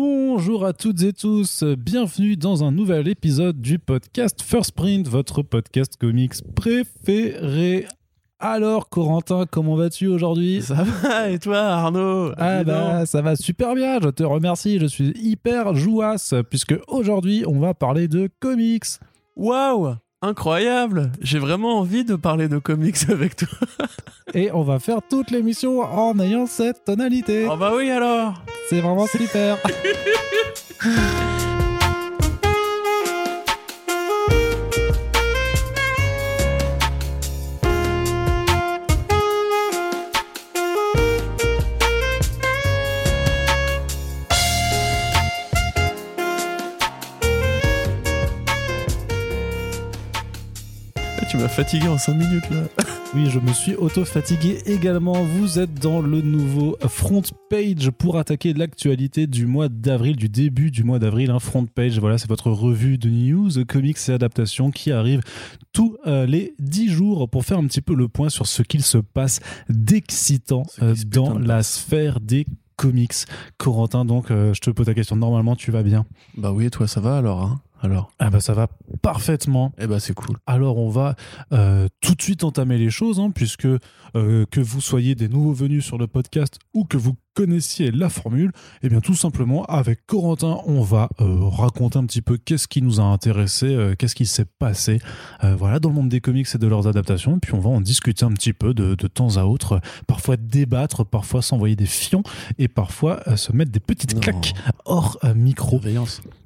Bonjour à toutes et tous, bienvenue dans un nouvel épisode du podcast First Print, votre podcast comics préféré. Alors Corentin, comment vas-tu aujourd'hui ? Ça va, et toi Arnaud ? Ah bah ça va super bien, je te remercie, je suis hyper jouasse, puisque aujourd'hui on va parler de comics. Waouh ! Incroyable, j'ai vraiment envie de parler de comics avec toi. Et on va faire toute l'émission en ayant cette tonalité. Oh bah oui alors. C'est vraiment super. Tu m'as fatigué en 5 minutes là. Oui, je me suis auto-fatigué également. Vous êtes dans le nouveau Front Page pour attaquer l'actualité du mois d'avril, du début du mois d'avril. Front Page, voilà, c'est votre revue de news, comics et adaptations qui arrive tous les 10 jours pour faire un petit peu le point sur ce qu'il se passe d'excitant dans la sphère des comics. Corentin, donc, je te pose la question. Normalement, tu vas bien ? Bah oui, toi, ça va alors hein ? Alors, ça va parfaitement. Eh ben c'est cool. Alors on va tout de suite entamer les choses, puisque que vous soyez des nouveaux venus sur le podcast ou que vous connaissiez la formule, eh bien tout simplement avec Corentin, on va raconter un petit peu qu'est-ce qui nous a intéressé, qu'est-ce qui s'est passé, voilà, dans le monde des comics et de leurs adaptations. Et puis on va en discuter un petit peu de temps à autre, parfois débattre, parfois s'envoyer des fions et parfois se mettre des petites claques hors micro.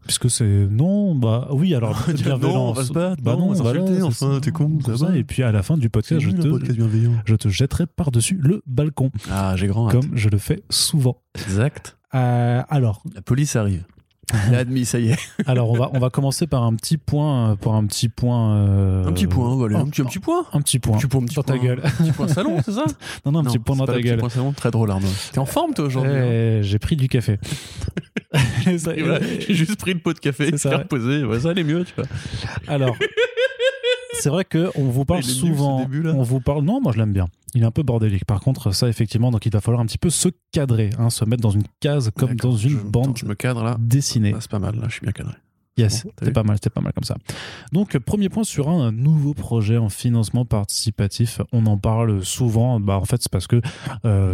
Puisque c'est non, bah oui, alors bienveillant. On va se battre, bah non, on va s'insulter, enfin, t'es con, ça va. Et puis à la fin du podcast, je te jetterai par-dessus le balcon. Ah, j'ai grand hâte. Comme je le fais souvent. Exact. Alors. La police arrive. Il a admis, ça y est. Alors on va commencer par un petit point, un petit point, voilà. Un petit point sur ta gueule. Un petit point salon, c'est ça ? Non, un petit point dans ta gueule. Un petit point salon, très drôle Arnaud. T'es en forme toi aujourd'hui hein. J'ai pris du café. Voilà, j'ai juste pris le pot de café, c'est ça, reposé. Ouais, ça allait mieux, tu vois. Alors, c'est vrai que on vous parle souvent. Début, on vous parle. Non, moi je l'aime bien. Il est un peu bordélique. Par contre, ça, effectivement, donc il va falloir un petit peu se cadrer, se mettre dans une case comme dans une bande dessinée. Ah, c'est pas mal, là, je suis bien cadré. Yes, c'était pas mal comme ça. Donc, premier point sur un nouveau projet en financement participatif. On en parle souvent. Bah, en fait, c'est parce que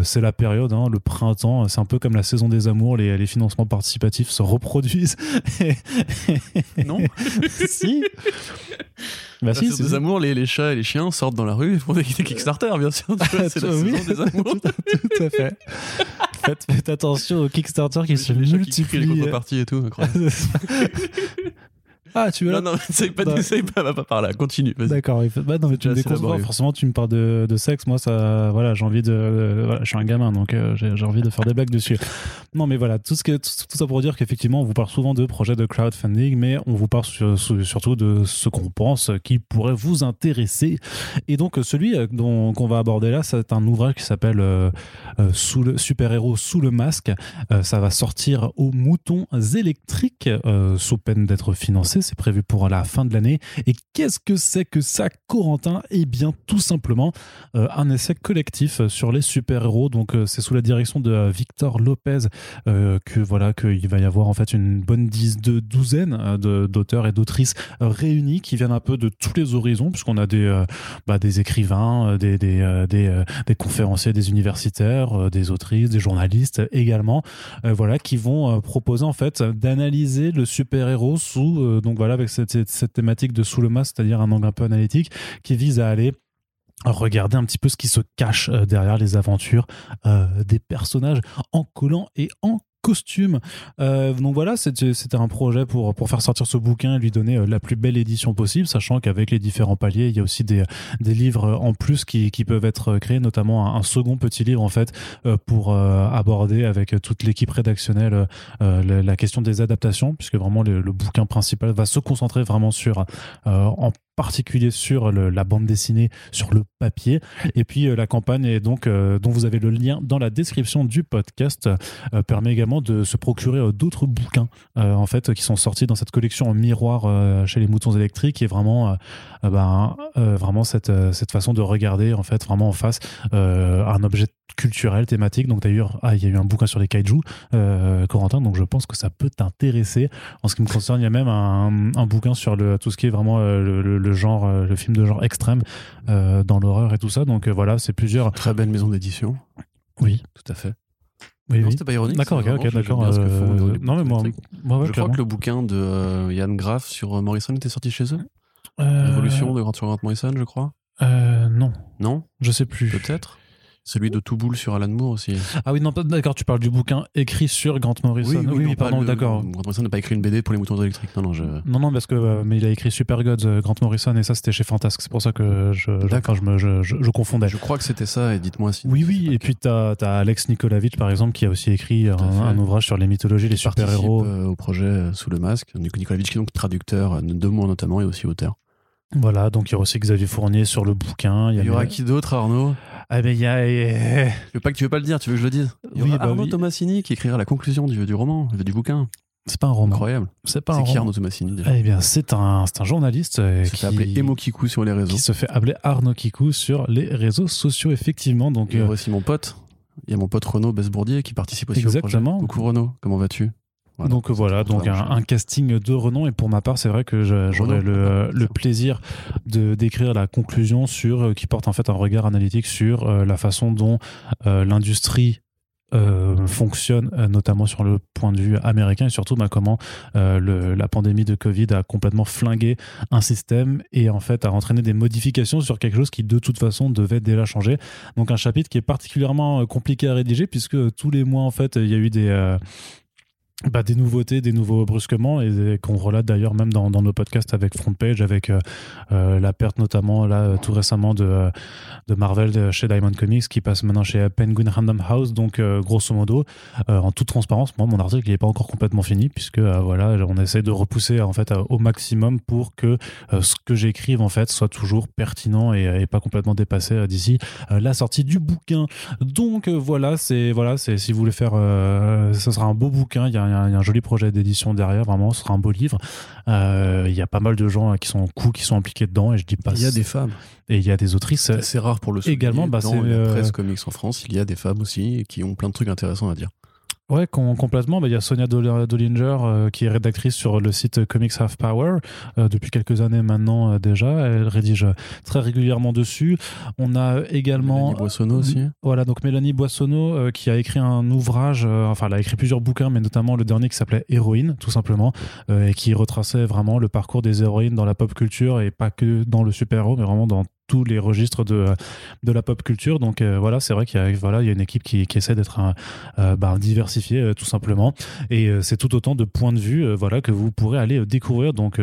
c'est la période, le printemps. C'est un peu comme la saison des amours. Les financements participatifs se reproduisent. Non. Si. Bah, la saison des amours, les chats et les chiens sortent dans la rue et font des Kickstarter, bien sûr. C'est la saison des amours. Tout à fait. Faites attention aux Kickstarter qui se multiplient. Les contreparties et tout, incroyable. Ah, tu veux là ? Non, va pas par là, continue. Vas-y. D'accord, non, mais tu me déconcentres, forcément tu me parles de sexe, moi ça, voilà, j'ai envie voilà, je suis un gamin, donc j'ai envie de faire des blagues dessus. Non mais voilà, tout ça pour dire qu'effectivement on vous parle souvent de projets de crowdfunding, mais on vous parle surtout de ce qu'on pense qui pourrait vous intéresser. Et donc celui qu'on va aborder là, c'est un ouvrage qui s'appelle Super-héros sous le masque. Ça va sortir aux moutons électriques, sous peine d'être financé. C'est prévu pour la fin de l'année. Et qu'est-ce que c'est que ça, Corentin ? Eh bien, tout simplement, un essai collectif sur les super-héros. Donc, c'est sous la direction de Victor Lopez qu'il va y avoir en fait une bonne douzaine d'auteurs et d'autrices réunis qui viennent un peu de tous les horizons, puisqu'on a des écrivains, des conférenciers, des universitaires, des autrices, des journalistes également, qui vont proposer en fait d'analyser le super-héros sous avec cette thématique de sous le masque, c'est-à-dire un angle un peu analytique qui vise à aller regarder un petit peu ce qui se cache derrière les aventures des personnages en collant et en costume. Donc voilà, c'était un projet pour faire sortir ce bouquin et lui donner la plus belle édition possible, sachant qu'avec les différents paliers, il y a aussi des livres en plus qui peuvent être créés, notamment un second petit livre en fait pour aborder avec toute l'équipe rédactionnelle la question des adaptations, puisque vraiment le bouquin principal va se concentrer vraiment sur en particulier sur la bande dessinée, sur le papier. Et puis la campagne est donc, dont vous avez le lien dans la description du podcast, permet également de se procurer d'autres bouquins en fait, qui sont sortis dans cette collection en miroir chez les Moutons Électriques, et vraiment, vraiment cette façon de regarder en fait, vraiment en face un objet culturel, thématique. Donc d'ailleurs, il y a eu un bouquin sur les kaijus, Corentin, donc je pense que ça peut t'intéresser. En ce qui me concerne, il y a même un bouquin sur tout ce qui est vraiment le genre, le film de genre extrême dans l'horreur et tout ça. Donc voilà, c'est plusieurs... Très belle maison d'édition. Oui. Tout à fait. Oui, non, oui. C'était pas ironique. D'accord, ok, d'accord. Non, mais moi, ouais, je crois que le bouquin de Ian Graff sur Morrison était sorti chez eux. Révolution de Grant Morrison, je crois. Non. Non ? Je sais plus. Peut-être. Celui de Touboul sur Alan Moore aussi. Ah oui, non, d'accord, tu parles du bouquin écrit sur Grant Morrison. Oui, pardon, d'accord. Grant Morrison n'a pas écrit une BD pour les moutons électriques. Non, parce que mais il a écrit Super Gods, Grant Morrison, et ça c'était chez Fantasque. C'est pour ça que je confondais. Je crois que c'était ça, et dites-moi si. Oui, et puis t'as Alex Nikolavitch, par exemple, qui a aussi écrit un ouvrage sur les mythologies, les super-héros. Au projet Sous le Masque. Nikolavitch, qui est donc traducteur de mots notamment, et aussi auteur. Voilà, donc il y aura aussi Xavier Fournier sur le bouquin. Il y aura qui d'autre, Arnaud ? Ah ben il y a... Tu veux pas le dire, tu veux que je le dise ? Il y aura Arnaud Tomassini qui écrira la conclusion du roman, du bouquin. C'est pas un roman. Incroyable. C'est qui Arnaud Tomassini déjà ? Eh bien c'est un journaliste qui appelé Emo Kikou sur les réseaux. Qui se fait appeler Arnaud Kikou sur les réseaux sociaux, effectivement. Donc, il y aura aussi mon pote. Il y a mon pote Renaud Besbourdier qui participe aussi au projet. Exactement. Coucou Renaud, comment vas-tu ? Voilà, donc un casting de renom, et pour ma part c'est vrai que j'aurais le plaisir d'écrire la conclusion qui porte en fait un regard analytique sur la façon dont l'industrie fonctionne, notamment sur le point de vue américain, et surtout comment la pandémie de Covid a complètement flingué un système et en fait a entraîné des modifications sur quelque chose qui de toute façon devait déjà changer. Donc un chapitre qui est particulièrement compliqué à rédiger, puisque tous les mois en fait il y a eu des nouveautés, des nouveaux brusquements, et qu'on relate d'ailleurs même dans nos podcasts avec Frontpage, avec la perte notamment là tout récemment de Marvel chez Diamond Comics, qui passe maintenant chez Penguin Random House. Donc grosso modo, en toute transparence, moi mon article il n'est pas encore complètement fini, puisque on essaie de repousser en fait au maximum pour que ce que j'écrive en fait soit toujours pertinent et pas complètement dépassé d'ici la sortie du bouquin. Donc voilà, c'est si vous voulez faire, ça sera un beau bouquin. Il y a un joli projet d'édition derrière, vraiment, ce sera un beau livre. Il y a pas mal de gens qui sont impliqués dedans, et je dis pas. Il y a des femmes. Et il y a des autrices. C'est rare pour le souligner. Également, dans la presse comics en France, il y a des femmes aussi qui ont plein de trucs intéressants à dire. Ouais, complètement. Il y a Sonia Dollinger qui est rédactrice sur le site Comics Have Power depuis quelques années maintenant déjà. Elle rédige très régulièrement dessus. On a également Mélanie Boissonneau aussi. Voilà, donc Mélanie Boissonneau qui a écrit un ouvrage. Elle a écrit plusieurs bouquins, mais notamment le dernier qui s'appelait Héroïne, tout simplement, et qui retraçait vraiment le parcours des héroïnes dans la pop culture, et pas que dans le super-héros, mais vraiment dans tous les registres de la pop culture. Donc c'est vrai qu'il y a une équipe qui essaie d'être diversifiée tout simplement, et c'est tout autant de points de vue que vous pourrez aller découvrir. Donc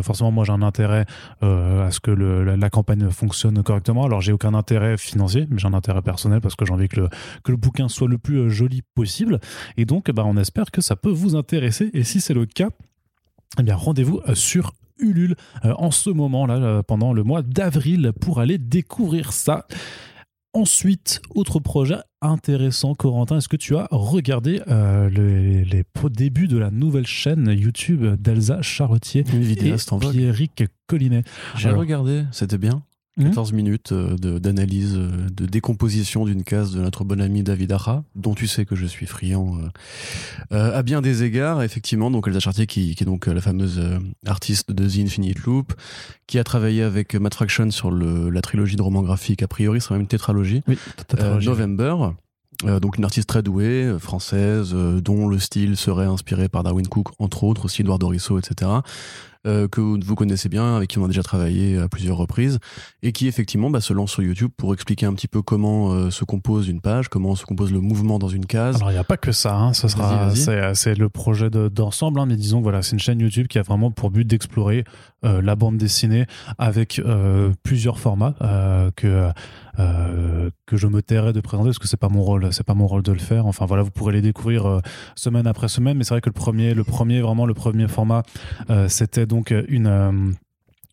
forcément moi j'ai un intérêt à ce que la campagne fonctionne correctement. Alors j'ai aucun intérêt financier, mais j'ai un intérêt personnel, parce que j'ai envie que le bouquin soit le plus joli possible, et donc on espère que ça peut vous intéresser, et si c'est le cas, eh bien rendez-vous sur Ulule en ce moment là pendant le mois d'avril pour aller découvrir ça. Ensuite, autre projet intéressant, Corentin, est-ce que tu as regardé les débuts de la nouvelle chaîne YouTube d'Elsa Charretier et Pierrick Collinet? J'ai regardé, c'était bien. 14 minutes d'analyse, de décomposition d'une case de notre bon ami David Ara, dont tu sais que je suis friand à bien des égards. Effectivement, donc Elsa Charretier, qui est donc la fameuse artiste de The Infinite Loop, qui a travaillé avec Matt Fraction sur la trilogie de romans graphiques, a priori c'est même une tétralogie, November. Donc une artiste très douée, française, dont le style serait inspiré par Darwin Cook, entre autres, aussi Édouard Dorisso, etc., que vous connaissez bien, avec qui on a déjà travaillé à plusieurs reprises, et qui effectivement se lance sur YouTube pour expliquer un petit peu comment se compose une page, comment se compose le mouvement dans une case. Alors il n'y a pas que ça, vas-y. C'est le projet d'ensemble, mais disons que c'est une chaîne YouTube qui a vraiment pour but d'explorer la bande dessinée avec plusieurs formats que je me tairais de présenter, parce que c'est pas mon rôle de le faire. Enfin voilà, vous pourrez les découvrir semaine après semaine, mais c'est vrai que le premier format, c'était donc une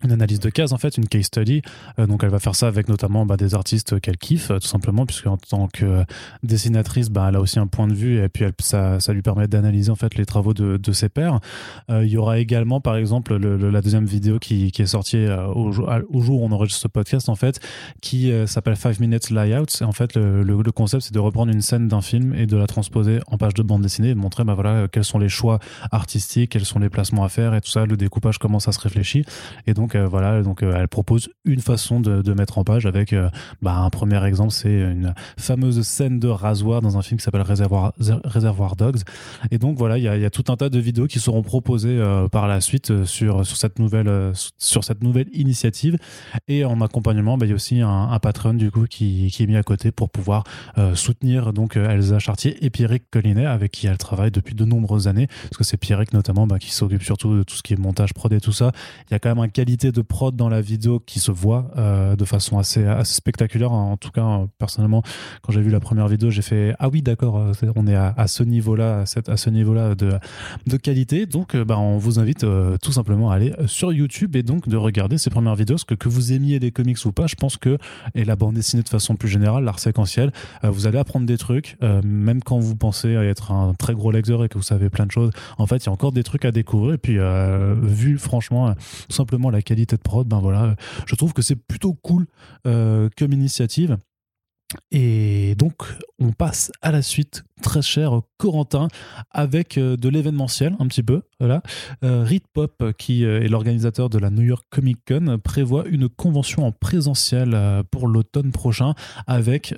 une analyse de case, en fait, une case study. Donc, elle va faire ça avec notamment des artistes qu'elle kiffe, tout simplement, puisque en tant que dessinatrice, elle a aussi un point de vue et puis ça lui permet d'analyser en fait les travaux de ses pairs. Il y aura également, par exemple, la deuxième vidéo qui est sortie au jour où on enregistre ce podcast, en fait, qui s'appelle 5 Minutes Layouts. Et en fait, le concept, c'est de reprendre une scène d'un film et de la transposer en page de bande dessinée et de montrer quels sont les choix artistiques, quels sont les placements à faire et tout ça, le découpage, comment ça se réfléchit. Et donc, elle propose une façon de mettre en page avec un premier exemple, c'est une fameuse scène de rasoir dans un film qui s'appelle Reservoir Dogs. Et donc voilà, il y a tout un tas de vidéos qui seront proposées par la suite sur cette nouvelle initiative. Et en accompagnement, il y a aussi un Patreon du coup qui est mis à côté pour pouvoir soutenir donc Elsa Chartier et Pierrick Collinet, avec qui elle travaille depuis de nombreuses années, parce que c'est Pierrick notamment qui s'occupe surtout de tout ce qui est montage prod et tout ça. Il y a quand même une qualité de prod dans la vidéo qui se voit de façon assez spectaculaire. En tout cas, personnellement, quand j'ai vu la première vidéo, j'ai fait « Ah oui, d'accord, on est à ce niveau-là, de qualité ». Donc, on vous invite tout simplement à aller sur YouTube et donc de regarder ces premières vidéos, parce que vous aimiez les comics ou pas, je pense que, et la bande dessinée de façon plus générale, l'art séquentiel, vous allez apprendre des trucs, même quand vous pensez être un très gros lecteur et que vous savez plein de choses. En fait, il y a encore des trucs à découvrir. Et puis, vu franchement, tout simplement la qualité de prod, je trouve que c'est plutôt cool comme initiative. Et donc, on passe à la suite, très cher Corentin, avec de l'événementiel un petit peu. Voilà. Ritpop, qui est l'organisateur de la New York Comic Con, prévoit une convention en présentiel pour l'automne prochain avec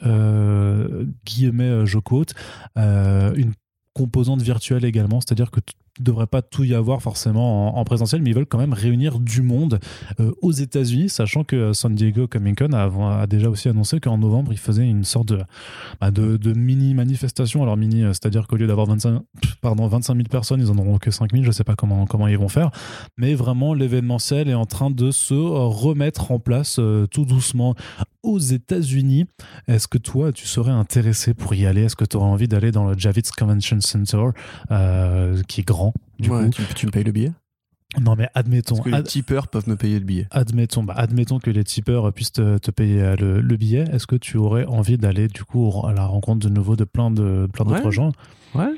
Guillemet Jocotte, une composante virtuelle également, c'est-à-dire que devrait pas tout y avoir forcément en présentiel, mais ils veulent quand même réunir du monde aux États-Unis, sachant que San Diego Comic Con a déjà aussi annoncé qu'en novembre ils faisaient une sorte de mini manifestation. Alors mini, c'est-à-dire qu'au lieu d'avoir 25 000 personnes, ils en auront que 5 000. Je sais pas comment ils vont faire, mais vraiment l'événementiel est en train de se remettre en place tout doucement aux États-Unis. Est-ce que toi tu serais intéressé pour y aller? Est-ce que tu aurais envie d'aller dans le Javits Convention Center qui est grand? Du coup, tu me payes le billet? Non, mais admettons. Parce que les tipeurs peuvent me payer le billet. Admettons que les tipeurs puissent te payer le billet. Est-ce que tu aurais envie d'aller du coup à la rencontre de nouveau de plein d'autres gens? Ouais.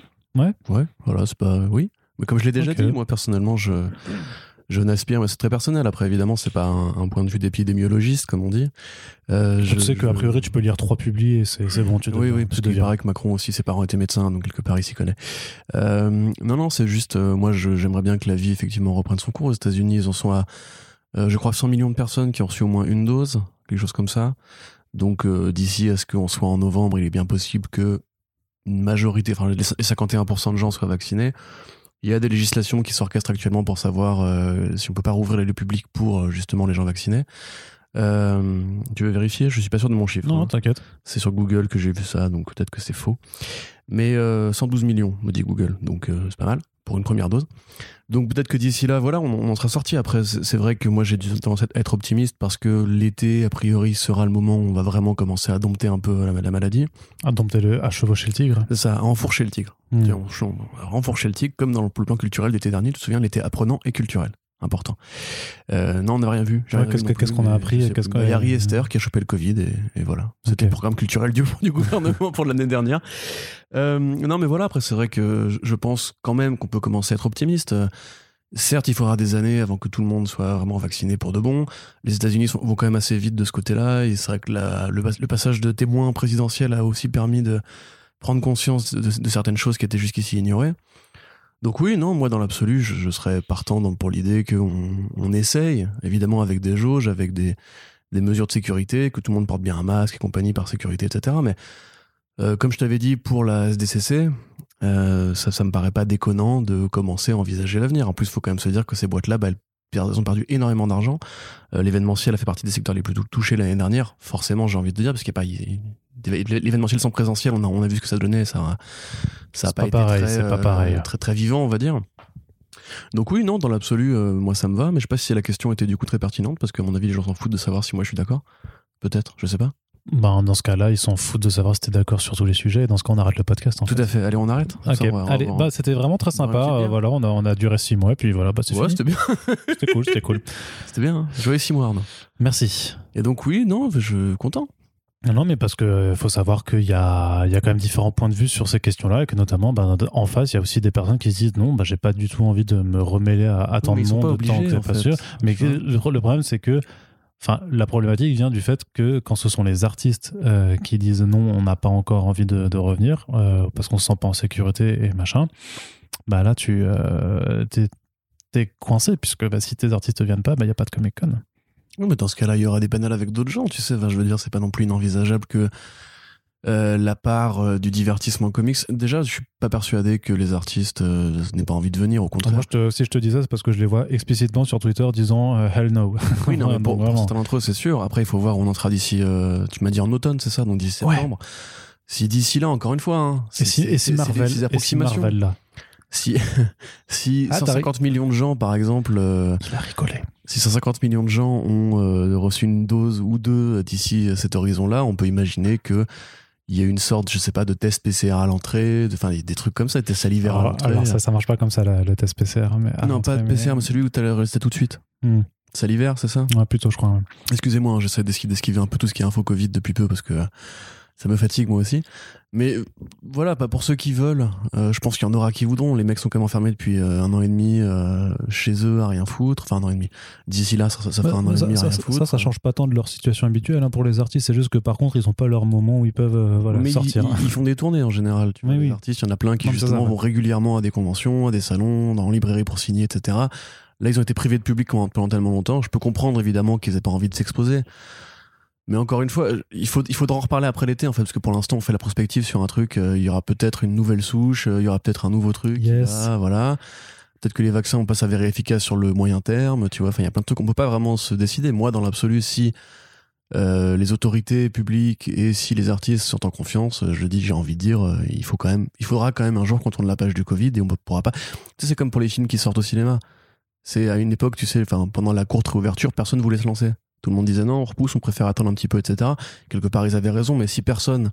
Voilà, c'est pas. Oui. Mais comme je l'ai déjà dit, moi personnellement, je n'aspire, mais c'est très personnel. Après, évidemment, c'est pas un point de vue d'épidémiologiste, comme on dit. Je sais qu'a priori, tu peux lire 3 publiés, c'est bon. Oui, parce qu'il paraît que Macron aussi, ses parents étaient médecins, donc quelque part, il s'y connaît. Non, c'est juste, moi, j'aimerais bien que la vie, effectivement, reprenne son cours. Aux États-Unis, ils en sont à, je crois, 100 millions de personnes qui ont reçu au moins une dose, quelque chose comme ça. Donc, d'ici à ce qu'on soit en novembre, il est bien possible que une majorité, enfin, les 51% de gens soient vaccinés. Il y a des législations qui s'orchestrent actuellement pour savoir si on peut pas rouvrir les lieux publics pour justement les gens vaccinés. Tu veux vérifier? Je suis pas sûr de mon chiffre. Non, t'inquiète. C'est sur Google que j'ai vu ça, donc peut-être que c'est faux. Mais 112 millions, me dit Google, donc c'est pas mal pour une première dose. Donc peut-être que d'ici là, voilà, on en sera sorti. Après, c'est vrai que moi j'ai tendance à être optimiste parce que l'été, a priori, sera le moment où on va vraiment commencer à dompter un peu la maladie. À chevaucher le tigre. C'est ça, à enfourcher le tigre. On va renforcer le tigre comme dans le plan culturel d'été dernier. Tu te souviens, l'été apprenant et culturel. Important. Non, on n'a rien vu. Qu'est-ce qu'on a appris? Harry Esther qui a chopé le Covid et voilà. C'était le programme culturel du gouvernement pour l'année dernière. Non, mais voilà, après, c'est vrai que je pense quand même qu'on peut commencer à être optimiste. Certes, il faudra des années avant que tout le monde soit vraiment vacciné pour de bon. Les États-Unis vont quand même assez vite de ce côté-là. Et c'est vrai que le passage de témoin présidentiel a aussi permis de prendre conscience de certaines choses qui étaient jusqu'ici ignorées. Donc oui, non, moi dans l'absolu, je serais partant pour l'idée qu'on essaye, évidemment avec des jauges, avec des mesures de sécurité, que tout le monde porte bien un masque et compagnie par sécurité, etc. Mais comme je t'avais dit pour la SDCC, ça me paraît pas déconnant de commencer à envisager l'avenir. En plus, il faut quand même se dire que ces boîtes-là, elles ont perdu énormément d'argent. L'événementiel a fait partie des secteurs les plus touchés l'année dernière, forcément j'ai envie de dire, parce qu'il n'y a pas... L'événementiel sans présentiel, on a vu ce que ça donnait, ça a pas été pareil, très très vivant, on va dire. Donc oui, non, dans l'absolu, moi ça me va, mais je sais pas si la question était du coup très pertinente, parce qu'à mon avis les gens s'en foutent de savoir si moi je suis d'accord. Peut-être, je sais pas. Ben, dans ce cas-là, ils s'en foutent de savoir si t'es d'accord sur tous les sujets. Et dans ce cas, on arrête le podcast. Tout à fait. Allez, on arrête. Okay. Allez, bah, c'était vraiment très sympa. Voilà, on a duré 6 mois. Et puis voilà, bah, c'est fini. C'était bien. C'était cool. C'était bien. Hein. Joué 6 mois, Arnaud. Merci. Et donc, oui, non, je suis content. Non, mais parce qu'il faut savoir qu'il y a quand même différents points de vue sur ces questions-là et que notamment, ben, en face, il y a aussi des personnes qui se disent non, ben, j'ai pas du tout envie de me remêler à tant de monde, tant que c'est pas sûr. Mais le problème, c'est que la problématique vient du fait que quand ce sont les artistes qui disent non, on n'a pas encore envie de revenir parce qu'on se sent pas en sécurité et machin, bah là, t'es coincé puisque si tes artistes viennent pas, bah, il n'y a pas de Comic-Con. Oui, mais dans ce cas-là, il y aura des panels avec d'autres gens, tu sais. Enfin, je veux dire, c'est pas non plus inenvisageable que la part du divertissement comics... Déjà, je suis pas persuadé que les artistes n'aient pas envie de venir, au contraire. Moi, si je te dis ça, c'est parce que je les vois explicitement sur Twitter disant « Hell no ». Oui, non, mais pour certains d'entre eux, c'est sûr. Après, il faut voir, on entra d'ici... tu m'as dit en automne, c'est ça? Donc d'ici septembre. Ouais. Si d'ici là, encore une fois... Hein, si 150 millions de gens, par exemple... Il a rigolé. Si 150 millions de gens ont reçu une dose ou deux d'ici cet horizon-là, on peut imaginer que il y a une sorte, je sais pas, de test PCR à l'entrée, enfin des trucs comme ça, des tests salivaires à l'entrée. Alors ça marche pas comme ça, le test PCR. Mais non, pas PCR, mais celui où tu as le résultat tout de suite. Salivaire, c'est ça ? Ouais, plutôt, je crois. Ouais. Excusez-moi, j'essaie d'esquiver un peu tout ce qui est info Covid depuis peu parce que ça me fatigue moi aussi. Mais voilà, pas pour ceux qui veulent. Je pense qu'il y en aura qui voudront. Les mecs sont quand même enfermés depuis 1 an et demi chez eux à rien foutre. Enfin, 1 an et demi. D'ici là, ça fait 1 an et demi à rien foutre. Ça change pas tant de leur situation habituelle hein, pour les artistes. C'est juste que par contre, ils ont pas leur moment où ils peuvent sortir. Ils font des tournées en général. Tu vois, les artistes, il y en a plein qui vont régulièrement à des conventions, à des salons, dans les librairies pour signer, etc. Là, ils ont été privés de public pendant tellement longtemps. Je peux comprendre évidemment qu'ils aient pas envie de s'exposer. Mais encore une fois, il faudra en reparler après l'été, en fait, parce que pour l'instant, on fait la prospective sur un truc. Il y aura peut-être une nouvelle souche, il y aura peut-être un nouveau truc. Yes. Là, voilà. Peut-être que les vaccins, on passe à verrer efficace sur le moyen terme, tu vois. Enfin, il y a plein de trucs qu'on peut pas vraiment se décider. Moi, dans l'absolu, si les autorités publiques et si les artistes sont en confiance, j'ai envie de dire, il faudra quand même un jour qu'on tourne la page du Covid et on pourra pas. Tu sais, c'est comme pour les films qui sortent au cinéma. C'est à une époque, tu sais, pendant la courte réouverture, personne voulait se lancer. Tout le monde disait non, on repousse, on préfère attendre un petit peu, etc. Quelque part, ils avaient raison, mais si personne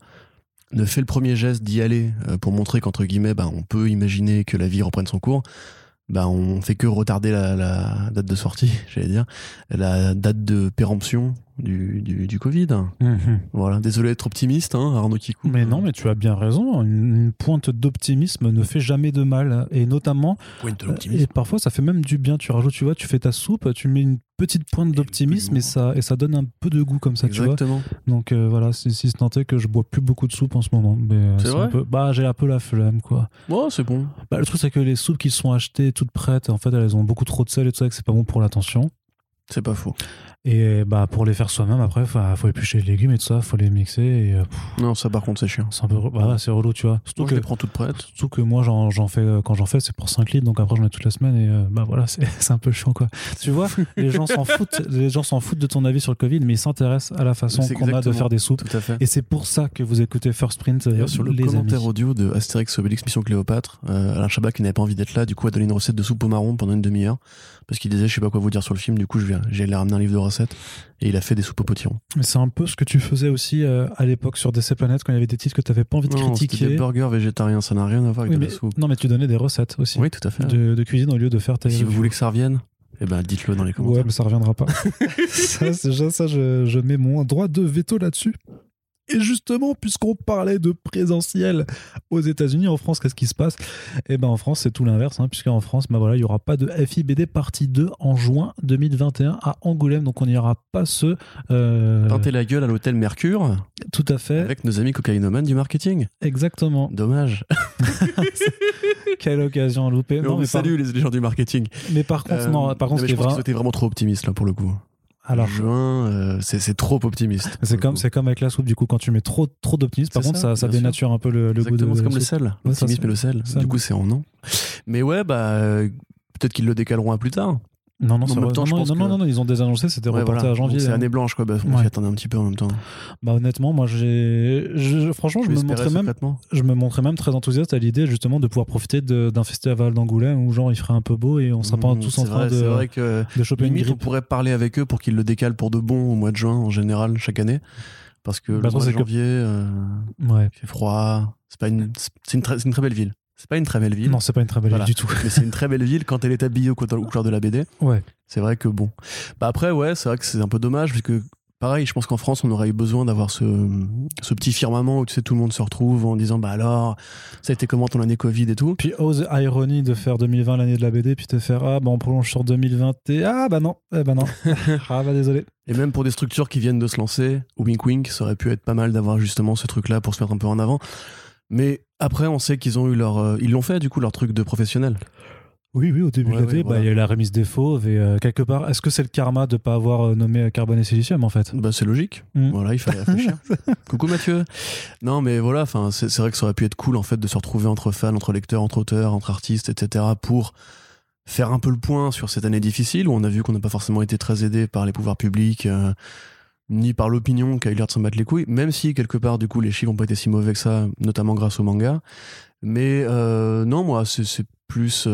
ne fait le premier geste d'y aller pour montrer qu'entre guillemets, bah, on peut imaginer que la vie reprenne son cours, bah, on fait que retarder la date de sortie, j'allais dire, la date de péremption du Covid. Mmh. Voilà, désolé d'être optimiste, hein, Arnaud Kikou. Mais non, mais tu as bien raison. Une pointe d'optimisme ne fait jamais de mal, et notamment. Pointe de l'optimisme. Et parfois, ça fait même du bien. Tu rajoutes, tu vois, tu fais ta soupe, tu mets une petite pointe d'optimisme et ça donne un peu de goût comme ça. Exactement. Tu vois. Donc voilà, si ce n'est que je bois plus beaucoup de soupe en ce moment, mais c'est vrai. Un peu, bah j'ai un peu la flemme quoi. Ouais, c'est bon. Bah le truc c'est que les soupes qui sont achetées toutes prêtes, en fait elles ont beaucoup trop de sel et tout ça, que c'est pas bon pour la tension. C'est pas faux. Et bah pour les faire soi-même après faut éplucher les légumes et tout ça, faut les mixer et non ça par contre c'est chiant. C'est un peu voilà, c'est relou tu vois. Surtout moi, je les prends toutes prêtes. Surtout que moi j'en fais quand j'en fais c'est pour 5 litres donc après j'en ai toute la semaine et bah voilà, c'est un peu chiant quoi. Tu vois, les gens s'en foutent de ton avis sur le Covid mais ils s'intéressent à la façon qu'on a de faire des soupes. Tout à fait. Et c'est pour ça que vous écoutez First Print sur le commentaire amis. Audio de Astérix Obélix Mission Cléopâtre, Alain Chabat qui n'avait pas envie d'être là, du coup a donné une recette de soupe au marron pendant une demi-heure parce qu'il disait je sais pas quoi vous dire sur le film, du coup j'ai ramené un livre de recettes et il a fait des soupes au potiron. Mais c'est un peu ce que tu faisais aussi à l'époque sur DC Planet quand il y avait des titres que tu n'avais pas envie de critiquer. C'était des burgers végétariens, ça n'a rien à voir avec de la soupe. Non mais tu donnais des recettes aussi. Oui, tout à fait. De cuisine au lieu de faire si vous voulez que ça revienne, eh ben dites-le dans les commentaires. Ouais, mais ça reviendra pas. je mets mon droit de veto là-dessus. Et justement, puisqu'on parlait de présentiel aux États-Unis, en France, qu'est-ce qui se passe ? Eh ben, en France, c'est tout l'inverse, hein, puisqu'en France, bah voilà, il n'y aura pas de FIBD partie 2 en juin 2021 à Angoulême, donc on n'y aura pas ce... Tenter la gueule à l'hôtel Mercure. Tout à fait. Avec nos amis cocaïnomans du marketing. Exactement. Dommage. Quelle occasion à louper. Mais salut les gens du marketing. Mais par contre, je pense que c'était vraiment trop optimiste là pour le coup. Alors, juin, c'est trop optimiste. C'est comme avec la soupe, du coup, quand tu mets trop d'optimisme, par contre, ça dénature un peu le goût de la soupe. C'est comme le sel, l'optimisme et le sel. Du coup, c'est en non. Mais ouais, bah, peut-être qu'ils le décaleront à plus tard. Non, ils ont désannoncé, c'était reporté à janvier. C'est année blanche, quoi. Bah, on s'y attendait un petit peu en même temps. Bah, honnêtement, moi, franchement, je me montrais même très enthousiaste à l'idée, justement, de pouvoir profiter d'un festival d'Angoulême où, genre, il ferait un peu beau et on serait pas tous en train de choper une grippe. On pourrait parler avec eux pour qu'ils le décalent pour de bon au mois de juin, en général, chaque année. Parce que le mois de janvier, il fait froid. C'est une très belle ville. C'est pas une très belle ville. Non, c'est pas une très belle ville du tout. Mais c'est une très belle ville quand elle est habillée au couleur de la BD. Ouais. C'est vrai que bon. Bah après, ouais, c'est vrai que c'est un peu dommage, parce que pareil, je pense qu'en France, on aurait eu besoin d'avoir ce petit firmament où, tu sais, tout le monde se retrouve en disant, bah alors, ça a été comment ton année Covid et tout. Puis, oh, the irony de faire 2020 l'année de la BD, puis te faire, ah, bah on prolonge sur 2020, et ah, bah non, eh bah non, ah, bah désolé. Et même pour des structures qui viennent de se lancer, wink wink, ça aurait pu être pas mal d'avoir justement ce truc-là pour se mettre un peu en avant. Mais après, on sait qu'ils ont eu ils l'ont fait, du coup, leur truc de professionnel. Oui, au début de l'été, il y a eu la remise des fauves et quelque part, est-ce que c'est le karma de ne pas avoir nommé carbone et silicium en fait ? Bah, c'est logique, il fallait réfléchir. Coucou Mathieu. Non mais voilà, c'est vrai que ça aurait pu être cool en fait de se retrouver entre fans, entre lecteurs, entre auteurs, entre artistes, etc. pour faire un peu le point sur cette année difficile où on a vu qu'on n'a pas forcément été très aidé par les pouvoirs publics, ni par l'opinion qui a eu l'air de s'en battre les couilles, même si quelque part du coup les chiffres n'ont pas été si mauvais que ça, notamment grâce au manga. Mais non, moi c'est plus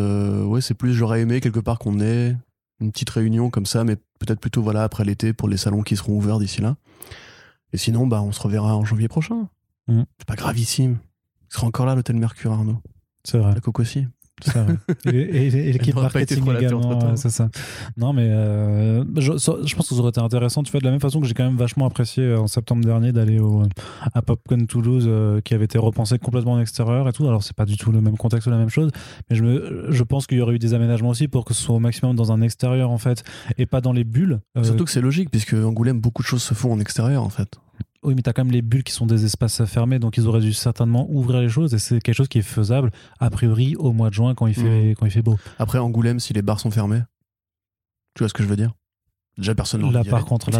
j'aurais aimé quelque part qu'on ait une petite réunion comme ça, mais peut-être plutôt après l'été pour les salons qui seront ouverts d'ici là. Et sinon, bah, on se reverra en janvier prochain. C'est pas gravissime. Il sera encore là l'hôtel Mercure, Arnaud. C'est vrai. La coco aussi. C'est vrai. Et l'équipe marketing également. C'est ça. Non, mais je pense que ça aurait été intéressant. Tu vois, de la même façon que j'ai quand même vachement apprécié en septembre dernier d'aller à PopCon Toulouse qui avait été repensé complètement en extérieur et tout. Alors, c'est pas du tout le même contexte ou la même chose, mais je pense qu'il y aurait eu des aménagements aussi pour que ce soit au maximum dans un extérieur en fait et pas dans les bulles. Surtout que c'est logique, puisque Angoulême, beaucoup de choses se font en extérieur en fait. Oui, mais t'as quand même les bulles qui sont des espaces à fermer, donc ils auraient dû certainement ouvrir les choses, et c'est quelque chose qui est faisable, a priori, au mois de juin, quand il fait beau. Après, Angoulême, si les bars sont fermés, tu vois ce que je veux dire ? Déjà, personne n'en dit. Là, par contre,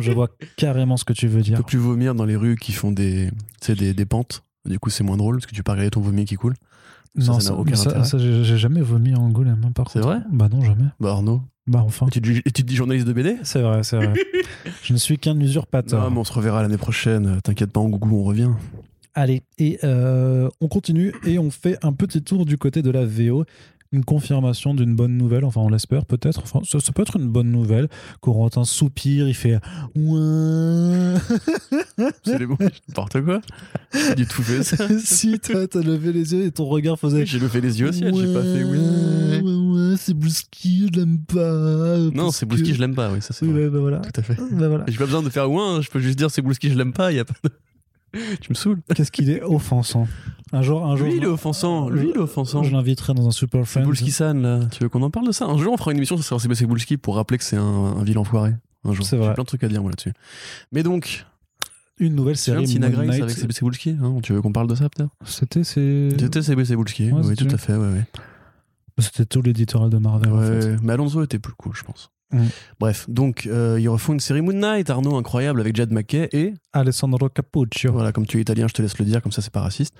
je vois carrément ce que tu veux dire. Tu peux plus vomir dans les rues qui font des pentes, du coup, c'est moins drôle, parce que tu peux regarder ton vomi qui coule. Non, ça j'ai jamais vomi en Angoulême, par contre. C'est vrai ? Bah non, jamais. Bah Arnaud. Bah enfin. Et tu te dis journaliste de BD ? C'est vrai. Je ne suis qu'un usurpateur. Non, mais on se reverra l'année prochaine. T'inquiète pas, en Gougou, on revient. Allez, et on continue et on fait un petit tour du côté de la VO. Une confirmation d'une bonne nouvelle, enfin on l'espère peut-être, enfin ça peut être une bonne nouvelle. Corentin soupire, il fait ouin. C'est les mots, n'importe quoi. C'est du tout fait ça. Si toi t'as levé les yeux et ton regard faisait. J'ai levé les yeux aussi, ouin, j'ai pas fait ouin. Ouais, c'est Bouski, je l'aime pas. Non, c'est Bouski, je l'aime pas, oui, ça c'est vrai. Ouais, bah voilà. Tout à fait. Bah voilà. J'ai pas besoin de faire ouin, je peux juste dire c'est Bouski, je l'aime pas, il y a pas de. Tu me saoules. Qu'est-ce qu'il est offensant. Un jour. Lui, il est offensant. Je l'inviterai dans un Super Friends. Cebulski-san, là. Tu veux qu'on en parle de ça ? Un jour, on fera une émission sur CBC Cebulski pour rappeler que c'est un vil enfoiré. Un jour. C'est vrai. J'ai plein de trucs à dire, moi, là-dessus. Mais donc. Une nouvelle série. C'est un Moon Knight avec CBC Cebulski, hein. Tu veux qu'on parle de ça, peut-être ? C'était CBC Cebulski. Ouais, oui, tout à fait. Ouais. C'était tout l'éditorial de Marvel. Ouais, en fait. Mais Alonso était plus cool, je pense. Bref, donc ils refont une série Moon Knight, Arnaud, incroyable, avec Jed McKay et Alessandro Cappuccio. Voilà, comme tu es italien, je te laisse le dire, comme ça c'est pas raciste.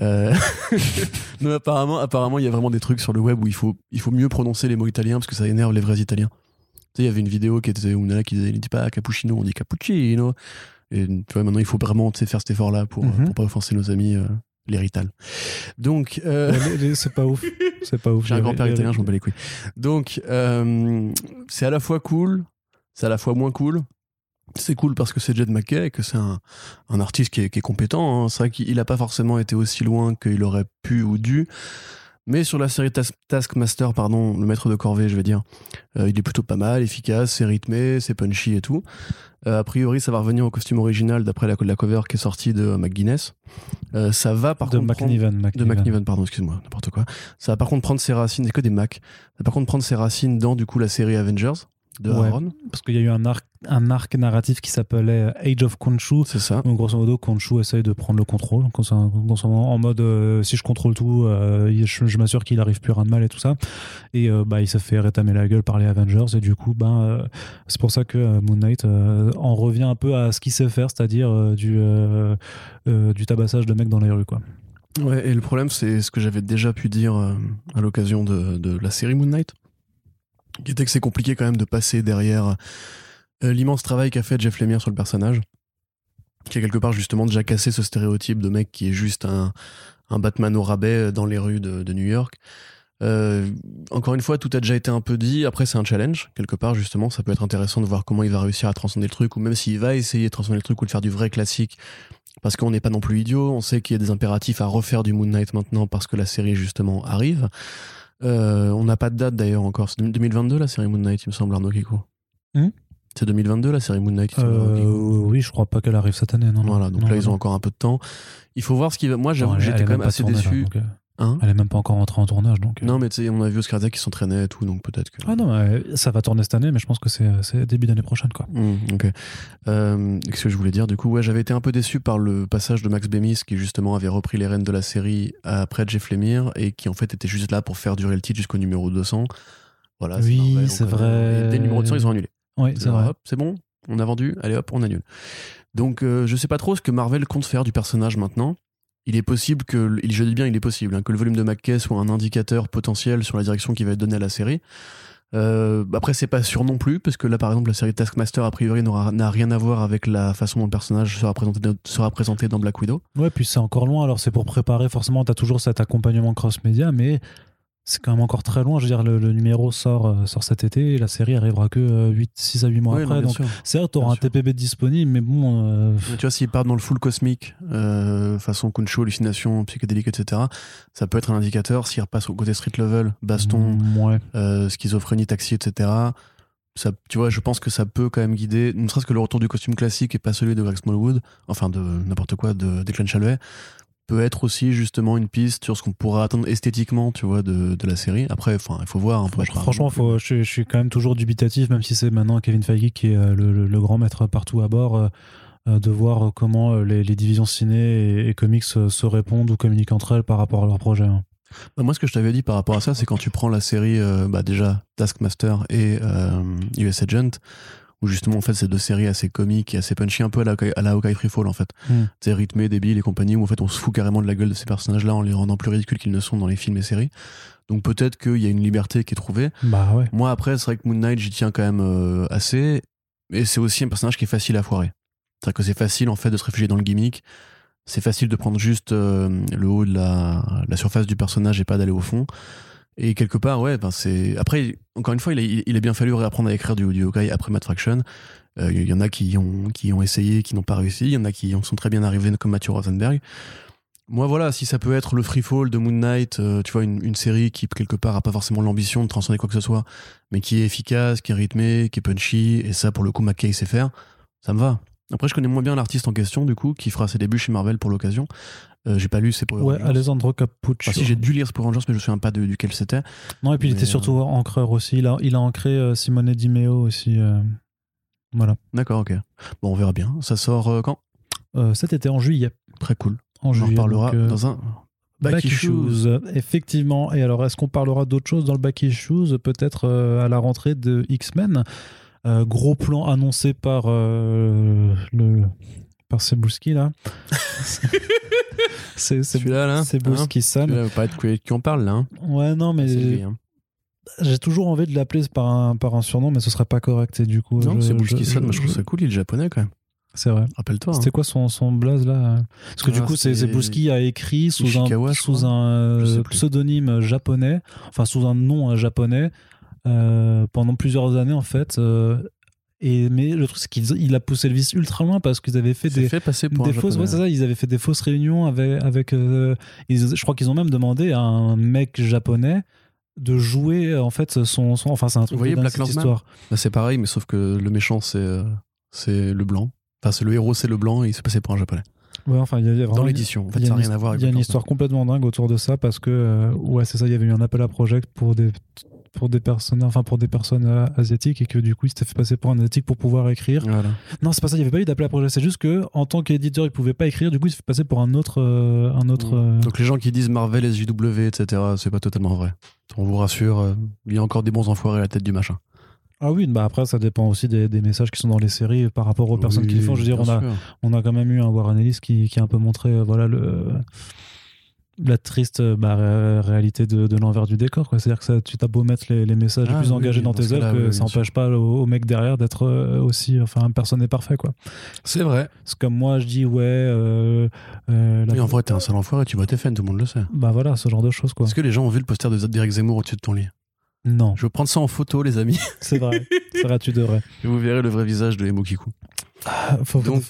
Non, apparemment, il y a vraiment des trucs sur le web où il faut mieux prononcer les mots italiens parce que ça énerve les vrais Italiens. Tu sais, il y avait une vidéo qui était où Nala qui disait, il dit pas cappuccino, on dit cappuccino. Et tu vois, maintenant il faut vraiment faire cet effort-là pour pas offenser nos amis. L'hérital. Donc. C'est pas ouf. J'ai un grand-père italien, je m'en bats les couilles. Donc, c'est à la fois cool, c'est à la fois moins cool. C'est cool parce que c'est Jed McKay et que c'est un artiste qui est compétent. Hein. C'est vrai qu'il n'a pas forcément été aussi loin qu'il aurait pu ou dû. Mais sur la série Taskmaster, pardon, le maître de corvée, je vais dire, il est plutôt pas mal, efficace, c'est rythmé, c'est punchy et tout. A priori, ça va revenir au costume original d'après la cover qui est sortie de McGuinness. Ça va par contre prendre ses racines, c'est que des Mac. Ça va par contre prendre ses racines dans du coup la série Avengers de Aaron. Parce qu'il y a eu un arc narratif qui s'appelait Age of Khonshu. C'est ça. Donc, grosso modo, Khonshu essaye de prendre le contrôle. En mode, si je contrôle tout, je m'assure qu'il n'arrive plus rien de mal et tout ça. Et il se fait rétamer la gueule par les Avengers. Et du coup, c'est pour ça que Moon Knight en revient un peu à ce qu'il sait faire, c'est-à-dire du tabassage de mecs dans les rues, quoi. Ouais, et le problème, c'est ce que j'avais déjà pu dire à l'occasion de la série Moon Knight, qui était que c'est compliqué quand même de passer derrière l'immense travail qu'a fait Jeff Lemire sur le personnage, qui a quelque part justement déjà cassé ce stéréotype de mec qui est juste un Batman au rabais dans les rues de New York, Encore une fois, tout a déjà été un peu dit. Après, c'est un challenge. Quelque part, justement, ça peut être intéressant de voir comment il va réussir à transcender le truc, ou même s'il va essayer de transcender le truc ou de faire du vrai classique, parce qu'on n'est pas non plus idiot. On sait qu'il y a des impératifs à refaire du Moon Knight maintenant parce que la série, justement, arrive. On n'a pas de date, d'ailleurs, encore. C'est 2022, la série Moon Knight, il me semble, Arnaud Kikou. C'est 2022, la série Moon Knight, il me semble. Oui, je crois pas qu'elle arrive cette année. Non, voilà, donc non, là, non. Ils ont encore un peu de temps. Il faut voir ce qu'il va... Moi, j'avoue que j'étais quand même assez déçu. Elle est même pas encore entrée en tournage, donc. Non, mais tu sais, on a vu Oscar Isaac qui s'entraînait et tout, donc peut-être que. Ah non, ça va tourner cette année, mais je pense que c'est début d'année prochaine, quoi. Ok. Qu'est-ce que je voulais dire ? Du coup, ouais, j'avais été un peu déçu par le passage de Max Bemis, qui justement avait repris les rênes de la série après Jeff Lemire, et qui en fait était juste là pour faire durer le titre jusqu'au numéro 200. Voilà. Oui, c'est vrai. Dès le numéro 200, ils ont annulé. Oui, c'est vrai. Hop, c'est bon, on a vendu, allez hop, on annule. Donc, je sais pas trop ce que Marvel compte faire du personnage maintenant. Il est possible que, je dis bien il est possible, hein, que le volume de McKay soit un indicateur potentiel sur la direction qui va être donnée à la série. Après, c'est pas sûr non plus, parce que là, par exemple, la série Taskmaster, a priori, n'a rien à voir avec la façon dont le personnage sera présenté dans Black Widow. Ouais, puis c'est encore loin, alors c'est pour préparer, forcément, t'as toujours cet accompagnement cross-média, mais c'est quand même encore très loin. Je veux dire, le numéro sort cet été, et la série arrivera que 6 à 8 mois après. Donc, c'est vrai, t'auras un TPB disponible, mais bon... Mais tu vois, s'ils partent dans le full cosmique, façon Kuncho, hallucination, psychédélique, etc., ça peut être un indicateur. S'ils repassent au côté street level, baston, schizophrénie, taxi, etc., ça, tu vois, je pense que ça peut quand même guider, ne serait-ce que le retour du costume classique et pas celui de Greg Smallwood, enfin de n'importe quoi, de Declan Shalvey, peut être aussi justement une piste sur ce qu'on pourra attendre esthétiquement, tu vois, de la série. Après, enfin, il faut voir. Hein, franchement, je suis quand même toujours dubitatif, même si c'est maintenant Kevin Feige qui est le grand maître partout à bord, de voir comment les divisions ciné et comics se répondent ou communiquent entre elles par rapport à leur projet. Hein. Bah, moi, ce que je t'avais dit par rapport à ça, c'est quand tu prends la série, déjà Taskmaster et US Agent, où justement en fait c'est deux séries assez comiques et assez punchy, un peu à la Hawkeye Freefall en fait. C'est rythmé, débile et compagnie, où en fait on se fout carrément de la gueule de ces personnages là en les rendant plus ridicules qu'ils ne sont dans les films et séries. Donc peut-être qu'il y a une liberté qui est trouvée. Bah ouais. Moi après c'est vrai que Moon Knight j'y tiens quand même assez, et c'est aussi un personnage qui est facile à foirer. C'est-à-dire que c'est facile en fait de se réfugier dans le gimmick, c'est facile de prendre juste le haut de la surface du personnage et pas d'aller au fond. Et quelque part, ouais, ben c'est. Après, encore une fois, il a bien fallu réapprendre à écrire du Hawkeye après Matt Fraction. Il y en a qui ont essayé, qui n'ont pas réussi. Il y en a qui sont très bien arrivés, comme Matthew Rosenberg. Moi, voilà, si ça peut être le Freefall de Moon Knight, tu vois, une série qui, quelque part, a pas forcément l'ambition de transcender quoi que ce soit, mais qui est efficace, qui est rythmée, qui est punchy, et ça, pour le coup, McKay sait faire, ça me va. Après, je connais moins bien l'artiste en question, du coup, qui fera ses débuts chez Marvel pour l'occasion. J'ai pas lu c'est pour Rangers. Alessandro Cappuccio. Enfin, si, j'ai dû lire c'est pour Rangers, mais je me souviens pas duquel c'était. Non, et puis il était surtout encreur aussi. Il a ancré Simone DiMeo aussi. Voilà. D'accord, ok. Bon, on verra bien. Ça sort quand ? Cet été, en juillet. Très cool. On en parlera dans un Back Issues. Effectivement. Et alors, est-ce qu'on parlera d'autre chose dans le Back Issues ? Peut-être à la rentrée de X-Men. Gros plan annoncé par par Cebulski là. C'est celui-là, là. Cebulski-san. Celui-là, pas être qui on parle là. Hein. Ouais, non, mais lui, hein. J'ai toujours envie de l'appeler par un surnom, mais ce serait pas correct et du coup. Non, Cebulski-san, moi je trouve ça cool. Il est japonais quand même. C'est vrai. Rappelle-toi. C'était quoi son blaze là ? Parce que du coup, Cebulski a écrit sous un pseudonyme japonais, enfin sous un nom japonais. Pendant plusieurs années en fait mais le truc c'est qu'il a poussé le vice ultra loin parce qu'ils avaient fait des fausses réunions avec je crois qu'ils ont même demandé à un mec japonais de jouer en fait son enfin c'est un truc, vous voyez, Black Lantern, bah, c'est pareil mais sauf que le méchant c'est le blanc, enfin c'est le héros, c'est le blanc et il s'est passé pour un japonais. Ouais, enfin, il y avait dans l'édition, en fait, ça n'a rien à voir avec. Il y a une histoire complètement dingue autour de ça parce que c'est ça, il y avait eu un appel à project pour des personnes asiatiques et que du coup il s'était fait passer pour un asiatique pour pouvoir écrire. Voilà. Non, c'est pas ça, il n'y avait pas eu d'appel à projet, c'est juste que en tant qu'éditeur il pouvait pas écrire, du coup il s'est fait passer pour un autre. Donc les gens qui disent Marvel, SJW, etc., c'est pas totalement vrai. On vous rassure, il y a encore des bons enfoirés à la tête du machin. Ah oui, bah après ça dépend aussi des messages qui sont dans les séries par rapport aux personnes qui les font. Je veux dire, on a quand même eu un Warren Ellis qui a un peu montré la triste réalité de l'envers du décor, quoi. C'est-à-dire que ça, tu as beau mettre les messages les plus engagés dans tes œuvres, que ça n'empêche pas au mec derrière d'être aussi, enfin, personne n'est parfait, quoi. C'est vrai. C'est comme moi, je dis en vrai, t'es un sale enfoiré, tu vois tes fans, tout le monde le sait. Bah voilà, ce genre de choses, quoi. Est-ce que les gens ont vu le poster de Derek Zemmour au-dessus de ton lit ? Non. Je vais prendre ça en photo, les amis. C'est vrai. C'est vrai, tu devrais. Et vous verrez le vrai visage de Emo Kikou. Donc,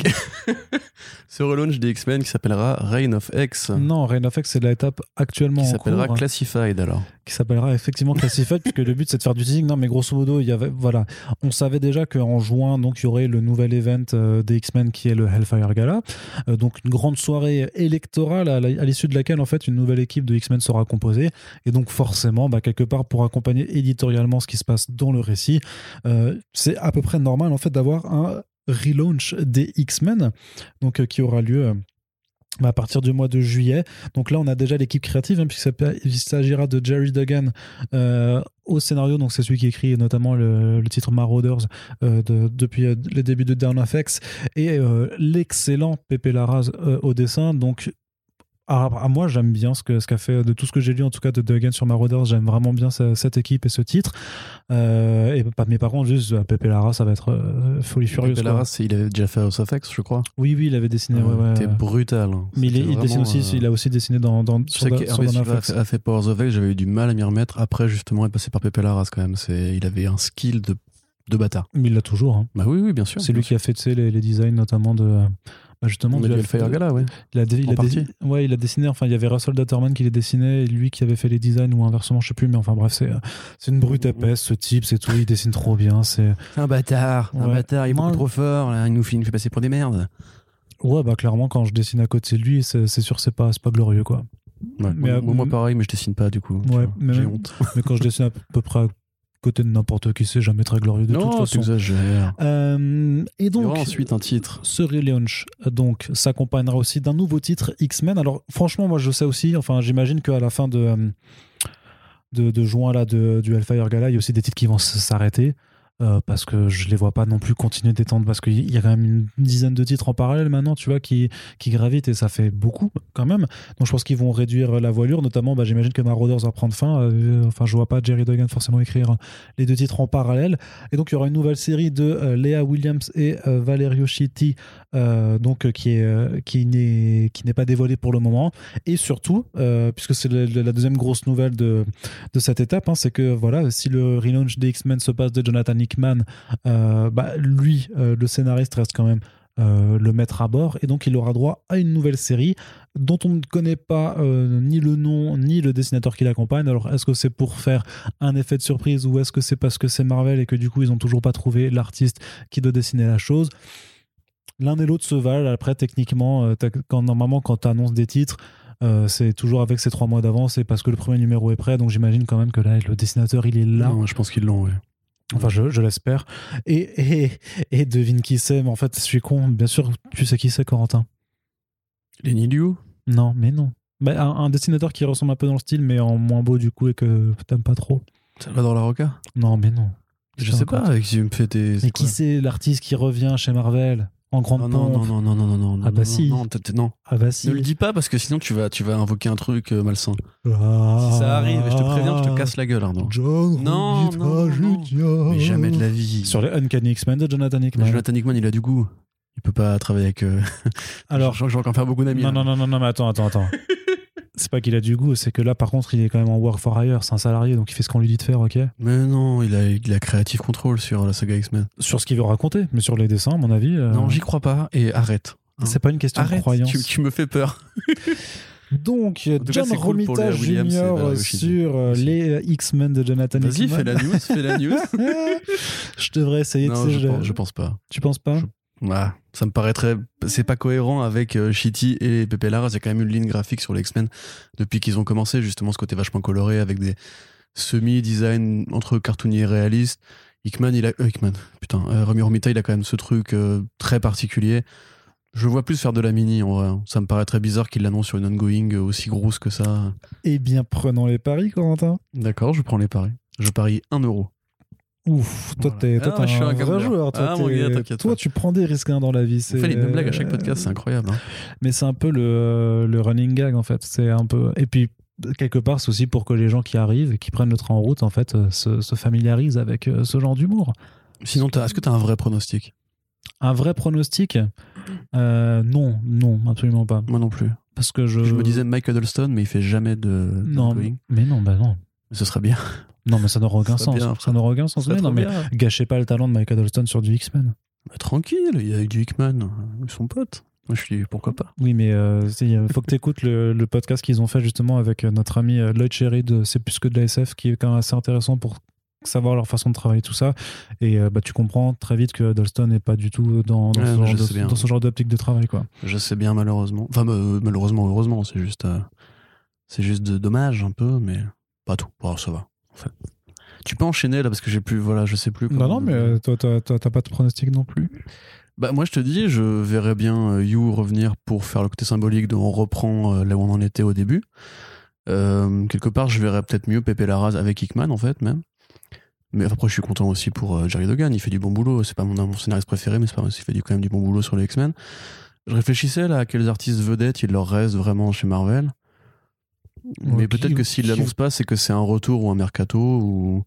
ce relaunch des X-Men qui s'appellera Reign of X. Non, Reign of X, c'est l'étape actuellement qui en cours. Qui s'appellera Classified, alors. Qui s'appellera effectivement Classified, puisque le but, c'est de faire du teasing. Non, mais grosso modo, il y avait, voilà. On savait déjà qu'en juin, donc, il y aurait le nouvel event des X-Men qui est le Hellfire Gala. Donc, une grande soirée électorale à l'issue de laquelle, en fait, une nouvelle équipe de X-Men sera composée. Et donc, forcément, quelque part, pour accompagner éditorialement ce qui se passe dans le récit, c'est à peu près normal, en fait, d'avoir un relaunch des X-Men, donc qui aura lieu à partir du mois de juillet. Donc là, on a déjà l'équipe créative, hein, puisqu'il s'agira de Jerry Duggan au scénario. Donc c'est celui qui écrit notamment le titre Marauders depuis les débuts de Down of X, et l'excellent Pepe Larraz au dessin. Donc à moi, j'aime bien ce qu'a fait, de tout ce que j'ai lu en tout cas de Duggan sur Marauders, j'aime vraiment bien cette équipe et ce titre. Mais par contre, juste Pepe Larraz, ça va être folie furieuse. Pepe Larraz, il avait déjà fait House of X, je crois. Oui, il avait dessiné. Ouais. C'était brutal. Mais il dessine aussi. Il a aussi dessiné dans. Je sais qu'Hervé a fait Powers of X. J'avais eu du mal à m'y remettre. Après, justement, être passé par Pepe Larraz quand même. Il avait un skill de bâtard. Mais il l'a toujours. Hein. Bah oui, bien sûr. C'est lui qui a fait les designs notamment de. Justement, du Hellfire Gala, ouais. Il a dessiné. Enfin, il y avait Russell Datterman qui les dessinait, et lui qui avait fait les designs, ou inversement, je sais plus. Mais enfin, bref, c'est une brute épaisse, ce type, c'est tout. Il dessine trop bien. C'est un bâtard, ouais. Il est beaucoup trop fort. Là, il nous fait passer pour des merdes. Ouais, clairement, quand je dessine à côté de lui, c'est sûr, c'est pas glorieux, quoi. Ouais. Moi, pareil, mais je dessine pas du coup. Ouais, j'ai honte. Mais quand je dessine à peu près côté de n'importe qui, c'est jamais très glorieux de toute façon. T'exagères. Et donc, il y aura ensuite un titre. Ce relaunch donc s'accompagnera aussi d'un nouveau titre X-Men. Alors franchement, moi je sais aussi, enfin j'imagine qu'à la fin de juin là du Hellfire Gala, il y a aussi des titres qui vont s'arrêter. Parce que je les vois pas non plus continuer d'étendre, parce qu'il y a quand même une dizaine de titres en parallèle maintenant, tu vois, qui gravitent, et ça fait beaucoup quand même. Donc je pense qu'ils vont réduire la voilure, notamment j'imagine que Marauders va prendre fin. Je vois pas Jerry Duggan forcément écrire les deux titres en parallèle, et donc il y aura une nouvelle série de Leah Williams et Valerio Chiti, qui n'est pas dévoilée pour le moment. Et surtout, puisque c'est la deuxième grosse nouvelle de cette étape, hein, c'est que voilà, si le relaunch des X-Men se passe de Jonathan Hickman, lui, le scénariste, reste quand même le maître à bord, et donc il aura droit à une nouvelle série dont on ne connaît pas ni le nom ni le dessinateur qui l'accompagne. Alors est-ce que c'est pour faire un effet de surprise, ou est-ce que c'est parce que c'est Marvel et que du coup ils n'ont toujours pas trouvé l'artiste qui doit dessiner la chose ? L'un et l'autre se valent. Après, techniquement, normalement quand tu annonces des titres, c'est toujours avec ces 3 mois d'avance, et parce que le premier numéro est prêt, donc j'imagine quand même que là le dessinateur il est là. Non, je pense qu'ils l'ont, oui. Enfin, je l'espère. Et devine qui c'est, mais en fait, je suis con. Bien sûr, tu sais qui c'est, Corentin. Lenny Liu ? Non, mais non. Un dessinateur qui ressemble un peu dans le style, mais en moins beau, du coup, et que t'aimes pas trop. Salvador Larroca ? Non, mais non. Je sais pas, avec qui me fait des. Mais qui c'est l'artiste qui revient chez Marvel ? En grande pompe. Non. Ah bah si. Non. Ah bah si. Ne le dis pas, parce que sinon tu vas invoquer un truc malsain. Si ça arrive, je te préviens, je te casse la gueule, Arnaud. Non. Mais jamais de la vie. Sur les Uncanny X-Men de Jonathan Hickman. Jonathan Hickman, il a du goût. Il peut pas travailler avec. Alors, je vais encore faire beaucoup d'amis. Non, mais attends. C'est pas qu'il a du goût, c'est que là, par contre, il est quand même en work for hire, c'est un salarié, donc il fait ce qu'on lui dit de faire, ok ? Mais non, il a creative control sur la saga X-Men. Sur ce qu'il veut raconter, mais sur les dessins, à mon avis... Non, j'y crois pas, et arrête. Hein. C'est pas une question de croyance. Tu me fais peur. Donc, John Romita Jr. sur les X-Men de Jonathan Hickman. Vas-y, fais la news. Je devrais essayer de... Je pense pas. Tu penses pas ? Ça me paraîtrait, c'est pas cohérent avec Chiti et Pepe Larraz. Il y a quand même une ligne graphique sur les X-Men depuis qu'ils ont commencé, justement ce côté vachement coloré avec des semi-design entre cartoonier et réaliste. Rami Romita, il a quand même ce truc très particulier. Je vois plus faire de la mini, en vrai. Ça me paraît très bizarre qu'il l'annonce sur une ongoing aussi grosse que ça. Eh bien, prenons les paris, Corentin. D'accord, je prends les paris. Je parie 1 euro. Ouf, toi, voilà. Toi, t'es un vrai joueur. Toi, mon gars, t'inquiète. Toi, tu prends des risques dans la vie. On fait les mêmes blagues à chaque podcast, c'est incroyable. Hein. Mais c'est un peu le running gag, en fait. C'est un peu... Et puis, quelque part, c'est aussi pour que les gens qui arrivent et qui prennent le train en route, en fait, se familiarisent avec ce genre d'humour. Sinon, est-ce que t'as un vrai pronostic ? Un vrai pronostic ? Non, absolument pas. Moi non plus. Parce que je me disais Mike Huddleston, mais il fait jamais de... Non, mais non, bah non. Mais ce serait bien. Non, mais ça n'aura aucun sens. Ça n'aura aucun sens. Non, mais gâchez pas le talent de Mike Huddleston sur du X-Men. Bah, tranquille, il y a du Hickman, ils sont potes. Moi, je suis pourquoi pas. Oui, mais faut que tu écoutes le podcast qu'ils ont fait justement avec notre ami Lloyd Sherry de C'est plus que de la SF, qui est quand même assez intéressant pour savoir leur façon de travailler, tout ça. Et tu comprends très vite que Huddleston n'est pas du tout dans ce genre d'optique de travail, quoi. Je sais bien, malheureusement. Enfin, malheureusement, heureusement, c'est juste dommage un peu, mais pas tout. Bon, ça va. En fait. Tu peux enchaîner là parce que j'ai plus, voilà, je sais plus. Non, mais toi, t'as pas de pronostic non plus. Bah moi, je te dis, je verrais bien You revenir pour faire le côté symbolique dont on reprend là où on en était au début. Quelque part, je verrais peut-être mieux Pepe Larraz avec Hickman en fait, même. Mais après, je suis content aussi pour Jerry Dugan. Il fait du bon boulot. C'est pas mon scénariste préféré, mais c'est pas mal. Il fait quand même du bon boulot sur les X-Men. Je réfléchissais là à quels artistes vedettes il leur reste vraiment chez Marvel. Mais okay, peut-être que s'il l'annonce pas, c'est que c'est un retour ou un mercato ou...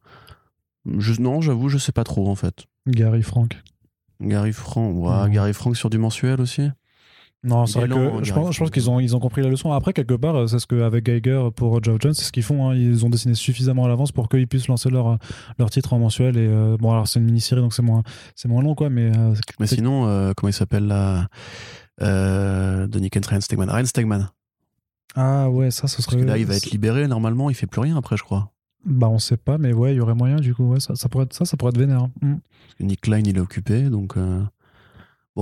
Non, j'avoue, je sais pas trop en fait. Gary Frank, ouah, mmh. Gary Frank sur du mensuel aussi. Non, c'est vrai que je pense qu'ils ont compris la leçon. Après, quelque part, c'est ce qu'avec Geiger pour Geoff Johns, c'est ce qu'ils font. Hein. Ils ont dessiné suffisamment à l'avance pour qu'ils puissent lancer leur titre en mensuel. Et bon, alors c'est une mini-série, donc c'est moins long, quoi. Mais sinon, comment il s'appelle là, Donny Kent, Ryan Stegman. Ah ouais, ça, ce serait. Parce que là, il va être libéré normalement. Il fait plus rien après, je crois. Bah on sait pas, mais ouais, il y aurait moyen du coup. Ouais, ça pourrait être vénère. Mm. Parce que Nick Klein il est occupé, donc bon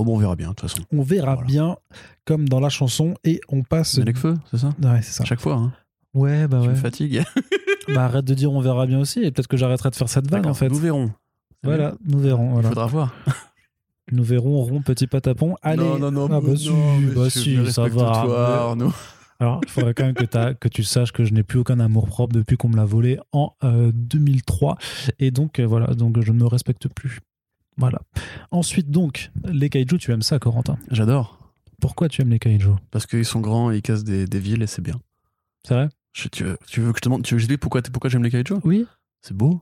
on verra bien de toute façon. On verra bien, comme dans la chanson, et on passe. Feu, c'est ça. Ouais, c'est ça. Chaque fois. Hein. Ouais, bah ouais. Je me fatigue. Bah arrête de dire on verra bien aussi, et peut-être que j'arrêterai de faire cette vanne en fait. Nous verrons. Voilà, nous verrons. Voilà. Il faudra voir. Nous verrons rond petit patapon. Allez. Non. Ah, bah si, ça va. Toi, Arnaud. Alors, il faudrait quand même que tu saches que je n'ai plus aucun amour-propre depuis qu'on me l'a volé en 2003. Et donc, voilà, donc je ne me respecte plus. Voilà. Ensuite, donc, les kaijus, tu aimes ça, Corentin ? J'adore. Pourquoi tu aimes les kaijus ? Parce qu'ils sont grands et ils cassent des villes et c'est bien. C'est vrai ? Tu veux que je te demande, tu veux que je te dise pourquoi j'aime les kaijus ? Oui. C'est beau.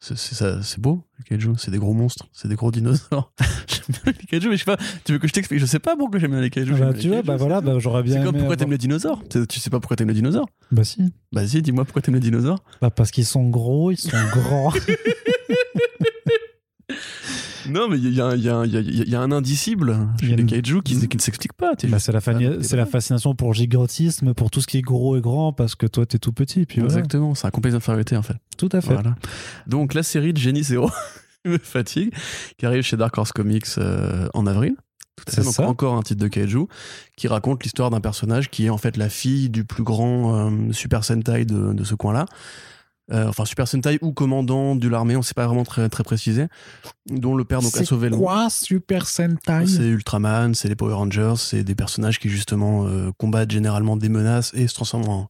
C'est beau, les kaijus. C'est des gros monstres, c'est des gros dinosaures. J'aime bien les kaijus, mais je sais pas. Tu veux que je t'explique ? Je sais pas pourquoi j'aime bien les kaijus. Ah bah, tu vois, bah voilà, bah, j'aurais bien. C'est comme pourquoi t'aimes les dinosaures ? Tu sais pas pourquoi t'aimes les dinosaures ? Bah si. Bah si, dis-moi pourquoi t'aimes les dinosaures ? Bah parce qu'ils sont gros, ils sont grands. Non, mais il y a un indicible chez les kaijus qui ne s'explique pas. Bah c'est la fascination pour gigantisme, pour tout ce qui est gros et grand, parce que toi, t'es tout petit. Puis exactement, voilà. C'est un complexe d'infériorité, en fait. Tout à fait. Voilà. Donc, la série de Génie Zéro me fatigue, qui arrive chez Dark Horse Comics en avril. C'est donc encore un titre de kaiju qui raconte l'histoire d'un personnage qui est en fait la fille du plus grand Super Sentai de ce coin-là. Enfin Super Sentai ou commandant de l'armée, on sait pas vraiment très, très précisé, dont le père donc a sauvé le monde. C'est quoi Super Sentai ? C'est Ultraman, c'est les Power Rangers, c'est des personnages qui justement combattent généralement des menaces et se transforment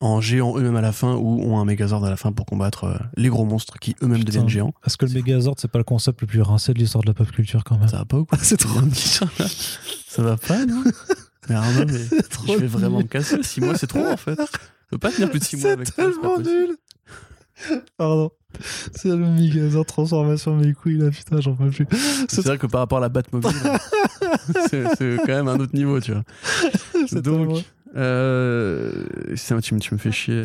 en géants eux-mêmes à la fin, ou ont un Megazord à la fin pour combattre les gros monstres qui eux-mêmes deviennent géants. Est-ce que le Megazord c'est pas le concept le plus rincé de l'histoire de la pop culture quand même ? Ça va pas ou quoi ? C'est trop bizarre. Ça va pas non ? Mais Arnaud, je vais vraiment me casser. 6 mois c'est trop en fait. Je peux pas tenir plus de 6 mois avec ça. C'est tellement nul. Pardon, c'est le Megazord transformation mes couilles là, putain, j'en peux plus. C'est vrai que par rapport à la Batmobile, c'est quand même un autre niveau, tu vois. C'est donc, tu me fais chier.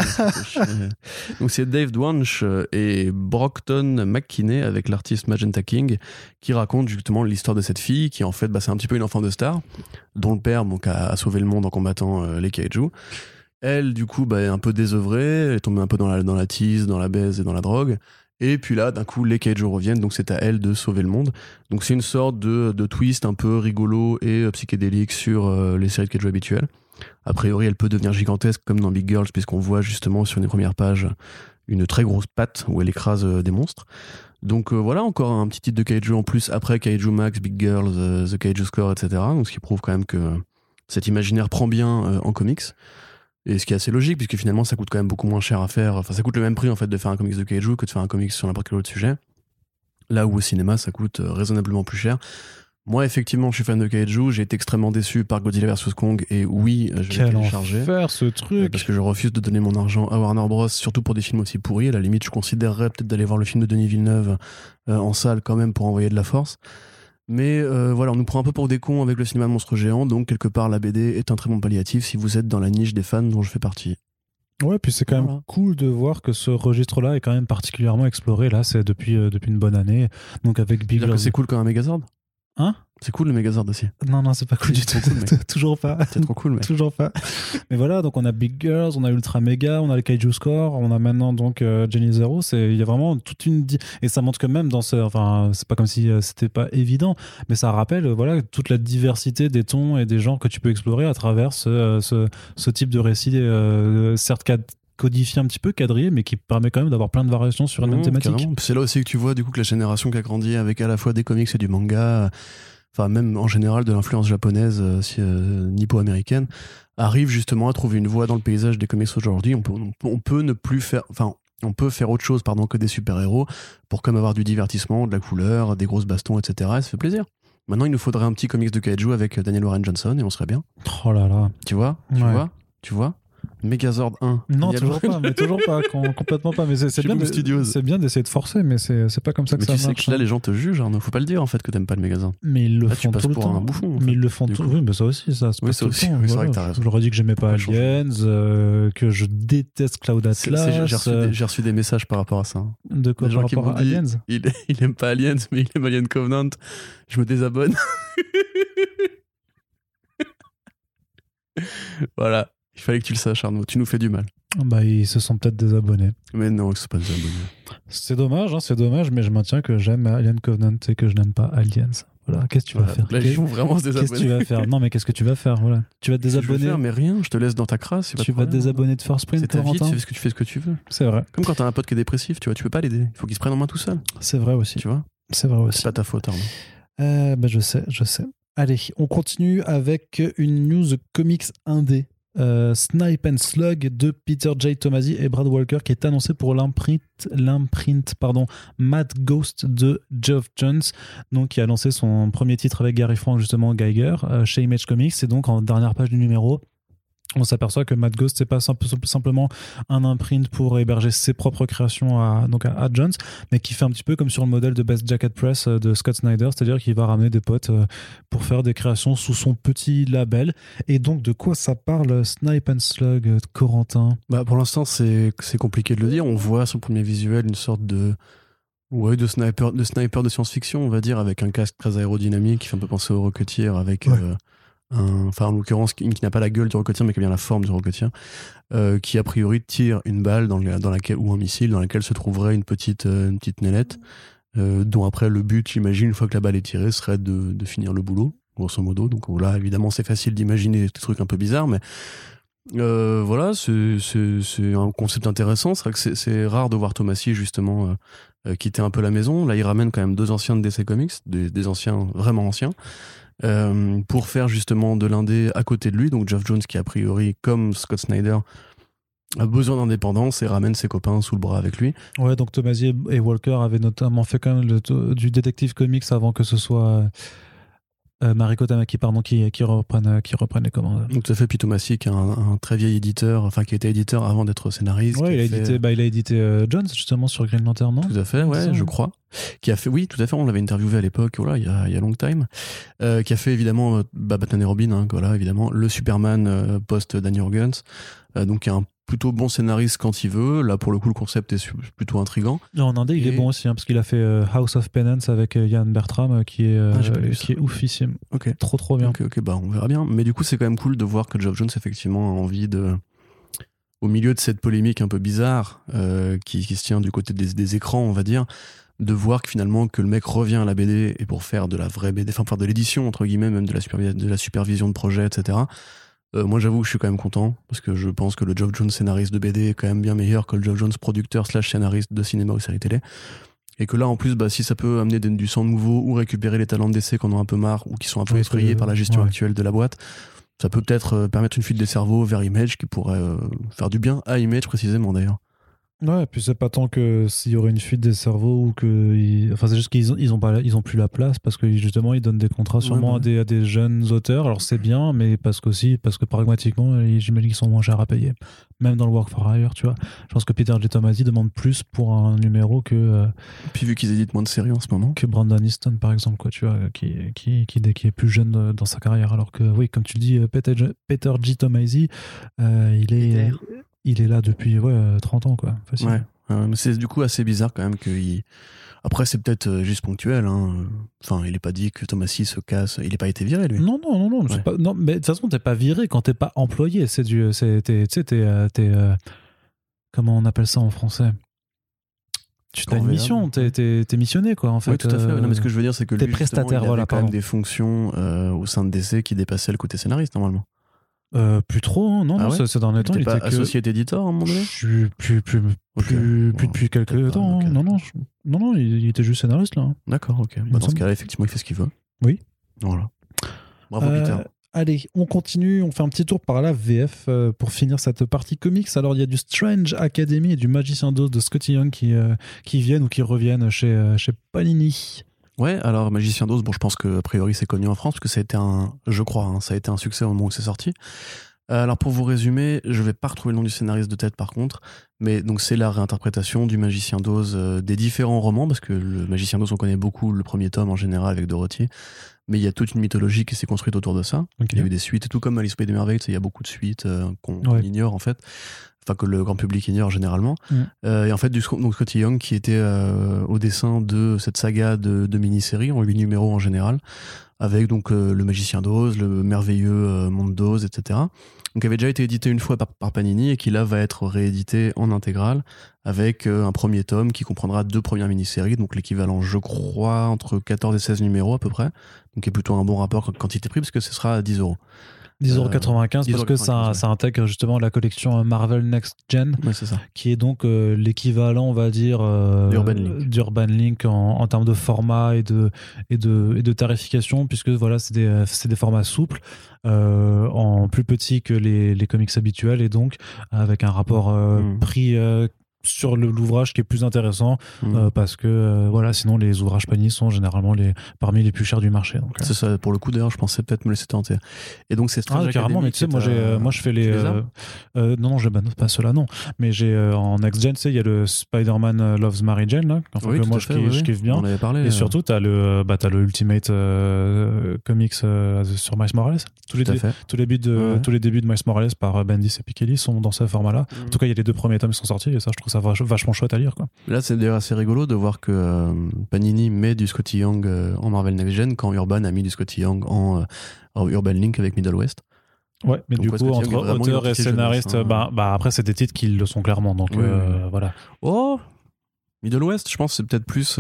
Donc c'est Dave Dwanch et Brockton McKinney avec l'artiste Magenta King qui raconte justement l'histoire de cette fille qui en fait, bah, c'est un petit peu une enfant de star dont le père donc a sauvé le monde en combattant les kaiju. Elle, du coup, bah, est un peu désœuvrée, elle est tombée un peu dans la tease, dans la baise et dans la drogue. Et puis là, d'un coup, les kaiju reviennent, donc c'est à elle de sauver le monde. Donc c'est une sorte de twist un peu rigolo et psychédélique sur les séries de kaiju habituelles. A priori, elle peut devenir gigantesque, comme dans Big Girls, puisqu'on voit justement sur les premières pages une très grosse patte où elle écrase des monstres. Donc voilà, encore un petit titre de kaiju en plus, après Kaiju Max, Big Girls, The Kaiju Score, etc. Donc ce qui prouve quand même que cet imaginaire prend bien en comics. Et ce qui est assez logique, puisque finalement ça coûte quand même beaucoup moins cher à faire. Enfin, ça coûte le même prix en fait de faire un comics de kaiju que de faire un comics sur n'importe quel autre sujet. là où au cinéma ça coûte raisonnablement plus cher. Moi, effectivement, je suis fan de Kaiju, j'ai été extrêmement déçu par Godzilla vs Kong, et oui, je vais télécharger. Quel enfer, ce truc! Parce que je refuse de donner mon argent à Warner Bros, surtout pour des films aussi pourris. À la limite, je considérerais peut-être d'aller voir le film de Denis Villeneuve en salle quand même pour envoyer de la force. Mais voilà, on nous prend un peu pour des cons avec le cinéma monstre géant, donc quelque part, la BD est un très bon palliatif si vous êtes dans la niche des fans dont je fais partie. Ouais, puis c'est quand même cool de voir que ce registre-là est quand même particulièrement exploré, là, c'est depuis une bonne année. Donc avec Big Love. C'est cool quand un Megazord? Hein? C'est cool le Megazord aussi. Non, c'est pas cool du tout. Toujours pas. C'est trop cool, mec. Toujours pas. Mais voilà, donc on a Big Girls, on a Ultra Mega, on a le Kaiju Score, on a maintenant donc Jenny Zero. Il y a vraiment toute une. Et ça montre que même dans ce. Enfin, c'est pas comme si c'était pas évident, mais ça rappelle voilà, toute la diversité des tons et des genres que tu peux explorer à travers ce type de récit, certes codifié un petit peu, quadrillé, mais qui permet quand même d'avoir plein de variations sur une même thématique. Carrément. C'est là aussi que tu vois du coup que la génération qui a grandi avec à la fois des comics et du manga, enfin même en général de l'influence japonaise nippo-américaine, arrive justement à trouver une voie dans le paysage des comics aujourd'hui. On peut ne plus faire, enfin on peut faire autre chose que des super-héros pour comme avoir du divertissement, de la couleur, des grosses bastons, etc. Et ça fait plaisir. Maintenant il nous faudrait un petit comics de Kaiju avec Daniel Warren Johnson et on serait bien. Oh là là. Tu vois Megazord 1. Non, toujours pas, complètement pas. Mais c'est bien, c'est bien d'essayer de forcer, mais c'est pas comme ça que ça marche. Mais tu sais que là, les gens te jugent, Arnaud. Faut pas le dire, en fait, que t'aimes pas le Megazord. Mais ils le font tout le temps. Un bouffon, mais ils le font tout. Oui, mais ça aussi, ça. Oui, ça aussi. C'est vrai que t'as raison. Je leur ai dit que j'aimais pas Aliens, que je déteste Cloud Atlas. J'ai reçu des messages par rapport à ça. De quoi? Par rapport à Aliens? Il aime pas Aliens, mais il aime Alien Covenant. Je me désabonne. Voilà. Il fallait que tu le saches, Arnaud. Tu nous fais du mal. Bah, ils se sont peut-être désabonnés. Mais non, ils sont pas désabonnés. C'est dommage, mais je maintiens que j'aime Alien Covenant et que je n'aime pas Aliens. Voilà, qu'est-ce que tu vas faire? Là, ils vont vraiment se désabonner. Qu'est-ce que tu vas faire? Non, mais qu'est-ce que tu vas faire? Voilà. Tu vas te désabonner. Je vais faire, mais rien, je te laisse dans ta crasse. Tu vas te désabonner de First Print, Corentin. C'est ta vie, tu fais ce que tu veux. C'est vrai. Comme quand t'as un pote qui est dépressif, tu vois, tu peux pas l'aider. Il faut qu'il se prenne en main tout seul. C'est vrai aussi. Tu vois? C'est vrai aussi. C'est pas ta faute, Arnaud. Bah, je sais. Allez, on continue avec une news comics indé. Snipe and Slug de Peter J. Tomasi et Brad Walker, qui est annoncé pour l'imprint Mad Ghost de Geoff Johns, donc qui a lancé son premier titre avec Gary Frank, justement Geiger, chez Image Comics. Et donc en dernière page du numéro, on s'aperçoit que Mad Ghost, c'est pas simplement un imprint pour héberger ses propres créations à Johns, mais qui fait un petit peu comme sur le modèle de Best Jacket Press de Scott Snyder, c'est-à-dire qu'il va ramener des potes pour faire des créations sous son petit label. Et donc, de quoi ça parle, Snipe and Slug, Corentin? Bah, pour l'instant, c'est compliqué de le dire. On voit sur le premier visuel une sorte de sniper de science-fiction, on va dire, avec un casque très aérodynamique qui fait un peu penser au Rocketeer avec... Ouais. Enfin, en l'occurrence, qui n'a pas la gueule du Rocketeer, mais qui a bien la forme du Rocketeer, qui a priori tire une balle ou un missile dans laquelle se trouverait une petite nénette, dont après le but, j'imagine, une fois que la balle est tirée, serait de finir le boulot, grosso modo. Donc là, évidemment, c'est facile d'imaginer des trucs un peu bizarres, mais voilà, c'est un concept intéressant. C'est vrai que c'est rare de voir Tomasi, justement, quitter un peu la maison. Là, il ramène quand même deux anciens de DC Comics, des anciens vraiment anciens. Pour faire justement de l'indé à côté de lui, donc Geoff Johns qui a priori comme Scott Snyder a besoin d'indépendance et ramène ses copains sous le bras avec lui. Ouais, donc Tomasi et Walker avaient notamment fait quand même du Detective Comics avant que ce soit Mariko Tamaki qui reprenne les commandes. Donc tout à fait, puis Tomasi qui est un très vieil éditeur, enfin qui était éditeur avant d'être scénariste. Ouais, il a édité Johns justement sur Green Lantern, non? Tout à fait, ouais, je crois. Qui a fait, oui, tout à fait, on l'avait interviewé à l'époque, voilà, il y a long time, qui a fait évidemment Batman et Robin, hein, voilà, évidemment, le Superman post Dan Jurgens, donc qui est un plutôt bon scénariste quand il veut. Là, pour le coup, le concept est plutôt intriguant. En indé, il est bon aussi, hein, parce qu'il a fait House of Penance avec Ian Bertram, qui est oufissime. Okay. Trop bien. Ok, bah on verra bien. Mais du coup, c'est quand même cool de voir que Geoff Johns, effectivement, a envie de... Au milieu de cette polémique un peu bizarre qui se tient du côté des écrans, on va dire, de voir que finalement que le mec revient à la BD et pour faire de la vraie BD, enfin pour faire de l'édition entre guillemets, même de la supervision de projet, etc. Moi j'avoue que je suis quand même content parce que je pense que le Geoff Johns scénariste de BD est quand même bien meilleur que le Geoff Johns producteur / scénariste de cinéma ou série télé, et que là en plus si ça peut amener du sang nouveau ou récupérer les talents de DC qu'on a un peu marre ou qui sont un peu effrayés par la gestion actuelle de la boîte, ça peut peut-être permettre une fuite des cerveaux vers Image qui pourrait faire du bien à Image précisément d'ailleurs. Ouais, et puis c'est pas tant que s'il y aurait une fuite des cerveaux ou que. Enfin, c'est juste qu'ils ont plus la place parce que justement, ils donnent des contrats sûrement à des jeunes auteurs. Alors c'est bien, mais parce que pragmatiquement, j'imagine qu'ils sont moins chers à payer. Même dans le Work for Hire, tu vois. Je pense que Peter J. Tomasi demande plus pour un numéro que. Puis vu qu'ils éditent moins de séries en ce moment. Que Brandon Easton, par exemple, quoi, tu vois, qui est plus jeune dans sa carrière. Alors que, oui, comme tu le dis, Peter J. Tomasi, il est là depuis 30 ans, quoi. Facile. Ouais, mais c'est du coup assez bizarre quand même qu'il... Après, c'est peut-être juste ponctuel. Hein. Enfin, il n'est pas dit que Tomasi se casse. Il n'a pas été viré, lui. Non. Ouais. Pas... non mais de toute façon, t'es pas viré quand t'es pas employé. C'est du... T'es comment on appelle ça en français ? Tu as une mission, t'es missionné, quoi, en fait. Oui, tout à fait. Non, mais ce que je veux dire, c'est que lui, prestataire, il avait quand même des fonctions au sein de DC qui dépassaient le côté scénariste, normalement. Plus trop, hein. Non, c'est dans les temps. Il était pas associé d'éditeur, à un moment donné ? Plus depuis quelques temps. Okay. Non, il était juste scénariste, là. D'accord, ok. Bah, dans ce cas-là, effectivement, il fait ce qu'il veut. Oui. Voilà. Bravo, Peter. Allez, on continue, on fait un petit tour par la VF pour finir cette partie comics. Alors, il y a du Strange Academy et du Magicien d'Oz de Scotty Young qui viennent ou qui reviennent chez Panini. Ouais, alors Magicien d'Oz, bon, je pense que a priori c'est connu en France parce que ça a été un succès au moment où c'est sorti. Alors pour vous résumer, je vais pas retrouver le nom du scénariste de tête par contre, mais donc c'est la réinterprétation du Magicien d'Oz des différents romans parce que le Magicien d'Oz on connaît beaucoup le premier tome en général avec Dorothy, mais il y a toute une mythologie qui s'est construite autour de ça. Okay. Il y a eu des suites, tout comme à l'Esprit des Merveilles, il y a beaucoup de suites qu'on ignore en fait. Enfin, que le grand public ignore généralement. Mmh. Et en fait, donc Scotty Young, qui était au dessin de cette saga de mini-série, en 8 numéros en général, avec donc le Magicien d'Oz, le merveilleux Monde d'Oz, etc. Donc, avait déjà été édité une fois par Panini et qui là va être réédité en intégrale avec un premier tome qui comprendra 2 premières mini-séries, donc l'équivalent, je crois, entre 14 et 16 numéros à peu près. Donc, qui est plutôt un bon rapport quantité-prix parce que ce sera à 10€. 10,95€ parce que ça intègre justement la collection Marvel Next Gen, ouais, c'est ça. Qui est donc l'équivalent, on va dire, d'Urban Link en termes de format et de tarification, puisque voilà, c'est des formats souples, en plus petit que les comics habituels, et donc avec un rapport prix sur l'ouvrage qui est plus intéressant parce que sinon les ouvrages Panini sont généralement parmi les plus chers du marché. Donc, c'est ça, pour le coup d'ailleurs je pensais peut-être me laisser tenter. Et donc c'est Strange Academy. Carrément, mais tu sais, moi je fais les... non, je banne pas cela, non. Mais j'ai en Next Gen, tu sais, il y a le Spider-Man Loves Mary Jane, là, je kiffe bien. On avait parlé. Et surtout, t'as le Ultimate Comics sur Miles Morales. Tous les débuts de Miles Morales par Bendis et Piketty sont dans ce format-là. En tout cas, il y a les 2 premiers tomes qui sont sortis et ça, je trouve ça vachement chouette à lire, quoi. Là c'est d'ailleurs assez rigolo de voir que Panini met du Scotty Young en Marvel Next Gen quand Urban a mis du Scotty Young en Urban Link avec Middle West. Ouais, mais donc du coup entre auteur et scénariste, hein. Bah après c'est des titres qui le sont clairement, donc oui. Voilà. Oh, Middle West, je pense que c'est peut-être plus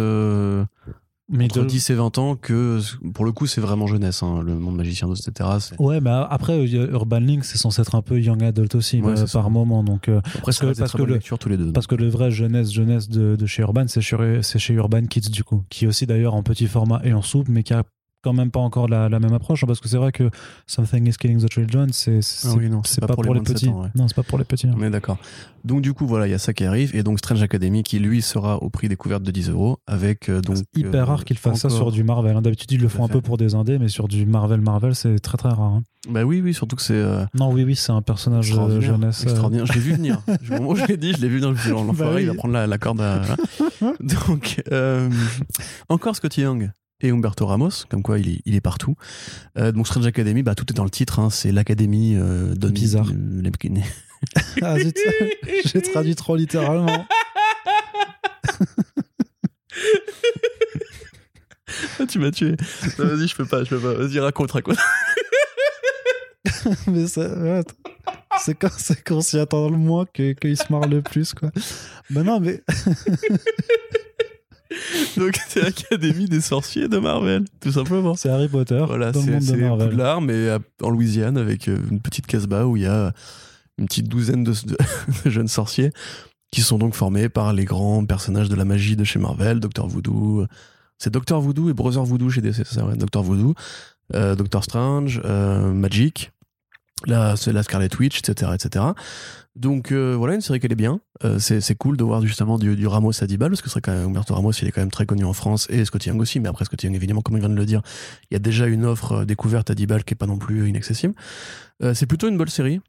entre 10 et 20 ans que, pour le coup, c'est vraiment jeunesse, hein, le Monde Magicien d'Oz, etc. Ouais, mais après, Urban Link, c'est censé être un peu young adult aussi, ouais, par moment. Donc, après, ça reste très bonne lecture tous les deux. Parce que le vrai jeunesse de chez Urban, c'est chez Urban Kids, du coup, qui est aussi d'ailleurs en petit format et en souple, mais qui a quand même pas encore la même approche, hein, parce que c'est vrai que Something is Killing the Children, c'est pas pour les petits. Ans, ouais. Non, c'est pas pour les petits. Hein. On est d'accord. Donc du coup, voilà, il y a ça qui arrive, et donc Strange Academy qui lui sera au prix découverte de 10€ avec donc. C'est hyper rare qu'ils fassent ça sur du Marvel. Hein. D'habitude ils le font un peu pour des indés, mais sur du Marvel, c'est très très rare. Hein. Bah oui, surtout que c'est. Non, c'est un personnage extraordinaire, jeunesse. Extraordinaire. Je l'ai vu venir. Moi je l'ai dit, je l'ai vu dans l'enfoiré, il va prendre la corde. Donc encore Scotty Young. Et Humberto Ramos, comme quoi il est partout. Donc Strange Academy, tout est dans le titre, hein, c'est l'académie bizarre. Ah zut, j'ai traduit trop littéralement. Tu m'as tué. Non, vas-y, je peux pas. Vas-y, raconte. Mais ça, c'est quand on s'y attend le moins qu'il se marre le plus, quoi. Non, mais... Donc c'est l'Académie des sorciers de Marvel, tout simplement. C'est Harry Potter, voilà, dans le monde de Marvel. C'est Poudlard, mais en Louisiane, avec une petite casbah où il y a une petite douzaine de jeunes sorciers qui sont donc formés par les grands personnages de la magie de chez Marvel, Dr. Voodoo. C'est Dr. Voodoo et Brother Voodoo chez DC, c'est ça, ouais. Dr. Voodoo, Dr. Strange, Magic, la Scarlet Witch, etc., etc. Donc voilà, une série qui est bien. C'est cool de voir justement du Ramos à 10 balles, parce que c'est quand même, Humberto Ramos, il est quand même très connu en France, et Scott Young aussi. Mais après Scott Young, évidemment, comme il vient de le dire, il y a déjà une offre découverte à 10 balles qui est pas non plus inaccessible. C'est plutôt une bonne série.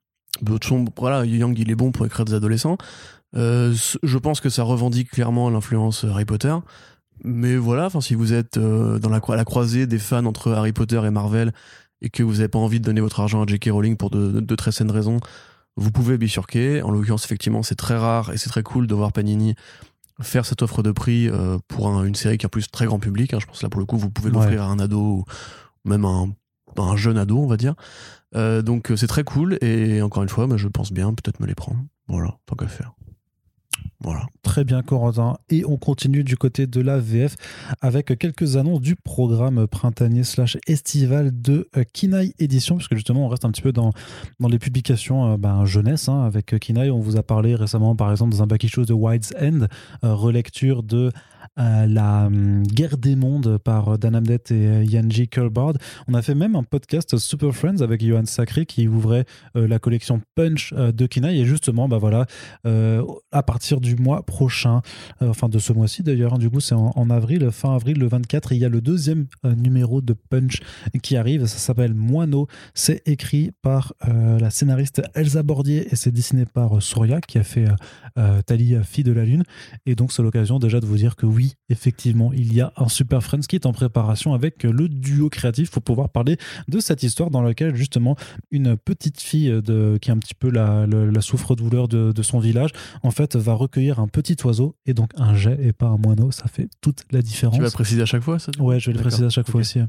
Voilà, Young, il est bon pour écrire des adolescents. Je pense que ça revendique clairement l'influence Harry Potter. Mais voilà, enfin, si vous êtes dans la croisée des fans entre Harry Potter et Marvel, et que vous n'avez pas envie de donner votre argent à J.K. Rowling pour de très saines raisons, vous pouvez bifurquer. En l'occurrence, effectivement, c'est très rare et c'est très cool de voir Panini faire cette offre de prix pour une série qui a en plus très grand public. Hein. Je pense là, pour le coup, vous pouvez l'offrir à un ado, ou même un jeune ado, on va dire. Donc, c'est très cool. Et encore une fois, je pense bien peut-être me les prendre. Voilà, tant qu'à faire. Voilà. Très bien, Corentin. Et on continue du côté de la VF avec quelques annonces du programme printanier / estival de Kinaï Édition, puisque justement on reste un petit peu dans les publications jeunesse hein, avec Kinaï. On vous a parlé récemment par exemple dans un bac issues de Wide's End, relecture de la guerre des mondes par Dan Amdett et Yanji Kullbaard. On a fait même un podcast Super Friends avec Johan Sacré qui ouvrait la collection Punch de Kinaï, et justement à partir du mois prochain, enfin de ce mois-ci d'ailleurs, du coup c'est en avril, fin avril le 24, il y a le deuxième numéro de Punch qui arrive, ça s'appelle Moineau, c'est écrit par la scénariste Elsa Bordier et c'est dessiné par Soria qui a fait Thalie, Fille de la Lune, et donc c'est l'occasion déjà de vous dire que oui, effectivement, il y a un Super Friends qui est en préparation avec le duo créatif pour pouvoir parler de cette histoire dans laquelle justement une petite fille qui est un petit peu la souffre-douleur de son village, en fait va recueillir un petit oiseau, et donc un jet et pas un moineau, ça fait toute la différence. Tu vas préciser à chaque fois ça ? Ouais, je vais le préciser à chaque fois aussi.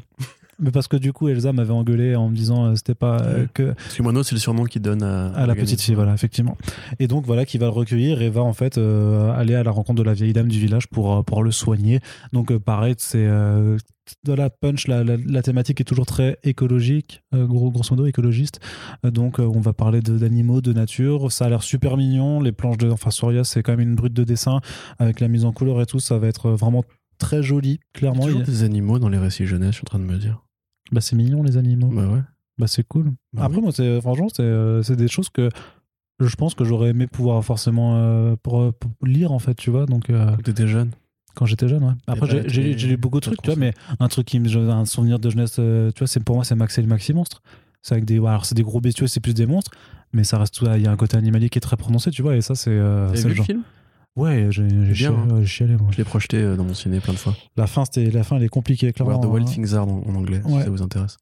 Mais parce que du coup, Elsa m'avait engueulé en me disant c'était pas que. Parce que Moineau, c'est le surnom qu'il donne à la petite fille, voilà, effectivement. Et donc, voilà, qui va le recueillir et va en fait aller à la rencontre de la vieille dame du village pour le soigner. Donc, pareil, c'est. Dans la Punch, la thématique est toujours très écologique, grosso modo écologiste. Donc on va parler d'animaux, de nature. Ça a l'air super mignon. Les planches Soria, c'est quand même une brute de dessin avec la mise en couleur et tout. Ça va être vraiment très joli, clairement. Il y a des animaux dans les récits jeunesse, je suis en train de me dire. Bah c'est mignon les animaux. Bah ouais. Bah c'est cool. Bah après oui. Moi franchement c'est des choses que je pense que j'aurais aimé pouvoir forcément pour lire en fait, tu vois. Donc t'étais jeune. Quand j'étais jeune, ouais. Après, j'ai lu beaucoup de trucs, tu vois, mais un souvenir de jeunesse, tu vois, pour moi, c'est Max et le Maxi Monstre. C'est avec alors, c'est des gros bestiaux, c'est plus des monstres, mais ça reste, il y a un côté animalier qui est très prononcé, tu vois, et ça, c'est le genre. Film ouais, j'ai chialé, moi. Je l'ai projeté dans mon ciné plein de fois. La fin, elle est compliquée, clairement. The Wild Things Are en anglais, ouais. Si ça vous intéresse.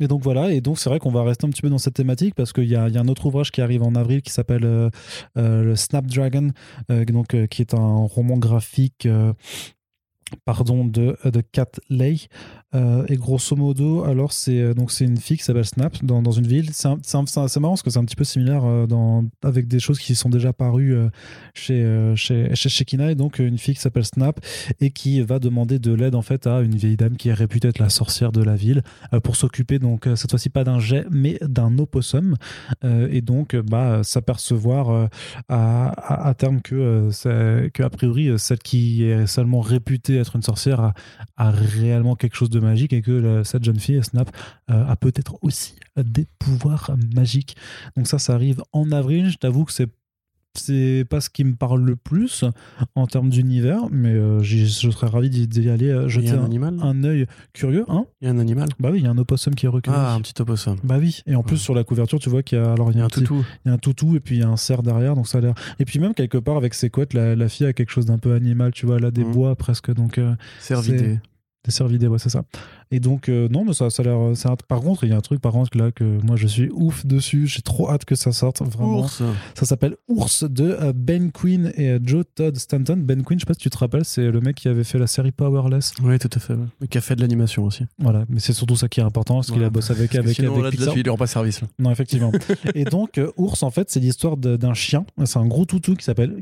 Et donc voilà, et donc c'est vrai qu'on va rester un petit peu dans cette thématique parce qu'il y a un autre ouvrage qui arrive en avril qui s'appelle le Snapdragon, qui est un roman graphique de Kat Lay. Et grosso modo, alors c'est une fille qui s'appelle Snap dans une ville. C'est marrant parce que c'est un petit peu similaire avec des choses qui sont déjà parues chez Kinaï. Donc une fille qui s'appelle Snap et qui va demander de l'aide en fait à une vieille dame qui est réputée être la sorcière de la ville pour s'occuper donc cette fois-ci pas d'un jet mais d'un opossum et donc s'apercevoir à terme que a priori celle qui est seulement réputée être une sorcière a réellement quelque chose de magique et que cette jeune fille Snap a peut-être aussi des pouvoirs magiques. Donc ça arrive en avril. Je t'avoue que c'est pas ce qui me parle le plus en termes d'univers, mais je serais ravi d'y aller jeter un œil curieux. Hein, il y a un animal. Bah oui, il y a un opossum qui est recueilli. Ah, un petit opossum. Bah oui. Et en plus sur la couverture, tu vois qu'il y a un toutou. Il y a un toutou et puis il y a un cerf derrière, donc ça a l'air. Et puis même quelque part avec ses couettes, la fille a quelque chose d'un peu animal, tu vois, elle a des bois presque, donc. Cervidé. Des cervidés, ouais, c'est ça. Et donc, non, mais ça a l'air. Par contre, il y a un truc, là, que moi je suis ouf dessus. J'ai trop hâte que ça sorte, vraiment. Ours. Ça s'appelle Ours de Ben Quinn et Joe Todd Stanton. Ben Quinn, je sais pas si tu te rappelles, c'est le mec qui avait fait la série Powerless. Oui, tout à fait. Ouais. Qui a fait de l'animation aussi. Voilà, mais c'est surtout ça qui est important, parce qu'il a bossé avec sinon, avec Pixar. Il lui rend pas service. Là. Non, effectivement. Et donc, Ours, en fait, c'est l'histoire d'un chien. C'est un gros toutou qui s'appelle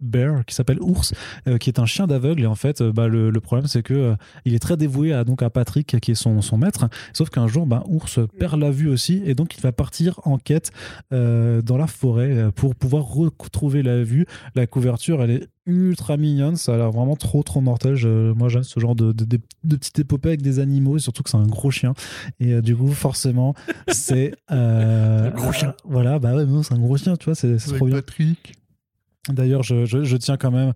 Bear, qui s'appelle Ours, qui est un chien d'aveugle. Et en fait, le problème, c'est que il est très dévoué à Patrick, qui est son maître, sauf qu'un jour Ours perd la vue aussi et donc il va partir en quête dans la forêt pour pouvoir retrouver la vue. La couverture elle est ultra mignonne, ça a l'air vraiment trop mortel. Moi j'aime ce genre de petite épopée avec des animaux, surtout que c'est un gros chien et du coup forcément c'est un gros chien, voilà, bah ouais, non, c'est un gros chien, tu vois, c'est trop bien. Patrick. D'ailleurs, je tiens quand même.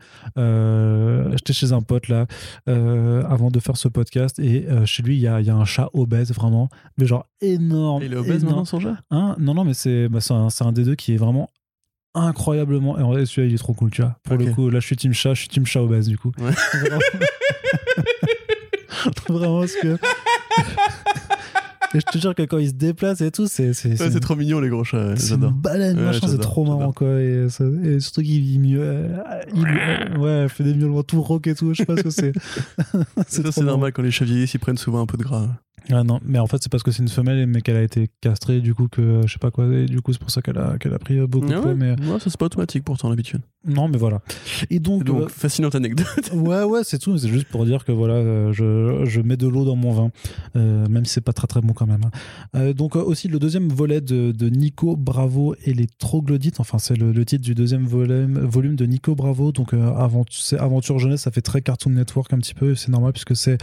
J'étais chez un pote là avant de faire ce podcast et chez lui il y a un chat obèse vraiment, mais genre énorme. Et il est obèse maintenant son chat. Hein, non mais c'est un des deux qui est vraiment incroyablement. Et en vrai, celui-là il est trop cool, tu vois. Pour le coup, là je suis team chat, obèse du coup. Ouais. Vraiment parce que. Et je te jure que quand ils se déplacent et tout, c'est trop mignon les gros chats. Ouais, c'est j'adore. Une baleine, ouais, machin, c'est trop marrant quoi. Et surtout qu'il miaule, ouais, fait des miaulements tout rauques et tout. Je sais pas ce que c'est. c'est normal quand les chats vieillissent, ils prennent souvent un peu de gras. Ah non, mais en fait c'est parce que c'est une femelle mais qu'elle a été castrée du coup que je sais pas quoi, et du coup c'est pour ça qu'elle a pris beaucoup de poids. Mais ouais, ça c'est pas automatique pourtant l'habitude. Non mais voilà. Et donc fascinante anecdote. Ouais c'est tout, mais c'est juste pour dire que voilà, je mets de l'eau dans mon vin, même si c'est pas très très bon quand même. Donc aussi le deuxième volet de Nico Bravo et les troglodytes, enfin c'est le titre du deuxième volume de Nico Bravo, donc c'est Aventure Jeunesse, ça fait très Cartoon Network un petit peu, c'est normal puisque c'est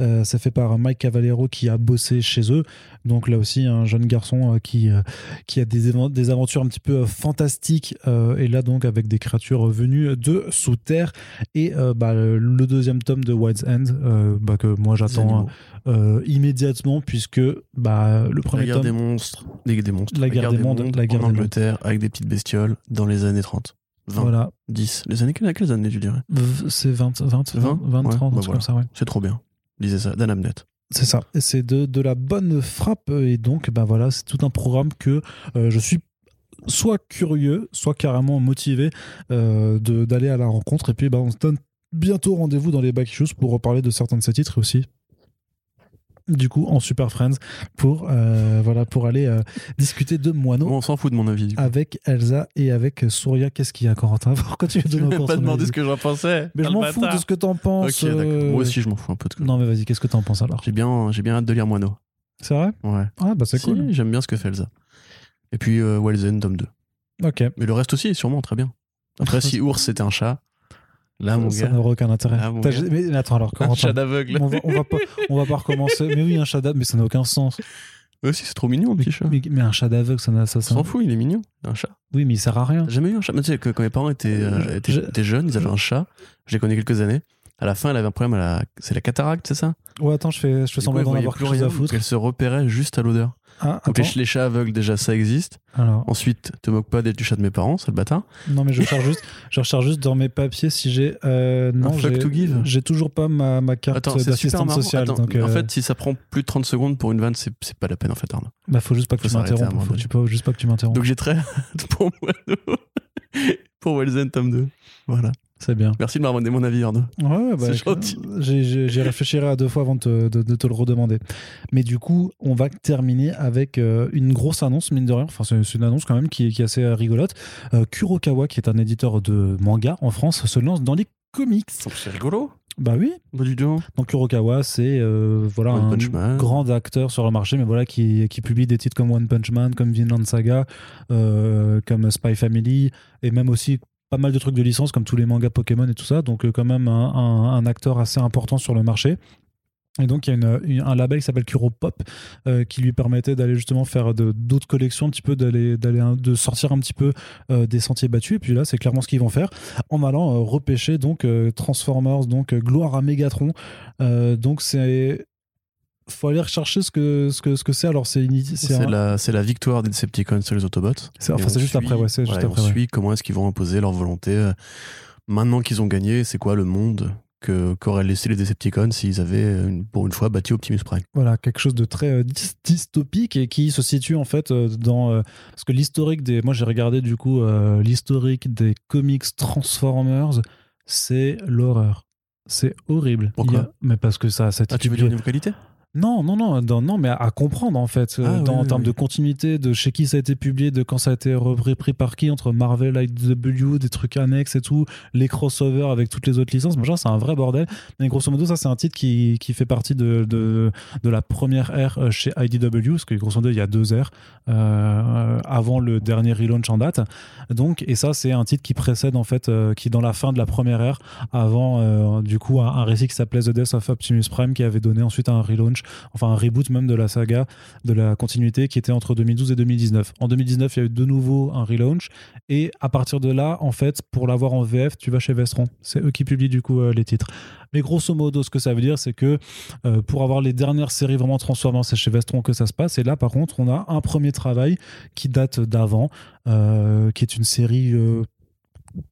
ça fait par Mike Cavallero qui a bossé chez eux, donc là aussi un jeune garçon qui a des aventures un petit peu fantastiques et là donc avec des créatures venues de sous terre et le deuxième tome de White's End que moi j'attends immédiatement puisque le premier tome la guerre des mondes, la guerre en Angleterre avec des petites bestioles dans les années 30 20, voilà 10 les années quelles années tu dirais c'est 20 ouais, 30 voilà. Comme ça, ouais. C'est trop bien, lisez ça, Dan Abnett. C'est ça, et c'est de la bonne frappe et donc voilà, c'est tout un programme que je suis soit curieux, soit carrément motivé d'aller à la rencontre et puis on se donne bientôt rendez-vous dans les Back Issues pour reparler de certains de ces titres aussi. Du coup, en Super Friends, pour aller discuter de Moineau. On s'en fout de mon avis. Avec Elsa et avec Souria. Qu'est-ce qu'il y a, Corentin ? Pourquoi tu ne m'as pas demandé ce que j'en pensais ? Mais je m'en fous de ce que t'en penses. Ok, d'accord. Moi aussi, je m'en fous un peu de quoi. Non, mais vas-y, qu'est-ce que t'en penses alors ? J'ai bien hâte de lire Moineau. C'est vrai ? Ouais. Ah, c'est cool. J'aime bien ce que fait Elsa. Et puis, Walden, tome 2. Ok. Mais le reste aussi, sûrement, très bien. Après, si Ours, c'était un chat. Là, ça n'aurait aucun intérêt. Là, mais attends, alors, un chat d'aveugle. On va pas recommencer. Mais oui, un chat d'aveugle, mais ça n'a aucun sens. Eux aussi, c'est trop mignon, le petit chat. Mais un chat d'aveugle, ça s'en fout, il est mignon, un chat. Oui, mais il sert à rien. J'ai jamais eu un chat. Mais tu sais, quand mes parents étaient jeunes, ils avaient un chat. Je les connais quelques années. À la fin, elle avait un problème. C'est la cataracte, c'est ça ? Ouais, attends, je fais semblant d'en avoir quelque chose à foutre. Elle se repérait juste à l'odeur. Ah, donc les chats aveugles, déjà, ça existe. Alors. Ensuite, te moque pas du chat de mes parents, c'est le bâtard. Non, mais je recherche juste dans mes papiers si j'ai. J'ai toujours pas ma carte d'assistante sociale. Attends, donc, en fait, si ça prend plus de 30 secondes pour une vanne, c'est pas la peine, en fait, Arnaud. Faut juste pas que tu m'interrompes. Donc j'ai très hâte pour Moineau. Pour Wellzen, tome 2. Voilà. C'est bien. Merci de m'avoir demandé mon avis, Arnaud. Ouais, c'est gentil. J'y réfléchirai à deux fois avant de te le redemander. Mais du coup, on va terminer avec une grosse annonce, mine de rien. Enfin, c'est une annonce quand même qui est assez rigolote. Kurokawa, qui est un éditeur de manga en France, se lance dans les comics. C'est rigolo. Bah oui. Bah du tout. Donc Kurokawa, c'est un grand acteur sur le marché, mais voilà qui publie des titres comme One Punch Man, comme Vinland Saga, comme Spy Family, et même aussi pas mal de trucs de licence comme tous les mangas Pokémon et tout ça, donc quand même un acteur assez important sur le marché. Et donc il y a un label qui s'appelle Kuropop qui lui permettait d'aller justement faire d'autres collections un petit peu, de sortir un petit peu des sentiers battus, et puis là c'est clairement ce qu'ils vont faire en allant repêcher donc Transformers, donc Gloire à Megatron, donc c'est... Faut aller rechercher ce que c'est. Alors c'est la victoire des Decepticons sur les Autobots. C'est juste après. On suit comment est-ce qu'ils vont imposer leur volonté maintenant qu'ils ont gagné. C'est quoi le monde qu'auraient laissé les Decepticons s'ils avaient pour une fois battu Optimus Prime. Voilà, quelque chose de très dystopique et qui se situe en fait dans parce que l'historique des. Moi j'ai regardé du coup l'historique des comics Transformers, c'est l'horreur, c'est horrible. Pourquoi ? Mais parce que ça. Tu veux dire une qualité ? Non, mais à comprendre en fait, en termes de continuité, de chez qui ça a été publié, de quand ça a été repris par qui, entre Marvel, IDW, des trucs annexes et tout, les crossovers avec toutes les autres licences, genre, c'est un vrai bordel. Mais grosso modo, ça c'est un titre qui fait partie de la première ère chez IDW, parce que grosso modo il y a 2 ères avant le dernier relaunch en date. Donc, et ça c'est un titre qui précède en fait, qui est dans la fin de la première ère, avant du coup un récit qui s'appelait The Death of Optimus Prime, qui avait donné ensuite un relaunch, enfin un reboot même de la saga, de la continuité qui était entre 2012 et 2019. En 2019, il y a eu de nouveau un relaunch, et à partir de là, en fait, pour l'avoir en VF, tu vas chez Vestron. C'est eux qui publient du coup les titres. Mais grosso modo, ce que ça veut dire, c'est que pour avoir les dernières séries vraiment transformantes, c'est chez Vestron que ça se passe. Et là, par contre, on a un premier travail qui date d'avant, qui est une série...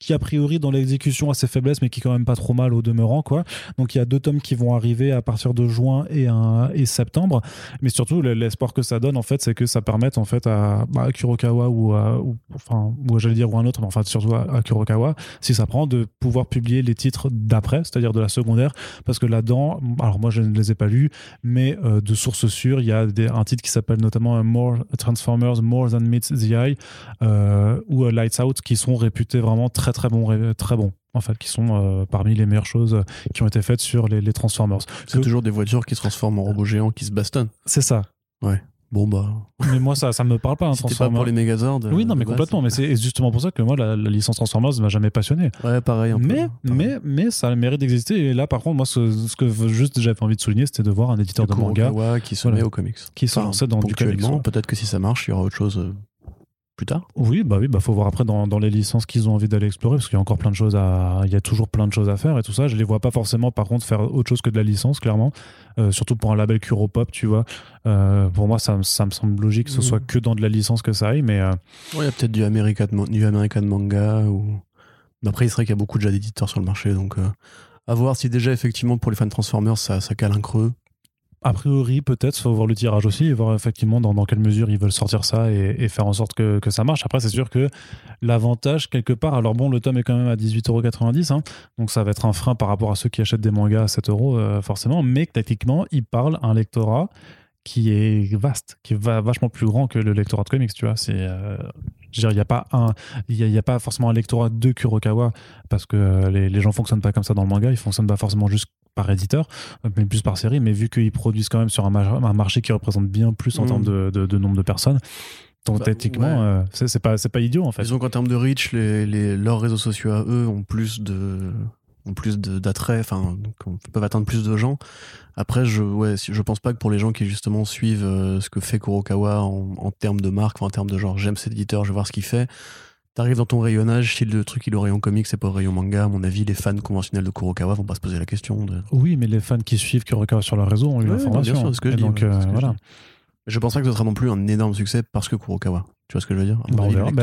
qui a priori dans l'exécution a ses faiblesses, mais qui est quand même pas trop mal au demeurant, quoi. Donc il y a 2 tomes qui vont arriver à partir de juin et septembre, mais surtout l'espoir que ça donne en fait, c'est que ça permette en fait à Kurokawa ou à un autre, mais enfin surtout à Kurokawa, si ça prend, de pouvoir publier les titres d'après, c'est-à-dire de la secondaire, parce que là-dedans, alors moi je ne les ai pas lus, mais de sources sûres, il y a un titre qui s'appelle notamment More Transformers More Than Meets the Eye ou Lights Out, qui sont réputés vraiment très très bons en fait, qui sont parmi les meilleures choses qui ont été faites sur les Transformers. C'est toujours des voitures qui se transforment en robots géants qui se bastonnent. C'est ça. Ouais. Bon bah. Mais moi ça me parle pas, un Transformers. C'était pas pour les Megazords. Oui non mais complètement, mais c'est justement pour ça que moi la licence Transformers m'a jamais passionné. Ouais pareil. Mais ça mérite d'exister, et là par contre moi ce que juste j'avais envie de souligner, c'était de voir un éditeur de manga qui se met aux comics. Qui se lance dans du comics. Peut-être que si ça marche, il y aura autre chose plus tard. Oui, faut voir après dans les licences qu'ils ont envie d'aller explorer, parce qu'il y a encore plein de choses il y a toujours plein de choses à faire et tout ça. Je les vois pas forcément, par contre, faire autre chose que de la licence, clairement. Surtout pour un label Kuropop, tu vois. Pour moi, ça me semble logique que ce soit que dans de la licence que ça aille, mais... Ouais, il y a peut-être du American manga ou... Après, il serait qu'il y a beaucoup déjà d'éditeurs sur le marché, donc à voir si déjà, effectivement, pour les fans de Transformers, ça cale un creux. A priori, peut-être, faut voir le tirage aussi et voir effectivement dans quelle mesure ils veulent sortir ça et faire en sorte que ça marche. Après, c'est sûr que l'avantage, quelque part, alors bon, le tome est quand même à 18,90€, donc ça va être un frein par rapport à ceux qui achètent des mangas à 7€, forcément, mais techniquement, ils parlent à un lectorat qui est vaste, qui est vachement plus grand que le lectorat de comics, tu vois. C'est, il n'y a pas il y a pas forcément un lectorat de Kurokawa, parce que les gens fonctionnent pas comme ça dans le manga, ils fonctionnent pas forcément juste par éditeur, mais plus par série, mais vu qu'ils produisent quand même sur un marché qui représente bien plus en termes de nombre de personnes, donc techniquement, c'est pas idiot en fait. Disons qu'en termes de reach, leurs réseaux sociaux à eux ont plus d'attrait, enfin, peuvent atteindre plus de gens. Après, je pense pas que pour les gens qui justement suivent ce que fait Kurokawa en termes de marque, en termes de genre, j'aime cet éditeur, je vais voir ce qu'il fait. T'arrives dans ton rayonnage, si le truc il est au rayon comics, c'est pas au rayon manga, à mon avis, les fans conventionnels de Kurokawa vont pas se poser la question. Oui, mais les fans qui suivent Kurokawa sur leur réseau ont eu l'information. Bien sûr, c'est ce que je dis. Donc, voilà. Je pense pas que ce sera non plus un énorme succès parce que Kurokawa. Tu vois ce que je veux dire ?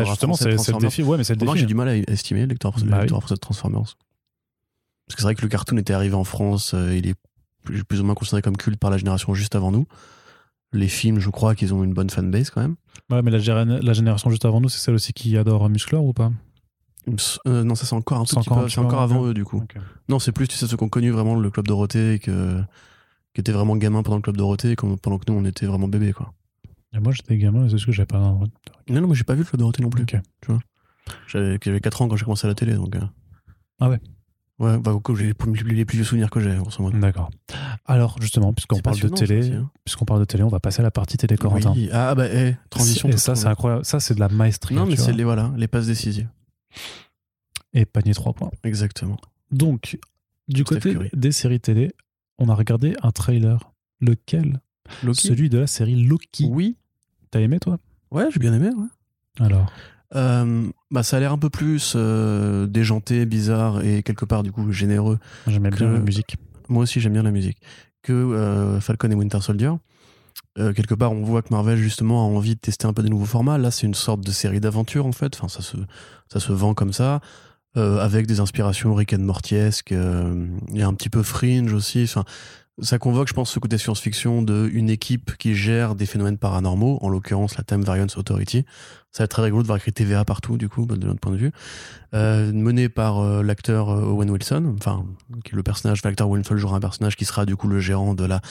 Justement, c'est le défi. Ouais, mais c'est le défi. Moi, j'ai du mal à estimer le lecteur français de Transformers. Parce que c'est vrai que le cartoon était arrivé en France, il est plus ou moins considéré comme culte par la génération juste avant nous. Les films, je crois qu'ils ont une bonne fanbase quand même. Ouais, mais la génération juste avant nous, c'est celle aussi qui adore Musclor ou pas ? Non, ça c'est encore un petit peu. C'est encore avant eux du coup. Okay. Non, c'est plus, tu sais, ceux qui ont connu vraiment le Club Dorothée, qui étaient vraiment gamins pendant le Club Dorothée, pendant que nous on était vraiment bébés, quoi. Et moi j'étais gamin, c'est ce que j'avais pas. Non, mais j'ai pas vu le Club Dorothée non plus. Okay. Tu vois, j'avais 4 ans quand j'ai commencé à la télé, donc. Ah ouais. Ouais, bah, les plus vieux souvenirs que j'ai, grosso modo. D'accord. Alors, justement, puisqu'on parle de télé, on va passer à la partie télé, Corentin. Oui. Ah, bah, transition. Et ça, c'est incroyable. Ça, c'est de la maestrie. Non, mais c'est les passes décisives. Et panier 3 points. Exactement. Donc, du côté des séries télé, on a regardé un trailer. Lequel ? Loki. Celui de la série Loki. Oui. T'as aimé, toi ? Ouais, j'ai bien aimé, ouais. Alors ça a l'air un peu plus déjanté, bizarre et quelque part du coup généreux. J'aime bien la musique. Moi aussi j'aime bien la musique. Que Falcon et Winter Soldier. Quelque part on voit que Marvel justement a envie de tester un peu des nouveaux formats. Là c'est une sorte de série d'aventure en fait. Enfin ça se vend comme ça avec des inspirations Rick and Mortiesque. Il y a un petit peu Fringe aussi. Enfin ça convoque je pense ce côté science-fiction de une équipe qui gère des phénomènes paranormaux. En l'occurrence la Time Variance Authority. Ça va être très rigolo de voir écrit TVA partout, du coup, de notre point de vue. Mené par l'acteur Owen Wilson, enfin, qui est le personnage, l'acteur Owen Wilson jouera un personnage qui sera, du coup, le gérant de la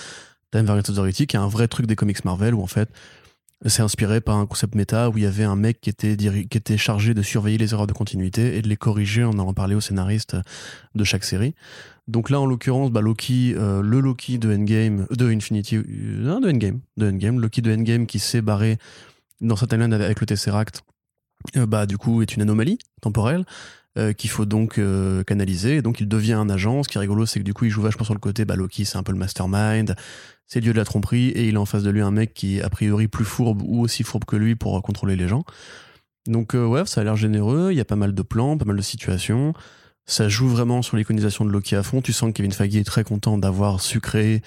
Time Variant Authority, qui est un vrai truc des comics Marvel, où en fait, c'est inspiré par un concept méta où il y avait un mec qui était chargé de surveiller les erreurs de continuité et de les corriger en allant parler aux scénaristes de chaque série. Donc là, en l'occurrence, Loki, le Loki de Endgame, de Endgame, Loki de Endgame qui s'est barré dans sa timeline avec le Tesseract, du coup, est une anomalie temporelle. Qu'il faut donc canaliser, et donc il devient un agent. Ce qui est rigolo, c'est que du coup il joue vachement sur le côté Loki, c'est un peu le mastermind, c'est le dieu de la tromperie, et il a en face de lui un mec qui est a priori plus fourbe ou aussi fourbe que lui pour contrôler les gens. Donc ouais, ça a l'air généreux, il y a pas mal de plans, pas mal de situations, ça joue vraiment sur l'iconisation de Loki à fond. Tu sens que Kevin Feige est très content d'avoir su créer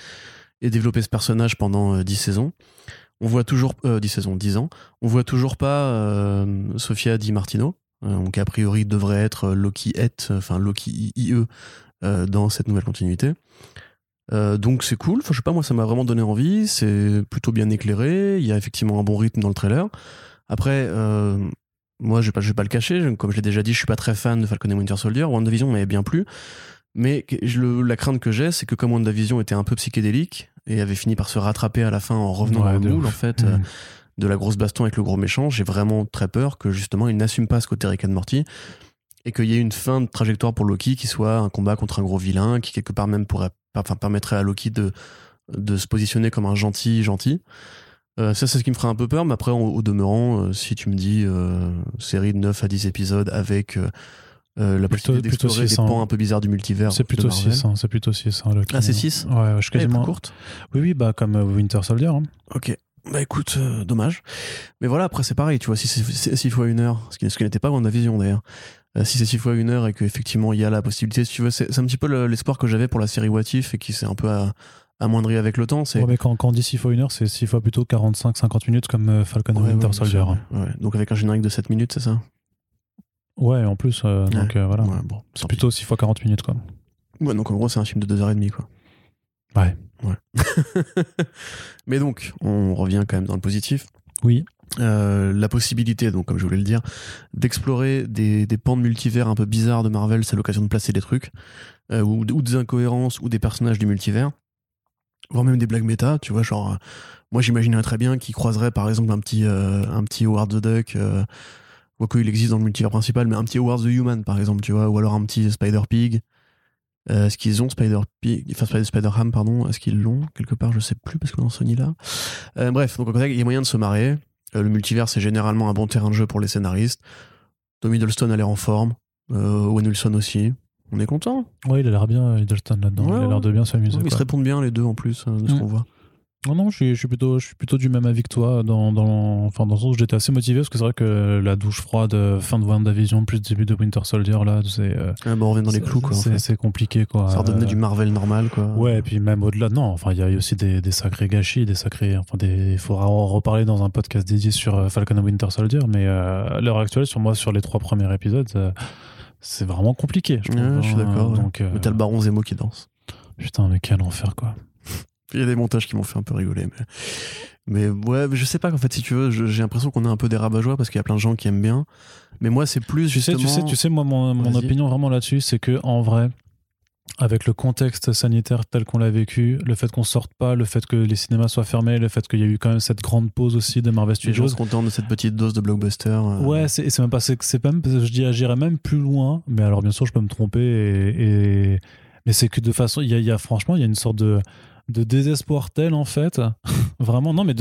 et développer ce personnage pendant 10 saisons. On voit toujours 10 ans, on voit toujours pas Sofia Di Martino, donc a priori devrait être Loki IE dans cette nouvelle continuité, donc c'est cool. Je sais pas, moi ça m'a vraiment donné envie, c'est plutôt bien éclairé, il y a effectivement un bon rythme dans le trailer. Après moi je vais pas le cacher, comme je l'ai déjà dit, je suis pas très fan de Falcon et Winter Soldier. WandaVision m'avait bien plu, mais la crainte que j'ai, c'est que comme WandaVision était un peu psychédélique et avait fini par se rattraper à la fin en revenant dans le moule en fait, de la grosse baston avec le gros méchant, j'ai vraiment très peur que justement il n'assume pas ce côté Rick and Morty et qu'il y ait une fin de trajectoire pour Loki qui soit un combat contre un gros vilain qui quelque part même permettrait à Loki de se positionner comme un gentil. Ça c'est ce qui me ferait un peu peur, mais après au demeurant, si tu me dis série de 9 à 10 épisodes avec la possibilité d'explorer des pans un peu bizarres du multivers, c'est plutôt 600 Loki. Ah c'est 6 ouais, je quasiment courte. Oui comme Winter Soldier hein. Ok. Écoute, dommage. Mais voilà, après c'est pareil, tu vois, si c'est 6 fois 1 heure, ce qui n'était pas WandaVision d'ailleurs, si c'est 6 fois 1 heure et qu'effectivement il y a la possibilité, si tu veux, c'est un petit peu l'espoir que j'avais pour la série What If et qui s'est un peu amoindri avec le temps. C'est... Ouais, mais quand on dit 6 fois 1 heure, c'est 6 fois plutôt 45-50 minutes comme Falcon and Winter Soldier. Ouais. Donc avec un générique de 7 minutes, c'est ça ? Ouais, en plus, donc voilà. Ouais, bon, c'est plutôt 6 fois 40 minutes quoi. Ouais, donc en gros c'est un film de 2h30 quoi. Ouais. Mais donc, on revient quand même dans le positif. Oui. La possibilité, donc comme je voulais le dire, d'explorer des pans de multivers un peu bizarres de Marvel, c'est l'occasion de placer des trucs, ou des incohérences, ou des personnages du multivers, voire même des blagues méta, tu vois, genre, moi j'imaginerais très bien qu'ils croiseraient par exemple un petit Howard the Duck, quoique il existe dans le multivers principal, mais un petit Howard the Human par exemple, tu vois, ou alors un petit Spider-Pig. Est-ce qu'ils ont Spider-Ham, pardon, est-ce qu'ils l'ont quelque part, je sais plus parce que dans Sony là. Bref, donc il y a moyen de se marrer. Le multivers c'est généralement un bon terrain de jeu pour les scénaristes. Tom Hiddleston a l'air en forme, Owen Wilson aussi. On est content. Ouais, il a l'air bien Hiddleston là-dedans. Ouais, il a l'air de bien s'amuser. Ouais, ils se répondent bien les deux en plus de ce qu'on voit. Non, je suis plutôt du même avis que toi, dans le sens où j'étais assez motivé, parce que c'est vrai que la douche froide, fin de WandaVision, plus début de Winter Soldier, là, c'est... on revient dans les clous, quoi. C'est compliqué, quoi. Ça redevenait du Marvel normal, quoi. Ouais, et puis même au-delà, il y a aussi des sacrés gâchis, il faudra en reparler dans un podcast dédié sur Falcon and Winter Soldier, mais à l'heure actuelle, sur les 3 premiers épisodes, c'est vraiment compliqué, je trouve. Ouais, je suis d'accord. Donc, mais t'as le Baron Zemo qui danse. Putain, mais quel enfer, quoi. Il y a des montages qui m'ont fait un peu rigoler. Mais ouais, je sais pas, en fait, si tu veux, j'ai l'impression qu'on est un peu des rabat-joie parce qu'il y a plein de gens qui aiment bien. Mais moi, c'est plus justement... Tu sais moi, mon opinion vraiment là-dessus, c'est que en vrai, avec le contexte sanitaire tel qu'on l'a vécu, le fait qu'on sorte pas, le fait que les cinémas soient fermés, le fait qu'il y a eu quand même cette grande pause aussi de Marvel Studios... Les gens sont contents de cette petite dose de blockbuster. Ouais, c'est même pas... j'irais même plus loin, mais alors bien sûr, je peux me tromper. Mais c'est que de façon... Franchement, il y a une sorte de désespoir tel en fait vraiment de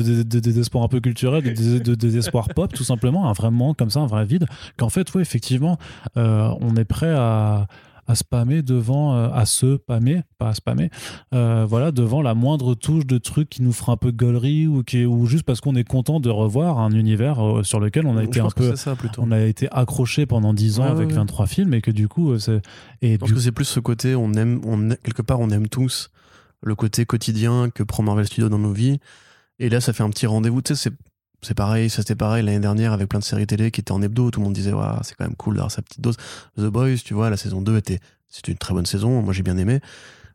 désespoir un peu culturel, de désespoir pop tout simplement, vraiment comme ça un vrai vide qu'en fait ouais effectivement on est prêt à spammer devant voilà, devant la moindre touche de truc qui nous fera un peu gaulerie ou juste parce qu'on est content de revoir un univers sur lequel on a été un peu accroché pendant 10 ans avec 23 films et que du coup je pense que c'est plus ce côté on aime tous le côté quotidien que prend Marvel Studios dans nos vies. Et là, ça fait un petit rendez-vous. Tu sais, c'est pareil, ça c'était pareil l'année dernière avec plein de séries télé qui étaient en hebdo. Tout le monde disait, ouais, c'est quand même cool d'avoir sa petite dose. The Boys, tu vois, la saison 2, c'était une très bonne saison. Moi, j'ai bien aimé.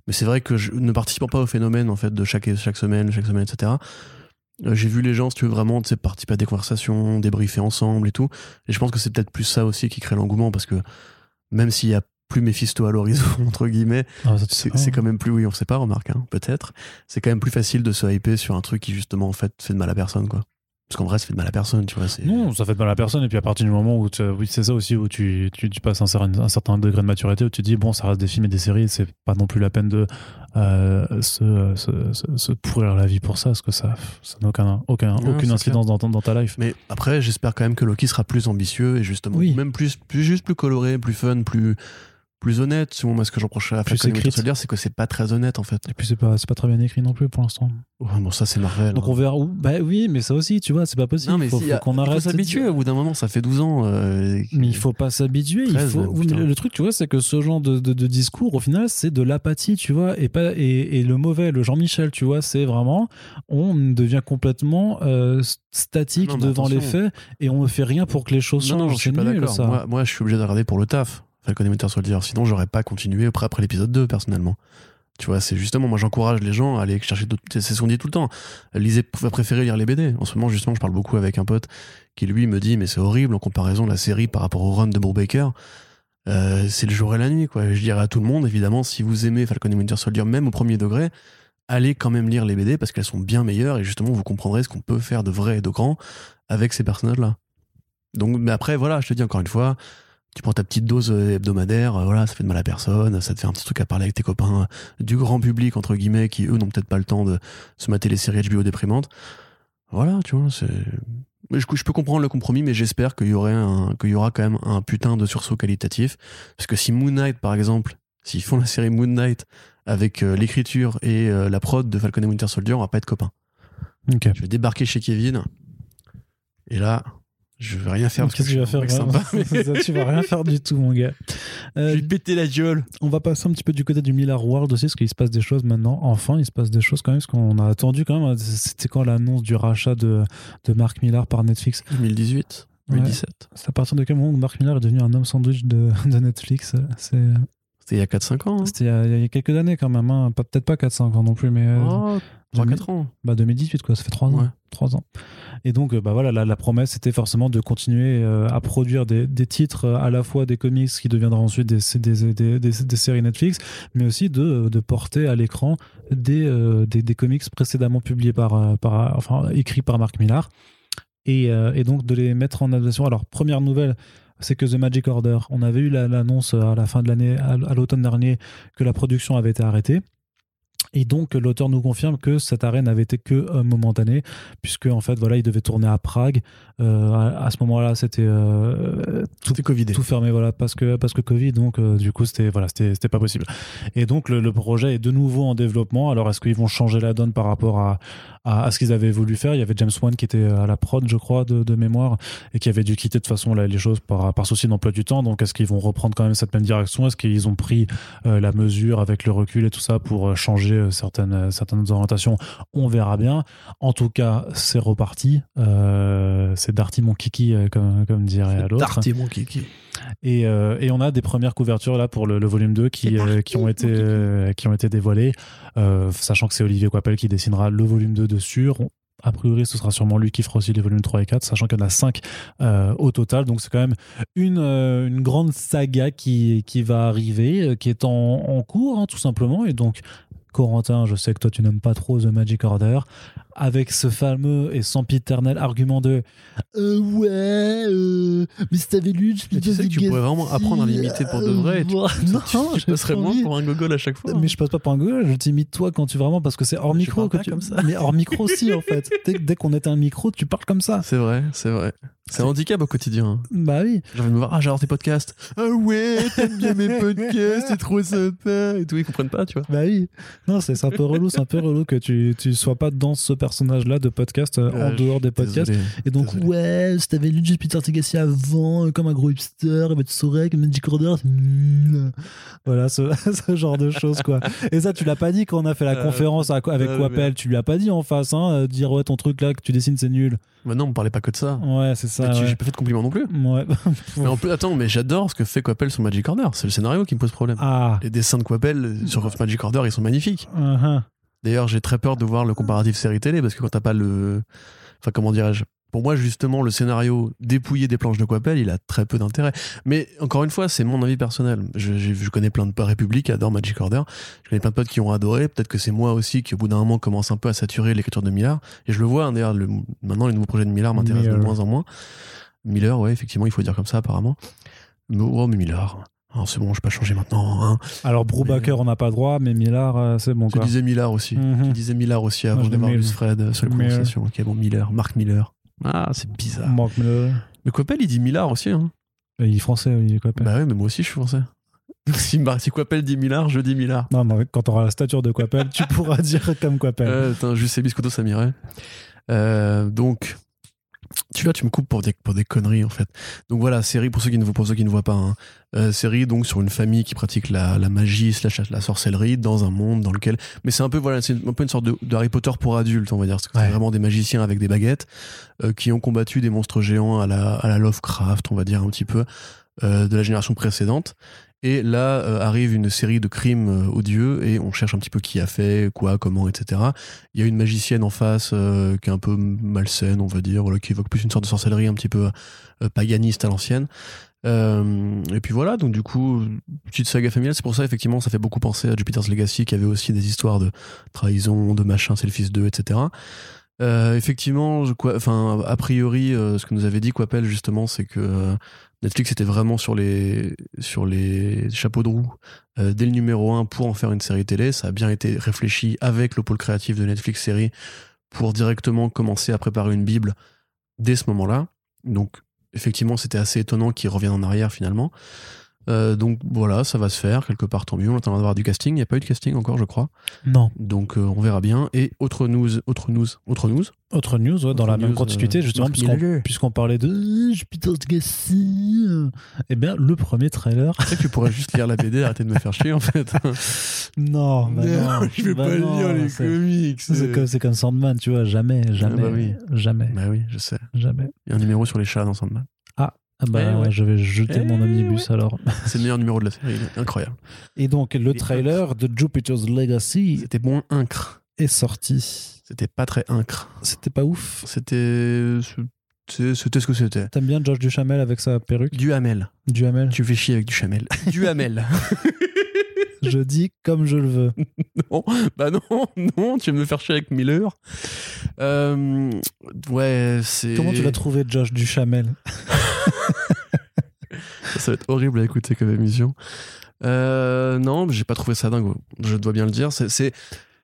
Mais c'est vrai que ne participant pas au phénomène, en fait, de chaque semaine, etc., j'ai vu les gens, si tu veux, vraiment participer à des conversations, débriefer ensemble et tout. Et je pense que c'est peut-être plus ça aussi qui crée l'engouement, parce que même s'il y a plus Méphisto à l'horizon, entre guillemets. Ah, ça, c'est quand même plus, oui, on sait pas, remarque, hein, peut-être. C'est quand même plus facile de se hyper sur un truc qui, justement, en fait, fait de mal à personne, quoi. Parce qu'en vrai, ça fait de mal à personne, tu vois. C'est... Non, ça fait de mal à personne. Et puis à partir du moment où, oui, c'est ça aussi, où tu passes un certain degré de maturité, où tu dis, bon, ça reste des films et des séries, et c'est pas non plus la peine de se pourrir la vie pour ça, parce que ça n'a aucune incidence dans ta life. Mais après, j'espère quand même que Loki sera plus ambitieux et justement, oui, même plus coloré, plus fun, plus honnête. Souvent, moi, ce que j'enproche à Falcon et Soldier, c'est que c'est pas très honnête, en fait. Et puis, c'est pas très bien écrit non plus, pour l'instant. Oh, bon, ça, c'est Marvel. Donc, on verra où. Bah oui, mais ça aussi, tu vois, c'est pas possible. Non, mais faut qu'on arrête. Il faut s'habituer, au bout d'un moment, ça fait 12 ans. Mais il faut pas s'habituer. 13, le truc, tu vois, c'est que ce genre de discours, au final, c'est de l'apathie, tu vois, et le mauvais, le Jean-Michel, tu vois, c'est vraiment, on devient complètement statique devant les faits, et on ne fait rien pour que les choses changent. Non, je suis pas d'accord. Moi, je suis obligé de regarder pour le taf. Falcon et Winter Soldier, sinon j'aurais pas continué après l'épisode 2 personnellement, tu vois. C'est justement, moi j'encourage les gens à aller chercher d'autres, c'est ce qu'on dit tout le temps, préférez lire les BD. En ce moment, justement, je parle beaucoup avec un pote qui lui me dit, mais c'est horrible en comparaison de la série par rapport au run de Brubaker, c'est le jour et la nuit, quoi. Je dirais à tout le monde, évidemment, si vous aimez Falcon et Winter Soldier même au premier degré, allez quand même lire les BD, parce qu'elles sont bien meilleures, et justement vous comprendrez ce qu'on peut faire de vrai et de grand avec ces personnages là donc. Mais après, voilà, je te dis encore une fois, tu prends ta petite dose hebdomadaire, voilà, ça fait de mal à personne, ça te fait un petit truc à parler avec tes copains du grand public, entre guillemets, qui eux n'ont peut-être pas le temps de se mater les séries HBO déprimantes. Voilà, tu vois, c'est... Je peux comprendre le compromis, mais j'espère qu'il y aura quand même un putain de sursaut qualitatif, parce que si Moon Knight, par exemple, s'ils font la série Moon Knight avec l'écriture et la prod de Falcon et Winter Soldier, on va pas être copains. Okay. Je vais débarquer chez Kevin, et là... Je vais rien faire. Qu'est-ce que tu vas faire, sympa, mais... ça, tu vas rien faire du tout, mon gars. Je vais péter la gueule. On va passer un petit peu du côté du Millard World aussi, parce qu'il se passe des choses maintenant. Enfin, il se passe des choses quand même, parce qu'on a attendu quand même. C'était quand l'annonce du rachat de Mark Millar par Netflix ? 2018, 2017. Ouais. C'est à partir de quel moment Mark Millar est devenu un homme sandwich de Netflix ? C'était il y a 4-5 ans. Hein. C'était il y a quelques années quand même. Hein. Peut-être pas 4-5 ans non plus, mais... 3-4 ans. Bah 2018, quoi, ça fait 3 ans. Ouais. 3 ans. Et donc, bah voilà, la promesse était forcément de continuer à produire des titres, à la fois des comics qui deviendront ensuite des séries Netflix, mais aussi de porter à l'écran des comics précédemment publiés écrits par Mark Millar, et donc de les mettre en adaptation. Alors, première nouvelle, c'est que The Magic Order, on avait eu l'annonce à la fin de l'année, à l'automne dernier, que la production avait été arrêtée. Et donc, l'auteur nous confirme que cet arrêt n'avait été que momentané, puisque, en fait, voilà, il devait tourner à Prague. À ce moment-là, c'était tout fermé, voilà, parce que Covid. Donc, du coup, c'était pas possible. Et donc, le projet est de nouveau en développement. Alors, est-ce qu'ils vont changer la donne par rapport à ce qu'ils avaient voulu faire ? Il y avait James Wan qui était à la prod, je crois, de mémoire, et qui avait dû quitter de toute façon les choses par souci d'emploi du temps. Donc, est-ce qu'ils vont reprendre quand même cette même direction ? Est-ce qu'ils ont pris la mesure avec le recul et tout ça pour changer certaines orientations, on verra bien. En tout cas, c'est reparti. C'est Darty mon kiki, comme dirait l'autre. Darty mon kiki. Et on a des premières couvertures là pour le volume 2 qui ont été dévoilées, sachant que c'est Olivier Coipel qui dessinera le volume 2 de Sur. A priori, ce sera sûrement lui qui fera aussi les volumes 3 et 4, sachant qu'il y en a 5 au total. Donc, c'est quand même une grande saga qui va arriver, qui est en cours, hein, tout simplement. Et donc, Corentin, je sais que toi tu n'aimes pas trop The Magic Order, avec ce fameux et sempiternel argument de mais si t'avais lu, tu sais que tu pourrais vraiment apprendre à l'imiter pour de vrai. Je passerais moins pour un gogol à chaque fois. Mais je passe pas pour un gogol, je t'imite toi quand tu vraiment, parce que c'est hors micro que tu... comme ça. Mais hors micro aussi, en fait. Dès qu'on est un micro, tu parles comme ça. C'est vrai. C'est un handicap au quotidien. Hein. Bah oui. J'ai envie de me voir, j'adore tes podcasts. Ah ouais, t'aimes bien mes podcasts, c'est trop sympa. Et tout, ils comprennent pas, tu vois. Bah oui. Non, c'est un peu relou que tu sois pas dans ce personnage-là de podcast, en dehors des podcasts. Désolé, et donc, désolé. Ouais, si t'avais lu Jupiter Tagasi avant, comme un gros hipster, bah, tu saurais que Magic Order, voilà, ce genre de choses, quoi. Et ça, tu l'as pas dit quand on a fait la conférence avec Coipel, tu lui as pas dit en face, hein, dire ouais, ton truc là que tu dessines, c'est nul. Bah non, on parlait pas que de ça. Ouais, c'est ça. Ouais. J'ai pas fait de compliment non plus. Ouais. Mais attends, mais j'adore ce que fait Coipel sur Magic Order. C'est le scénario qui me pose problème. Ah. Les dessins de Coipel sur Magic Order, ils sont magnifiques. Uh-huh. D'ailleurs, j'ai très peur de voir le comparatif série télé, parce que quand t'as pas le... Enfin, comment dirais-je, Pour moi, justement, le scénario dépouillé des planches de Coypel, il a très peu d'intérêt. Mais encore une fois, c'est mon avis personnel. Je connais plein de potes, République adore Magic Order. Je connais plein de potes qui ont adoré. Peut-être que c'est moi aussi qui, au bout d'un moment, commence un peu à saturer l'écriture de Millard. Et je le vois, hein, d'ailleurs, maintenant, les nouveaux projets de Millard m'intéressent de moins en moins. Miller, ouais, effectivement, il faut dire comme ça, apparemment. Mais, oh, mais Millard... Alors c'est bon, je vais pas changer maintenant. Hein. Alors Brubaker, on n'a pas droit, mais Millard, c'est bon. Tu disais Millard aussi. Mm-hmm. Tu disais Millard aussi avant de Marius Fred sur la prononciation. Ok, bon, Miller, Mark Miller. Ah, c'est bizarre. Mark Miller. Mais Coypel, il dit Millard aussi. Hein. Il est français, il est Coypel. Bah oui, mais moi aussi, je suis français. Si Coypel dit Millard, je dis Millard. Non, mais quand t'auras la stature de Coypel, tu pourras dire comme Coypel. Juste c'est Biscotto Samiret. Donc... Tu me coupes pour des conneries en fait. Donc voilà, série pour ceux qui ne voient pas, hein. Série donc sur une famille qui pratique la magie /la sorcellerie dans un monde dans lequel, mais c'est un peu voilà, c'est un peu une sorte de Harry Potter pour adultes, on va dire, parce que c'est vraiment des magiciens avec des baguettes qui ont combattu des monstres géants à la Lovecraft, on va dire un petit peu de la génération précédente. Et là arrive une série de crimes odieux et on cherche un petit peu qui a fait, quoi, comment, etc. Il y a une magicienne en face qui est un peu malsaine, on va dire, voilà, qui évoque plus une sorte de sorcellerie un petit peu paganiste à l'ancienne. Et puis voilà, donc du coup, petite saga familiale, c'est pour ça effectivement ça fait beaucoup penser à Jupiter's Legacy qui avait aussi des histoires de trahison, de machin, c'est le fils d'eux, etc. Effectivement, a priori, ce que nous avait dit Coypel justement, c'est que Netflix était vraiment sur les chapeaux de roue dès le numéro 1 pour en faire une série télé. Ça a bien été réfléchi avec le pôle créatif de Netflix Série pour directement commencer à préparer une bible dès ce moment-là. Donc effectivement, c'était assez étonnant qu'ils reviennent en arrière finalement. Donc voilà, ça va se faire quelque part, tant mieux. On est en train d'avoir du casting. Il n'y a pas eu de casting encore, je crois. Non. Donc on verra bien. Et autre news, ouais, dans la même continuité, justement, puisqu'on parlait de Jupiter's Legacy. Eh bien, le premier trailer. C'est vrai que tu pourrais juste lire la BD, arrêter de me faire chier en fait. Non, je vais pas lire les comics. C'est comme Sandman, tu vois, jamais. Bah oui, je sais. Jamais. Il y a un numéro sur les chats dans Sandman. Je vais jeter mon omnibus alors. C'est le meilleur numéro de la série, incroyable. Et donc le trailer de Jupiter's Legacy, c'était moins incre, est sorti. C'était pas très incre. C'était pas ouf. C'était ce que c'était. T'aimes bien George Duhamel avec sa perruque? Duhamel. Tu fais chier avec Duhamel. Duhamel. Je dis comme je le veux. Non, tu veux me faire chier avec Miller. Ouais, c'est. Comment tu l'as trouvé, George Duhamel? Ça va être horrible à écouter comme émission. Non, j'ai pas trouvé ça dingue. Je dois bien le dire. C'est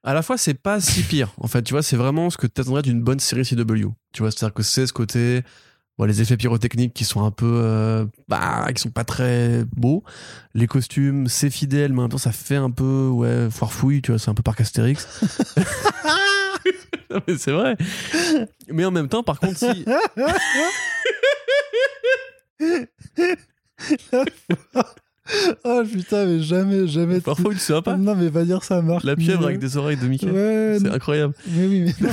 à la fois c'est pas si pire. En fait, tu vois, c'est vraiment ce que t'attendrais d'une bonne série CW. Tu vois, c'est-à-dire que c'est ce côté. Bon, les effets pyrotechniques qui sont un peu qui sont pas très beaux, les costumes c'est fidèle mais en même temps ça fait un peu foire fouille, tu vois, c'est un peu Parc Astérix. Non, mais c'est vrai, mais en même temps par contre si oh putain, mais jamais. Parfois il se voit pas. Non mais va dire ça, Marc. La pieuvre avec des oreilles de Mickey. Ouais, c'est incroyable. Mais oui, mais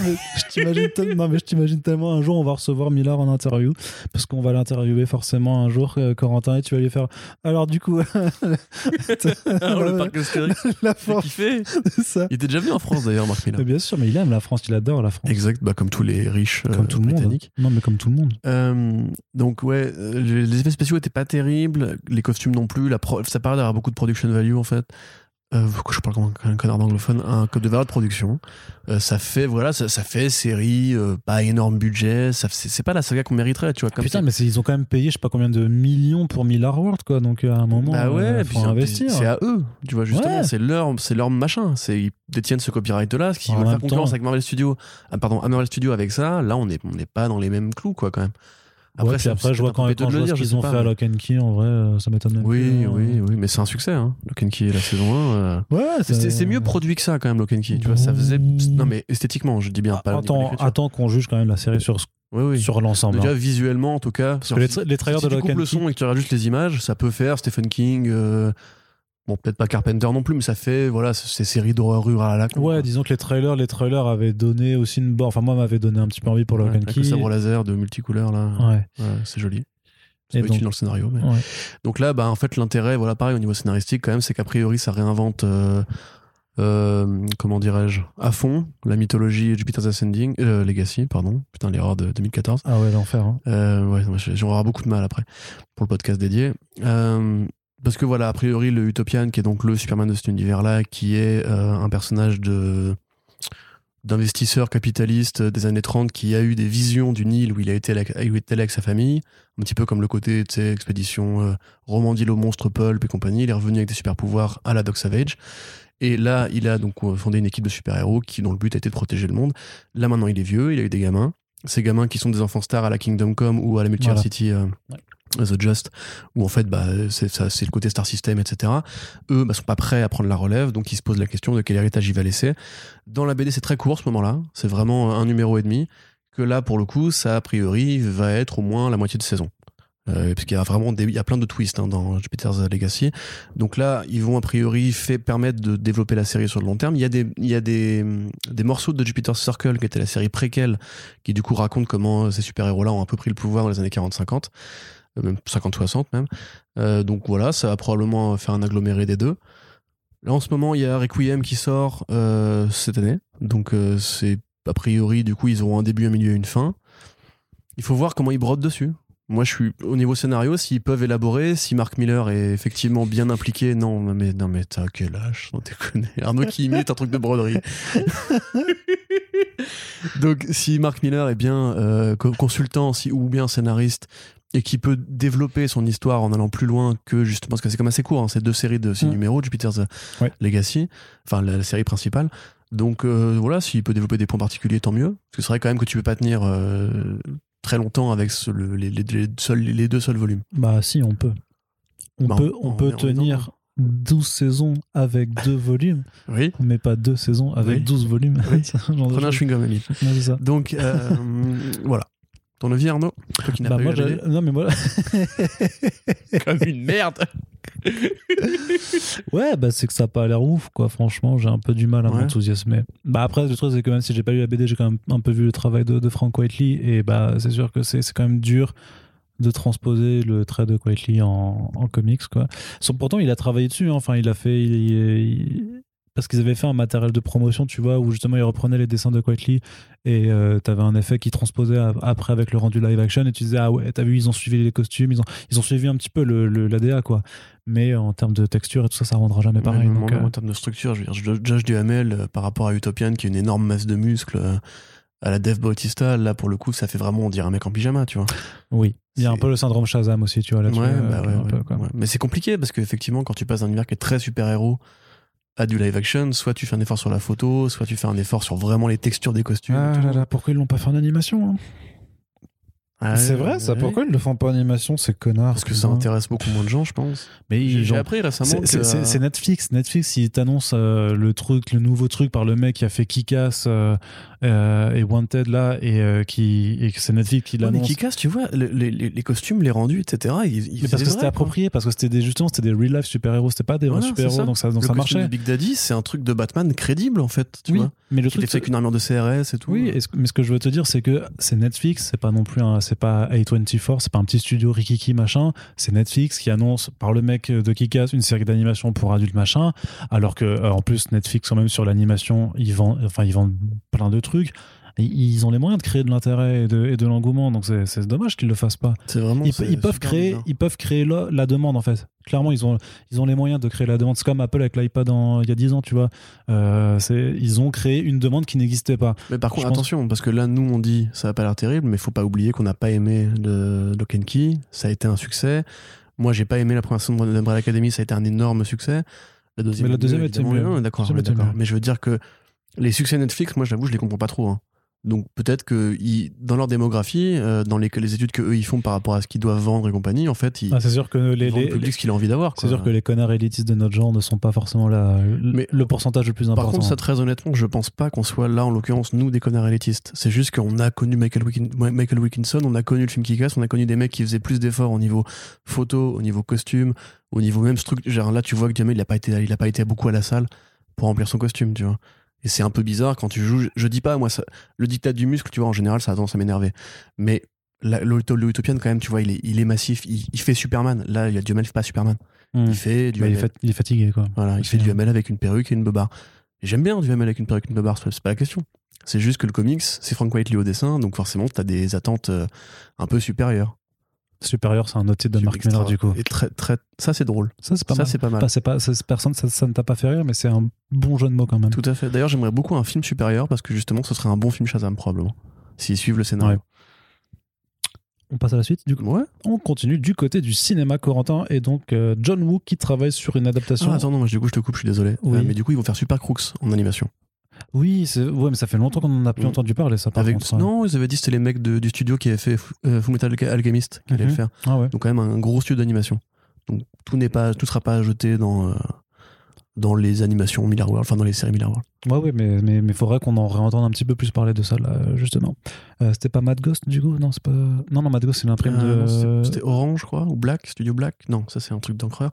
je t'imagine tellement un jour on va recevoir Millard en interview parce qu'on va l'interviewer forcément un jour, Corentin, et tu vas lui faire. Alors du coup, le Parc Astérix. La France. Kiffé. Ça. Il était déjà venu en France d'ailleurs, Marc Millard. Mais bien sûr, mais il aime la France, il adore la France. Exact, bah comme tous les riches, comme tout le monde. Non mais comme tout le monde. Donc ouais, les effets spéciaux étaient pas terribles, les costumes non plus. Ça parle d'avoir beaucoup de production value en fait. Je parle comme un connard d'anglophone, un code de valeur de production. Ça fait ça fait série, pas énorme budget. Ça, c'est pas la saga qu'on mériterait, tu vois. Comme putain, mais ils ont quand même payé je sais pas combien de millions pour Millard World, quoi. Donc à un moment, faut investir. C'est à eux, tu vois justement. Ouais. C'est leur machin. Ils détiennent ce copyright là, ce qui va faire concurrence avec Marvel Studios avec ça. Là, on n'est pas dans les mêmes clous, quoi, quand même. Après, après je vois quand je vois ce qu'ils ont fait à Lock and Key, en vrai, ça m'étonne même. Oui, mais c'est un succès, hein. Lock and Key, la saison 1. Ouais, c'est mieux produit que ça, quand même, Lock and Key. Tu vois, ça faisait. Non, mais esthétiquement, je dis bien. Attends qu'on juge quand même la série sur ce. Oui. Sur l'ensemble. Déjà, visuellement, en tout cas. Parce que les trailers de Lock and Key. Si tu coupes le son et que tu rajoutes les images, ça peut faire Stephen King. Bon, peut-être pas Carpenter non plus, mais ça fait, ces séries d'horreur rurale à la con. Ouais, quoi. Disons que les trailers avaient donné aussi une borne. Enfin, moi, m'avait donné un petit peu envie pour Lock and Key. Le sabre laser de multicouleurs, là. Ouais. C'est joli. C'est pas utile dans le scénario. Mais... Ouais. Donc là, en fait, l'intérêt, pareil, au niveau scénaristique, quand même, c'est qu'a priori, ça réinvente comment dirais-je, à fond la mythologie Jupiter's Ascending, Legacy, pardon, putain, l'erreur de 2014. Ah ouais, l'enfer. Hein. Ouais, j'en aurai beaucoup de mal après pour le podcast dédié. Parce que voilà, a priori, le Utopian, qui est donc le Superman de cet univers-là, qui est un personnage d'investisseur capitaliste des années 30 qui a eu des visions du Nil où il a été avec sa famille, un petit peu comme le côté, tu sais, expédition Romandilo, monstre Pulp et compagnie. Il est revenu avec des super pouvoirs à la Doc Savage. Et là, il a donc fondé une équipe de super-héros dont le but a été de protéger le monde. Là, maintenant, il est vieux, il a eu des gamins. Ces gamins qui sont des enfants stars à la Kingdom Come ou à la Multiversity The Just, où en fait, c'est le côté star system, etc. Eux, sont pas prêts à prendre la relève, donc ils se posent la question de quel héritage il va laisser. Dans la BD, c'est très court, ce moment-là. C'est vraiment un numéro et demi. Que là, pour le coup, ça, a priori, va être au moins la moitié de saison. Parce qu'il y a vraiment il y a plein de twists dans Jupiter's Legacy. Donc là, ils vont a priori permettre de développer la série sur le long terme. Il y a des morceaux de Jupiter's Circle, qui était la série préquelle, qui du coup raconte comment ces super-héros-là ont un peu pris le pouvoir dans les années 40-50, même 50-60 même. Donc voilà, ça va probablement faire un aggloméré des deux. Là, en ce moment, il y a Requiem qui sort cette année. Donc c'est a priori, du coup, ils auront un début, un milieu et une fin. Il faut voir comment ils brodent dessus. Moi, je suis au niveau scénario, s'ils peuvent élaborer, si Mark Miller est effectivement bien impliqué, non mais t'as quel âge, sans déconner. Arnaud qui imite un truc de broderie. Donc, si Mark Miller est bien consultant, ou bien scénariste, et qui peut développer son histoire en allant plus loin que justement, parce que c'est comme assez court, hein, c'est 2 séries de 6 numéros, Jupiter's Legacy, enfin la série principale. Donc voilà, s'il peut développer des points particuliers, tant mieux. Parce que c'est vrai quand même que tu peux pas tenir très longtemps avec les deux seuls volumes. Bah si, on peut. On peut tenir 12 saisons avec 2 volumes, oui. Mais pas 2 saisons avec 12 volumes. Oui. Prenez un chewing-gum, Emile. Donc, voilà. Ton avis, Arnaud ? Toi qui n'as pas eu la... Non, mais moi... Comme une merde. Ouais, c'est que ça n'a pas l'air ouf, quoi. Franchement, j'ai un peu du mal à m'enthousiasmer. Après, le truc, c'est que même si j'ai pas lu la BD, j'ai quand même un peu vu le travail de Frank Whiteley. Et c'est sûr que c'est quand même dur de transposer le trait de Whiteley en comics, quoi. Pourtant, il a travaillé dessus. Hein. Enfin, il a fait... Parce qu'ils avaient fait un matériel de promotion, tu vois, où justement ils reprenaient les dessins de Whiteley et t'avais un effet qui transposait après avec le rendu live action et tu disais, ah ouais, t'as vu, ils ont suivi les costumes, ils ont suivi un petit peu l'ADA, quoi. Mais en termes de texture et tout ça, ça rendra jamais pareil. Ouais, donc, en termes de structure, je veux dire, Josh Duhamel par rapport à Utopian, qui est une énorme masse de muscles à la Dave Bautista, là pour le coup, ça fait vraiment, on dirait un mec en pyjama, tu vois. Oui. Il y a un peu le syndrome Shazam aussi, tu vois, là-dessus. Ouais. Mais c'est compliqué parce qu'effectivement, quand tu passes d'un univers qui est très super-héros à du live action, soit tu fais un effort sur la photo, soit tu fais un effort sur vraiment les textures des costumes. Ah là là, pourquoi ils l'ont pas fait en animation, hein? C'est vrai. Pourquoi ils le font pas en animation, ces connards? Parce que ça intéresse beaucoup moins de gens, je pense. Mais j'ai appris récemment c'est Netflix. Netflix, ils t'annoncent le nouveau truc par le mec qui a fait Kick-Ass et Wanted là, et c'est Netflix qui l'annonce. Mais Kick-Ass, tu vois, les costumes, les rendus, etc. Mais parce que c'était approprié, parce que c'était des real life super-héros, c'était pas des vrais super-héros, donc ça marchait. Le costume de Big Daddy, c'est un truc de Batman crédible en fait, tu vois. Mais le truc, c'est qu'une armure de CRS et tout. Oui, mais ce que je veux te dire, c'est que c'est Netflix, c'est pas non plus un. C'est pas A24, c'est pas un petit studio rikiki machin, c'est Netflix qui annonce par le mec de Kick-Ass une série d'animation pour adultes machin, alors que en plus Netflix quand même sur l'animation ils vendent plein de trucs. Ils ont les moyens de créer de l'intérêt et de l'engouement, donc c'est dommage qu'ils le fassent pas. Ils peuvent créer la demande en fait. Clairement, ils ont les moyens de créer la demande. C'est comme Apple avec l'iPad il y a 10 ans, tu vois. Ils ont créé une demande qui n'existait pas. Mais par contre, attention, parce que là, nous, on dit ça n'a pas l'air terrible, mais il ne faut pas oublier qu'on n'a pas aimé Lock and Key. Ça a été un succès. Moi, j'ai pas aimé la première saison de Umbrella Academy. Ça a été un énorme succès. La deuxième était mieux. D'accord. Mais je veux dire que les succès Netflix, moi, j'avoue, je les comprends pas trop. Hein. Donc peut-être que dans leur démographie, dans les études qu'eux ils font par rapport à ce qu'ils doivent vendre et compagnie, en fait, c'est sûr que vendent le public ce qu'il a envie d'avoir. Quoi. C'est sûr que les connards élitistes de notre genre ne sont pas forcément le pourcentage le plus important. Par contre, ça très honnêtement, je pense pas qu'on soit là, en l'occurrence, nous, des connards élitistes. C'est juste qu'on a connu Michael Wilkinson, on a connu le film Kick-Ass, on a connu des mecs qui faisaient plus d'efforts au niveau photo, au niveau costume, au niveau même structure. Là, tu vois que Jamel, il a pas été beaucoup à la salle pour remplir son costume, tu vois. Et c'est un peu bizarre quand tu joues. Je dis pas, moi, ça, le diktat du muscle, tu vois, en général, ça a tendance à m'énerver. Mais l'Utopian, quand même, tu vois, il est massif. Il fait Superman. Là, il y a Duhamel, il fait pas Superman. Il fait Duhamel. Il est fatigué, quoi. Voilà, il fait Duhamel avec une perruque et une bobarde. J'aime bien du Hamel avec une perruque, une barbe, c'est pas la question. C'est juste que le comics, c'est Frank Whiteley au dessin, donc forcément, t'as des attentes un peu supérieures. Supérieur, c'est un autre titre de Mark Millar du coup. Et très, ça c'est drôle. Ça c'est pas mal. Ça ne t'a pas fait rire, mais c'est un bon jeu de mots quand même. Tout à fait. D'ailleurs, j'aimerais beaucoup un film supérieur parce que justement, ce serait un bon film Shazam probablement. S'ils suivent le scénario. Ouais. On passe à la suite du coup. Ouais. On continue du côté du cinéma corentin et donc John Woo qui travaille sur une adaptation. Ah, attends, non, du coup je te coupe, je suis désolé. Oui. Mais du coup ils vont faire Super Crooks en animation. Oui, mais ça fait longtemps qu'on n'en a plus entendu parler, ça, par contre. Non, ils avaient dit que c'était les mecs du studio qui avaient fait Fullmetal Alchemist qui allaient le faire. Ah ouais. Donc quand même un gros studio d'animation. Donc tout sera pas jeté dans les animations Millar World, enfin dans les séries Millar World. Ouais, mais faudrait qu'on en réentende un petit peu plus parler de ça, là, justement. C'était pas Mad Ghost, du coup? Non, c'est pas... Non, Mad Ghost, c'est l'imprime C'était Orange, je crois, ou Black, Studio Black. Non, ça, c'est un truc d'encreur.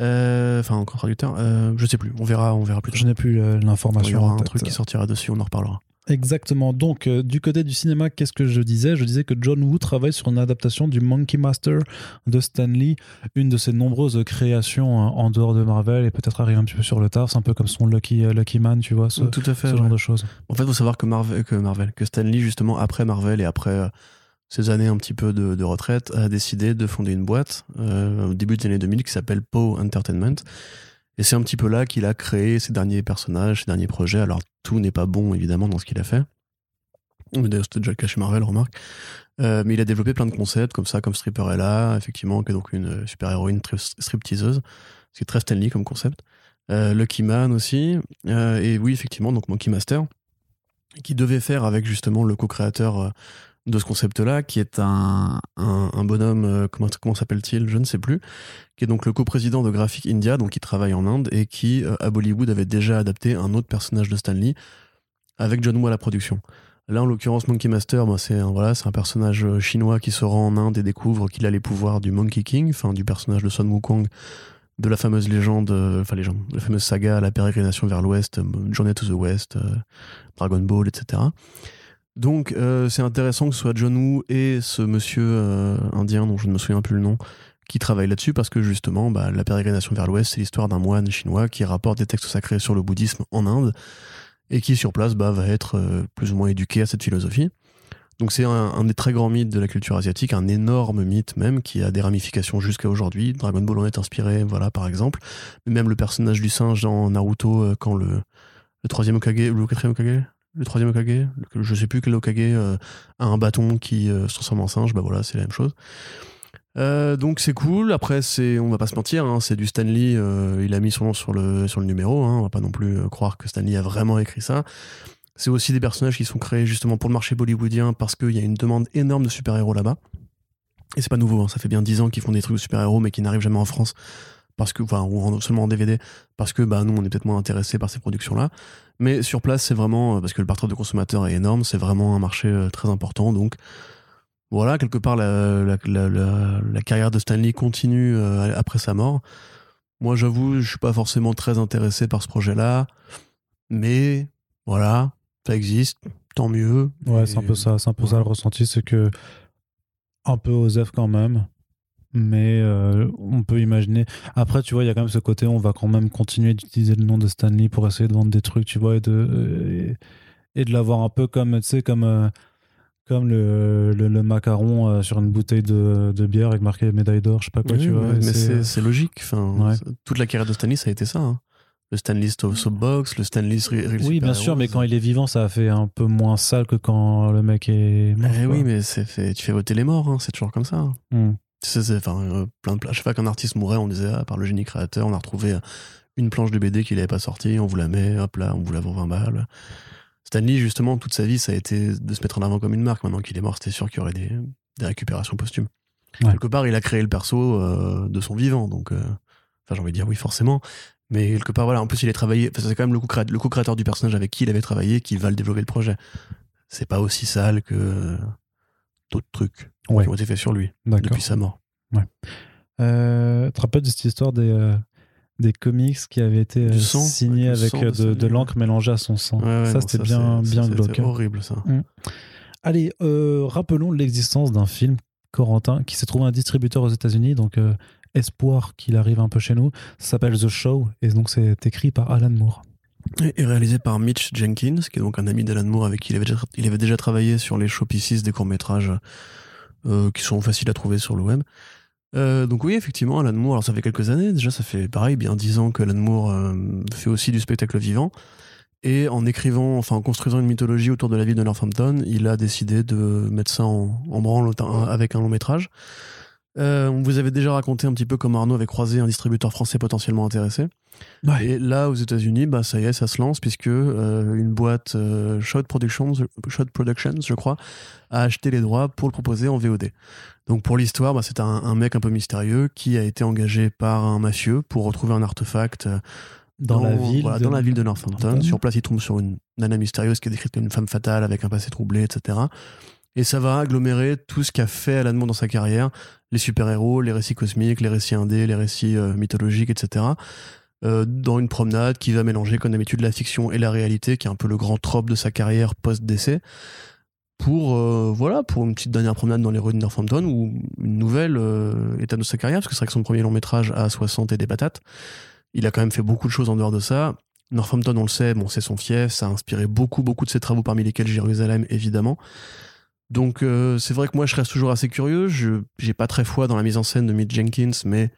Enfin, encore traducteur. Je sais plus, on verra plus tard. Je n'ai plus l'information. Il y aura un truc qui sortira dessus, on en reparlera. Exactement. Donc, du côté du cinéma, qu'est-ce que je disais? Je disais que John Woo travaille sur une adaptation du Monkey Master de Stan Lee, une de ses nombreuses créations en dehors de Marvel et peut-être arriver un petit peu sur le tard. C'est un peu comme son Lucky Man, tu vois, ce genre de choses. En fait, il faut savoir que Stan Lee, justement, après Marvel et après ses années un petit peu de retraite, a décidé de fonder une boîte au début des années 2000 qui s'appelle Poe Entertainment. Et c'est un petit peu là qu'il a créé ses derniers personnages, ses derniers projets. Alors, tout n'est pas bon, évidemment, dans ce qu'il a fait. D'ailleurs, c'était déjà le cas chez Marvel, remarque. Mais il a développé plein de concepts, comme ça, comme Stripperella, effectivement, qui est donc une super-héroïne stripteaseuse. C'est très Stan Lee comme concept. Lucky Man aussi. Et oui, effectivement, donc Monkey Master, qui devait faire avec, justement, le co-créateur de ce concept-là, qui est un bonhomme, comment s'appelle-t-il, je ne sais plus, qui est donc le coprésident de Graphic India, donc qui travaille en Inde, et qui, à Bollywood, avait déjà adapté un autre personnage de Stan Lee avec John Woo à la production. Là, en l'occurrence, Monkey Master, c'est un personnage chinois qui se rend en Inde et découvre qu'il a les pouvoirs du Monkey King, enfin du personnage de Sun Wukong, de la fameuse la fameuse saga La Pérégrination vers l'Ouest, Journey to the West, Dragon Ball, etc. Donc c'est intéressant que ce soit John Woo et ce monsieur indien dont je ne me souviens plus le nom qui travaille là-dessus parce que justement la pérégrination vers l'Ouest, c'est l'histoire d'un moine chinois qui rapporte des textes sacrés sur le bouddhisme en Inde et qui sur place va être plus ou moins éduqué à cette philosophie. Donc c'est un des très grands mythes de la culture asiatique, un énorme mythe même qui a des ramifications jusqu'à aujourd'hui. Dragon Ball en est inspiré, voilà, par exemple. Même le personnage du singe dans Naruto, quand le troisième Hokage ou le quatrième Hokage, le troisième Hokage, je sais plus quel Hokage a un bâton qui se transforme en singe, c'est la même chose. Donc c'est cool, après on va pas se mentir, c'est du Stan Lee, il a mis son nom sur le numéro, on va pas non plus croire que Stan Lee a vraiment écrit ça. C'est aussi des personnages qui sont créés justement pour le marché bollywoodien parce qu'il y a une demande énorme de super-héros là-bas. Et c'est pas nouveau, ça fait bien 10 ans qu'ils font des trucs de super-héros mais qui n'arrivent jamais en France. Seulement en DVD, parce que nous on est peut-être moins intéressés par ces productions-là, mais sur place c'est vraiment, parce que le partage de consommateurs est énorme, c'est vraiment un marché très important, donc voilà, quelque part la carrière de Stan Lee continue après sa mort. Moi j'avoue, je suis pas forcément très intéressé par ce projet-là, mais voilà, ça existe, tant mieux. Ouais, c'est un peu ça le ressenti, c'est que un peu aux œufs quand même. Mais on peut imaginer. Après, tu vois, il y a quand même ce côté, on va quand même continuer d'utiliser le nom de Stan Lee pour essayer de vendre des trucs, tu vois, et de l'avoir un peu comme, tu sais, comme le macaron sur une bouteille de bière avec marqué médaille d'or, je sais pas quoi, oui, tu vois. Mais c'est logique. Enfin, ouais. Toute la carrière de Stan Lee, ça a été ça. Le Stan Lee Soapbox, le Stan Lee Real. Oui, bien sûr, mais quand il est vivant, ça a fait un peu moins sale que quand le mec est mort. Oui, mais tu fais voter les morts, c'est toujours comme ça. Plein de planches. Chaque fois qu'un artiste mourait, on disait par le génie créateur, on a retrouvé une planche de BD qu'il n'avait pas sortie, on vous la met, hop là, on vous la vend 20 balles. Stan Lee, justement, toute sa vie, ça a été de se mettre en avant comme une marque. Maintenant qu'il est mort, c'était sûr qu'il y aurait des récupérations posthumes. Ouais. Quelque part, il a créé le perso de son vivant, donc j'ai envie de dire oui, forcément. Mais quelque part, voilà, en plus, il a travaillé, c'est quand même le co-créateur du personnage avec qui il avait travaillé qui va le développer le projet. C'est pas aussi sale que d'autres trucs. Ouais. Qui ont été faits sur lui. D'accord. Depuis sa mort. Ouais. Tu te rappelles de cette histoire des comics qui avaient été signés avec de l'encre mélangée à son sang. Ouais, ça, c'était bien glauque. C'était horrible, ça. Allez, rappelons l'existence d'un film, Corentin, qui s'est trouvé un distributeur aux États-Unis, donc espoir qu'il arrive un peu chez nous. Ça s'appelle The Show, et donc c'est écrit par Alan Moore. est réalisé par Mitch Jenkins, qui est donc un ami d'Alan Moore avec qui il avait déjà travaillé sur les show pieces des courts-métrages qui sont faciles à trouver sur le web. Donc oui, effectivement, Alan Moore, alors ça fait quelques années, déjà ça fait pareil, bien 10 ans qu'Alan Moore fait aussi du spectacle vivant, et en construisant une mythologie autour de la ville de Northampton, il a décidé de mettre ça en branle avec un long métrage. On vous avait déjà raconté un petit peu comment Arnaud avait croisé un distributeur français potentiellement intéressé. Ouais. Et là, aux États-Unis, bah, ça y est, ça se lance, puisque une boîte Shot Productions, je crois, a acheté les droits pour le proposer en VOD. Donc pour l'histoire, bah, c'est un mec un peu mystérieux qui a été engagé par un mafieux pour retrouver un artefact dans la ville de Northampton. Sur place, il tombe sur une nana mystérieuse qui est décrite comme une femme fatale avec un passé troublé, etc. Et ça va agglomérer tout ce qu'a fait Alan Moore dans sa carrière, les super-héros, les récits cosmiques, les récits indés, les récits mythologiques, etc. Dans une promenade qui va mélanger, comme d'habitude, la fiction et la réalité, qui est un peu le grand trope de sa carrière post-décès, pour une petite dernière promenade dans les rues de Northampton, où une nouvelle étape de sa carrière, parce que c'est vrai que son premier long métrage a 60 et des patates, il a quand même fait beaucoup de choses en dehors de ça. Northampton, on le sait, bon, c'est son fief, ça a inspiré beaucoup, beaucoup de ses travaux, parmi lesquels Jérusalem, évidemment. Donc c'est vrai que moi je reste toujours assez curieux, j'ai pas très foi dans la mise en scène de Mitch Jenkins, mais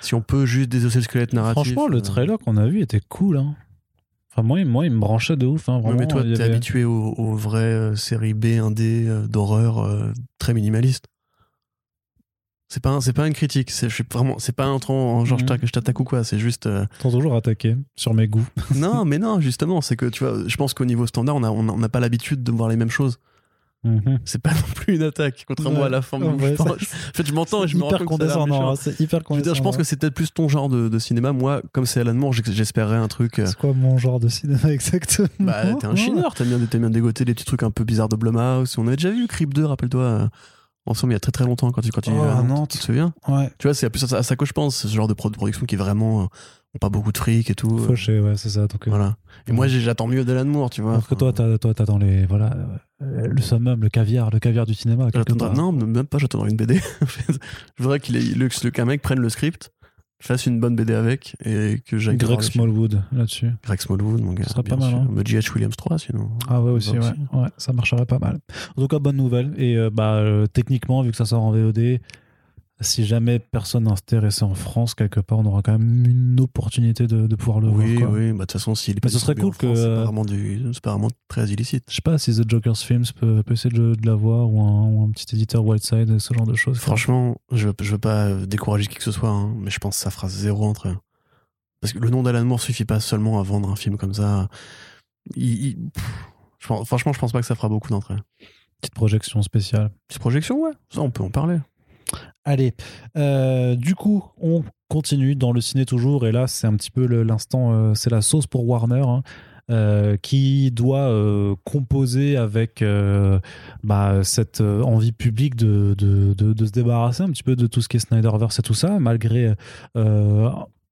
si on peut juste désosser le squelette narratif... Franchement le trailer qu'on a vu était cool, hein. Enfin moi il me branchait de ouf, hein, vraiment. Mais toi t'es habitué aux vraies séries B, 1D d'horreur très minimaliste. C'est pas une critique, c'est pas un tronc, genre je t'attaque ou quoi, c'est juste... T'es toujours attaqué sur mes goûts. Non mais non, justement, c'est que tu vois, je pense qu'au niveau standard on n'a pas l'habitude de voir les mêmes choses. Mmh. C'est pas non plus une attaque, contrairement à la forme. Ouais, en fait, je m'entends et je me rends compte que c'est hyper condescendant. Je pense que c'est peut-être plus ton genre de cinéma. Moi, comme c'est Alan Moore, j'espérais un truc. C'est quoi mon genre de cinéma exactement ? Bah, t'es un chineur, t'aimes bien dégoter les petits trucs un peu bizarres de Blumhouse. On avait déjà vu Crip 2, rappelle-toi, ensemble il y a très très longtemps tu te souviens ? Ouais. Tu vois, c'est plus à ça que je pense, ce genre de production qui est vraiment. Pas beaucoup de fric et tout. Fauché, ouais, c'est ça. Donc, voilà. Et moi, j'attends mieux d'Alan Moore, tu vois. Alors que toi, t'attends le summum, le caviar du cinéma. Non, même pas, j'attendrai une BD. Je voudrais qu'un mec prenne le script, fasse une bonne BD avec et que j'aille. Greg Smallwood, là-dessus. Greg Smallwood, mon gars. Ce serait pas mal. Hein. G.H. Williams 3, sinon. Ah ouais, aussi, ouais. Ouais, ça marcherait pas mal. En tout cas, bonne nouvelle. Et techniquement, vu que ça sort en VOD. Si jamais personne n'est intéressé en France, quelque part, on aura quand même une opportunité de pouvoir le voir. Quoi. Oui, bah de toute façon, s'il est pas distribué en France, c'est pas vraiment très illicite. Je sais pas si The Joker's Films peut essayer de l'avoir ou un petit éditeur Whiteside, ce genre de choses. Franchement, je veux pas décourager qui que ce soit, hein, mais je pense que ça fera zéro entrée. Parce que le nom d'Alan Moore suffit pas seulement à vendre un film comme ça. Franchement, je pense pas que ça fera beaucoup d'entrées. Petite projection spéciale. Petite projection, ouais. Ça, on peut en parler. Allez, du coup, on continue dans le ciné toujours, et là, c'est un petit peu l'instant, c'est la sauce pour Warner, hein, qui doit composer avec cette envie publique de se débarrasser un petit peu de tout ce qui est Snyderverse et tout ça, malgré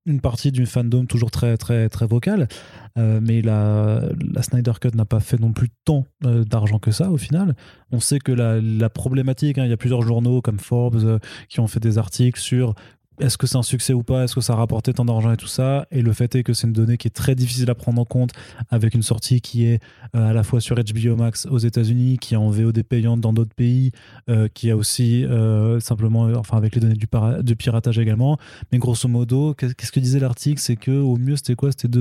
une partie d'une fandom toujours très, très, très vocale. Mais la Snyder Cut n'a pas fait non plus tant d'argent que ça au final. On sait que la problématique, hein, il y a plusieurs journaux comme Forbes qui ont fait des articles sur est-ce que c'est un succès ou pas, est-ce que ça a rapporté tant d'argent et tout ça, et le fait est que c'est une donnée qui est très difficile à prendre en compte avec une sortie qui est à la fois sur HBO Max aux États-Unis, qui est en VOD payante dans d'autres pays, qui a aussi avec les données du piratage également, mais grosso modo qu'est-ce que disait l'article, c'est que au mieux c'était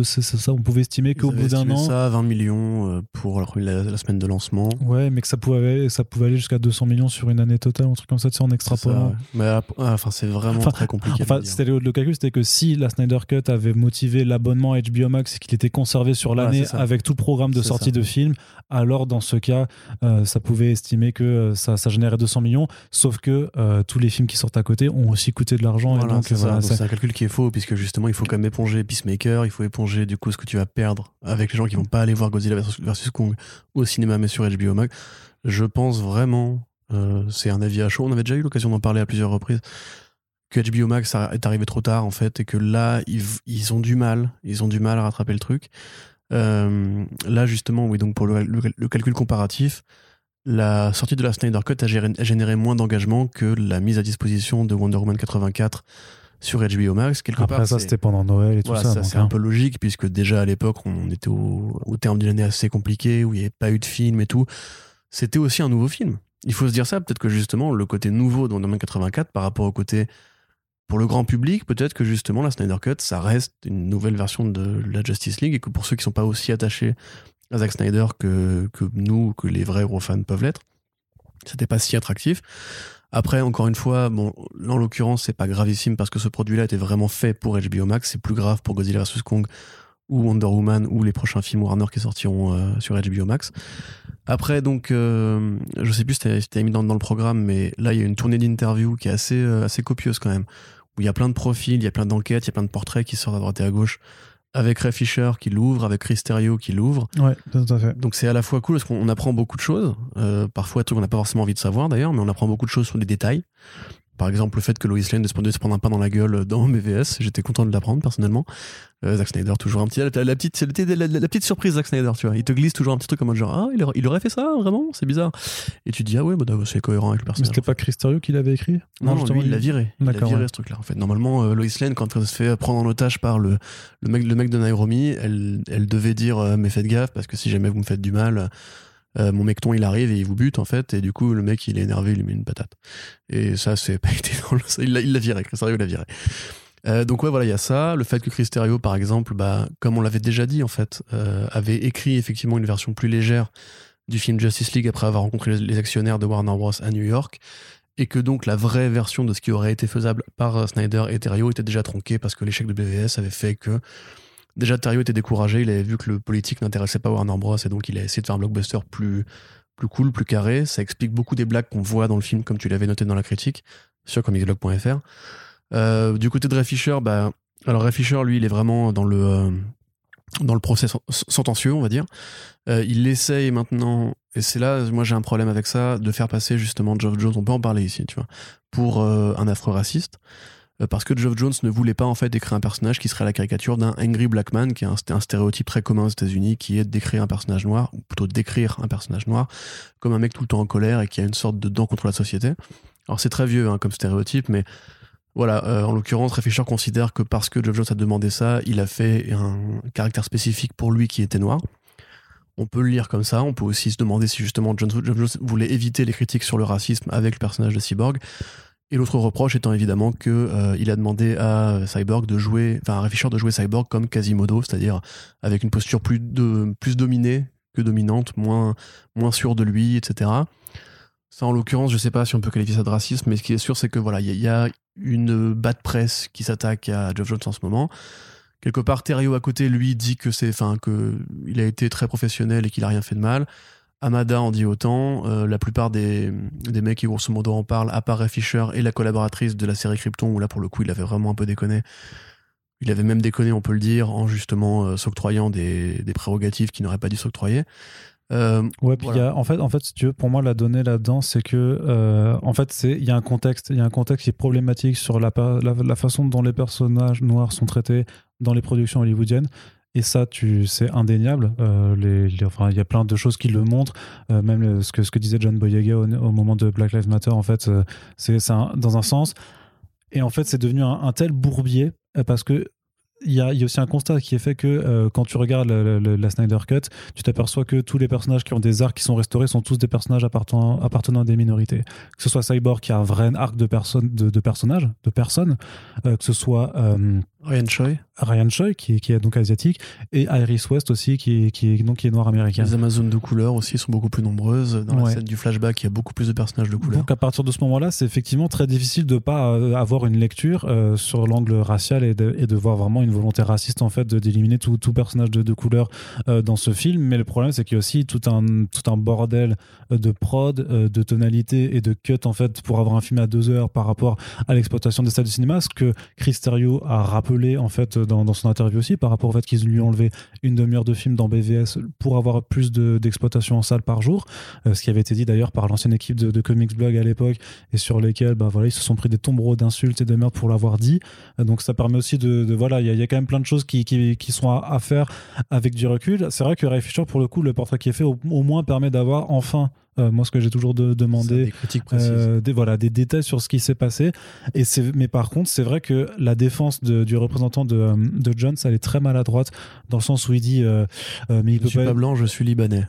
ça, on pouvait estimer qu'au bout d'un an ça à 20 millions pour la semaine de lancement, ouais, mais que ça pouvait aller jusqu'à 200 millions sur une année totale, un truc comme ça, tu sais, en extrapolant, c'est vraiment très compliqué. C'était le calcul, c'était que si la Snyder Cut avait motivé l'abonnement à HBO Max et qu'il était conservé sur l'année avec tout le programme de sortie de films, alors dans ce cas, ça pouvait estimer que ça générait 200 millions, sauf que tous les films qui sortent à côté ont aussi coûté de l'argent. Voilà, et donc, c'est un calcul qui est faux, puisque justement, il faut quand même éponger Peacemaker, il faut éponger du coup ce que tu vas perdre avec les gens qui vont pas aller voir Godzilla vs Kong au cinéma, mais sur HBO Max. Je pense vraiment, c'est un avis à chaud, on avait déjà eu l'occasion d'en parler à plusieurs reprises, que HBO Max est arrivé trop tard en fait, et que là ils ont du mal à rattraper le truc. Là justement, oui, donc pour le calcul comparatif, la sortie de la Snyder Cut a généré moins d'engagement que la mise à disposition de Wonder Woman 84 sur HBO Max quelque part. Après ça, c'était pendant Noël et tout ça. Ça, c'est un peu logique, puisque déjà à l'époque, on était au terme d'une année assez compliquée, où il n'y avait pas eu de film et tout. C'était aussi un nouveau film. Il faut se dire ça, peut-être que justement, le côté nouveau dans 1984, par rapport au côté pour le grand public, peut-être que justement, la Snyder Cut, ça reste une nouvelle version de la Justice League, et que pour ceux qui ne sont pas aussi attachés à Zack Snyder que nous, que les vrais gros fans peuvent l'être, c'était pas si attractif. Après, encore une fois, bon, là, en l'occurrence, c'est pas gravissime parce que ce produit-là était vraiment fait pour HBO Max. C'est plus grave pour Godzilla vs. Kong ou Wonder Woman ou les prochains films Warner qui sortiront sur HBO Max. Après, donc, je sais plus si t'as mis dans le programme, mais là, il y a une tournée d'interviews qui est assez copieuse quand même, où il y a plein de profils, il y a plein d'enquêtes, il y a plein de portraits qui sortent à droite et à gauche, avec Ray Fisher qui l'ouvre, avec Chris Terrio qui l'ouvre. Ouais, tout à fait. Donc c'est à la fois cool parce qu'on apprend beaucoup de choses, parfois tout qu'on n'a pas forcément envie de savoir d'ailleurs, mais on apprend beaucoup de choses sur des détails. Par exemple, le fait que Lois Lane se prenne un pain dans la gueule dans BVS, j'étais content de l'apprendre personnellement. Zack Snyder, toujours un petit... La petite surprise Zack Snyder, tu vois. Il te glisse toujours un petit truc comme genre, ah, il aurait fait ça, vraiment, c'est bizarre. Et tu te dis, ah ouais, bah, c'est cohérent avec le personnage. Mais c'était pas Chris Terrio qui l'avait écrit ? Non, lui, il l'a viré. D'accord, il a viré ce truc-là, en fait. Normalement, Lois Lane, quand elle se fait prendre en otage par le mec de Nairobi, elle devait dire, mais faites gaffe, parce que si jamais vous me faites du mal... mon mecton il arrive et il vous bute en fait, et du coup le mec il est énervé, il lui met une patate, et ça c'est pas été drôle, il l'a viré, Chris Terrio l'a viré, donc ouais voilà, il y a ça, le fait que Chris Terrio par exemple, bah, comme on l'avait déjà dit en fait, avait écrit effectivement une version plus légère du film Justice League après avoir rencontré les actionnaires de Warner Bros à New York, et que donc la vraie version de ce qui aurait été faisable par Snyder et Terrio était déjà tronquée parce que l'échec de BVS avait fait que déjà, Terrio était découragé, il avait vu que le politique n'intéressait pas Warner Bros. Et donc il a essayé de faire un blockbuster plus cool, plus carré. Ça explique beaucoup des blagues qu'on voit dans le film, comme tu l'avais noté dans la critique, sur comicsblog.fr. Du côté de Ray Fisher, bah, alors Ray Fisher, lui, il est vraiment dans le procès sentencieux, on va dire. Il essaye maintenant, et c'est là, moi j'ai un problème avec ça, de faire passer justement Geoff Jones, on peut en parler ici, tu vois, pour un afro-raciste. Parce que Geoff Jones ne voulait pas en fait décrire un personnage qui serait la caricature d'un angry black man, qui est un stéréotype très commun aux États-Unis, qui est de décrire un personnage noir, ou plutôt décrire un personnage noir comme un mec tout le temps en colère et qui a une sorte de dent contre la société. Alors c'est très vieux hein, comme stéréotype, mais voilà, en l'occurrence, Ray Fisher considère que parce que Geoff Jones a demandé ça, il a fait un caractère spécifique pour lui qui était noir. On peut le lire comme ça, on peut aussi se demander si justement Geoff Jones voulait éviter les critiques sur le racisme avec le personnage de Cyborg. Et l'autre reproche étant évidemment qu'il a demandé à Cyborg de jouer, enfin à Ray Fisher de jouer Cyborg comme Quasimodo, c'est-à-dire avec une posture plus dominée que dominante, moins sûre de lui, etc. Ça, en l'occurrence, je sais pas si on peut qualifier ça de racisme, mais ce qui est sûr, c'est que voilà, il y a une bad presse qui s'attaque à Geoff Jones en ce moment. Quelque part, Terrio à côté, lui, dit que qu'il a été très professionnel et qu'il a rien fait de mal. Amada en dit autant, la plupart des mecs qui grosso modo en parlent, à part Ray Fisher et la collaboratrice de la série Krypton, où là pour le coup il avait vraiment un peu déconné. Il avait même déconné, on peut le dire, en justement s'octroyant des prérogatives qu'il n'aurait pas dû s'octroyer. Ouais, puis voilà. En fait, si tu veux, pour moi la donnée là-dedans, c'est que en fait il y a un contexte qui est problématique sur la façon dont les personnages noirs sont traités dans les productions hollywoodiennes. Et ça, c'est indéniable. Il y a plein de choses qui le montrent. Même ce que disait John Boyega au moment de Black Lives Matter, en fait, c'est dans un sens. Et en fait, c'est devenu un tel bourbier parce que il y a aussi un constat qui est fait que quand tu regardes la Snyder Cut, tu t'aperçois que tous les personnages qui ont des arcs qui sont restaurés sont tous des personnages appartenant à des minorités. Que ce soit Cyborg qui a un vrai arc de personnages, que ce soit Ryan Choi qui est donc asiatique, et Iris West aussi qui est noire américaine. Les Amazones de couleur aussi sont beaucoup plus nombreuses dans la scène du flashback, il y a beaucoup plus de personnages de couleur. Donc à partir de ce moment-là, c'est effectivement très difficile de pas avoir une lecture sur l'angle racial et de voir vraiment une volonté raciste en fait d'éliminer tout personnage de couleur dans ce film. Mais le problème, c'est qu'il y a aussi tout un bordel de prod, de tonalité et de cut en fait pour avoir un film à 2 heures par rapport à l'exploitation des salles de cinéma, ce que Chris Terrio a rappelé en fait dans son interview aussi, par rapport au fait qu'ils lui ont enlevé une demi-heure de film dans BVS pour avoir plus d'exploitation en salle par jour, ce qui avait été dit d'ailleurs par l'ancienne équipe de Comics Blog à l'époque, et sur lesquels ils se sont pris des tombereaux d'insultes et de merde pour l'avoir dit. Donc ça permet aussi il y a quand même plein de choses qui sont à faire avec du recul. C'est vrai que Ray Fisher, pour le coup, le portrait qui est fait au moins permet d'avoir enfin Moi, ce que j'ai toujours demandé, des critiques précises, des détails sur ce qui s'est passé. Mais par contre, c'est vrai que la défense du représentant de Jones, elle est très maladroite, dans le sens où il dit mais il peut pas. Je suis pas blanc, je suis libanais.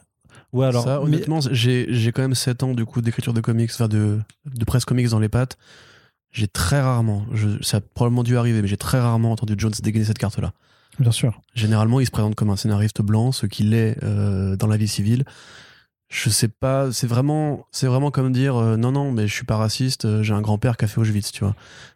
Ouais, alors, ça, honnêtement, mais... j'ai quand même 7 ans du coup d'écriture de comics, enfin de presse comics dans les pattes. J'ai très rarement, ça a probablement dû arriver, mais j'ai très rarement entendu Jones dégainer cette carte-là. Bien sûr. Généralement, il se présente comme un scénariste blanc, ce qu'il est dans la vie civile. Je sais pas, c'est vraiment comme dire non, mais je suis pas raciste, j'ai un grand-père qui a fait Auschwitz, tu vois.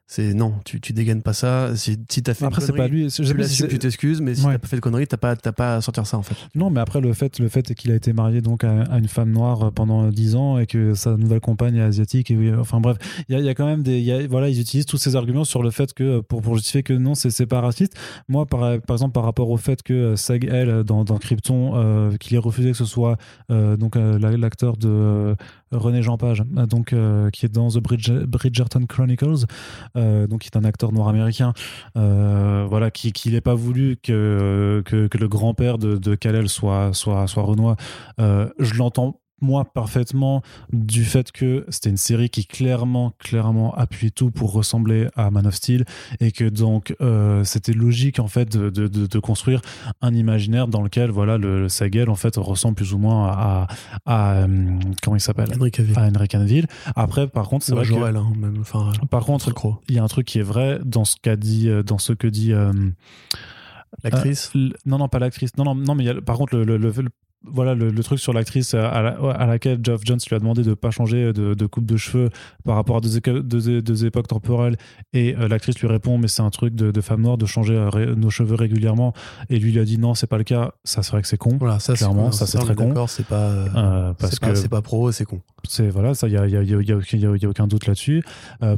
C'est non, tu dégaines pas ça. Si t'as fait après, une connerie, c'est pas lui, tu t'excuses, mais si t'as pas fait de connerie, t'as pas à sortir ça en fait. Non, mais après le fait est qu'il a été marié donc à une femme noire pendant 10 ans et que sa nouvelle compagne est asiatique. Et, enfin bref, il y a quand même ils utilisent tous ces arguments sur le fait que pour justifier que non, c'est pas raciste. Moi, par exemple, par rapport au fait que Sag Hell dans Krypton, qu'il ait refusé que ce soit l'acteur de René Jean Page, donc qui est dans The Bridgerton Chronicles, donc qui est un acteur noir américain, qui n'ait pas voulu que le grand-père de Kal-El soit Renoir. Je l'entends moi parfaitement du fait que c'était une série qui clairement appuyait tout pour ressembler à Man of Steel et que donc c'était logique en fait de construire un imaginaire dans lequel le Sag Hell en fait ressemble plus ou moins à comment il s'appelle, Henry Cavill. Après par contre c'est vrai Joël, que même, par contre il y a un truc qui est vrai dans ce qu'a dit l'actrice non pas l'actrice non mais par contre le truc sur l'actrice à laquelle Geoff Johns lui a demandé de ne pas changer de coupe de cheveux par rapport à deux époques temporelles et l'actrice lui répond mais c'est un truc de femme noire de changer nos cheveux régulièrement et lui il a dit non c'est pas le cas. Ça c'est vrai que c'est con, clairement c'est très con, c'est pas c'est pas pro, c'est con, c'est ça il y a aucun doute là-dessus.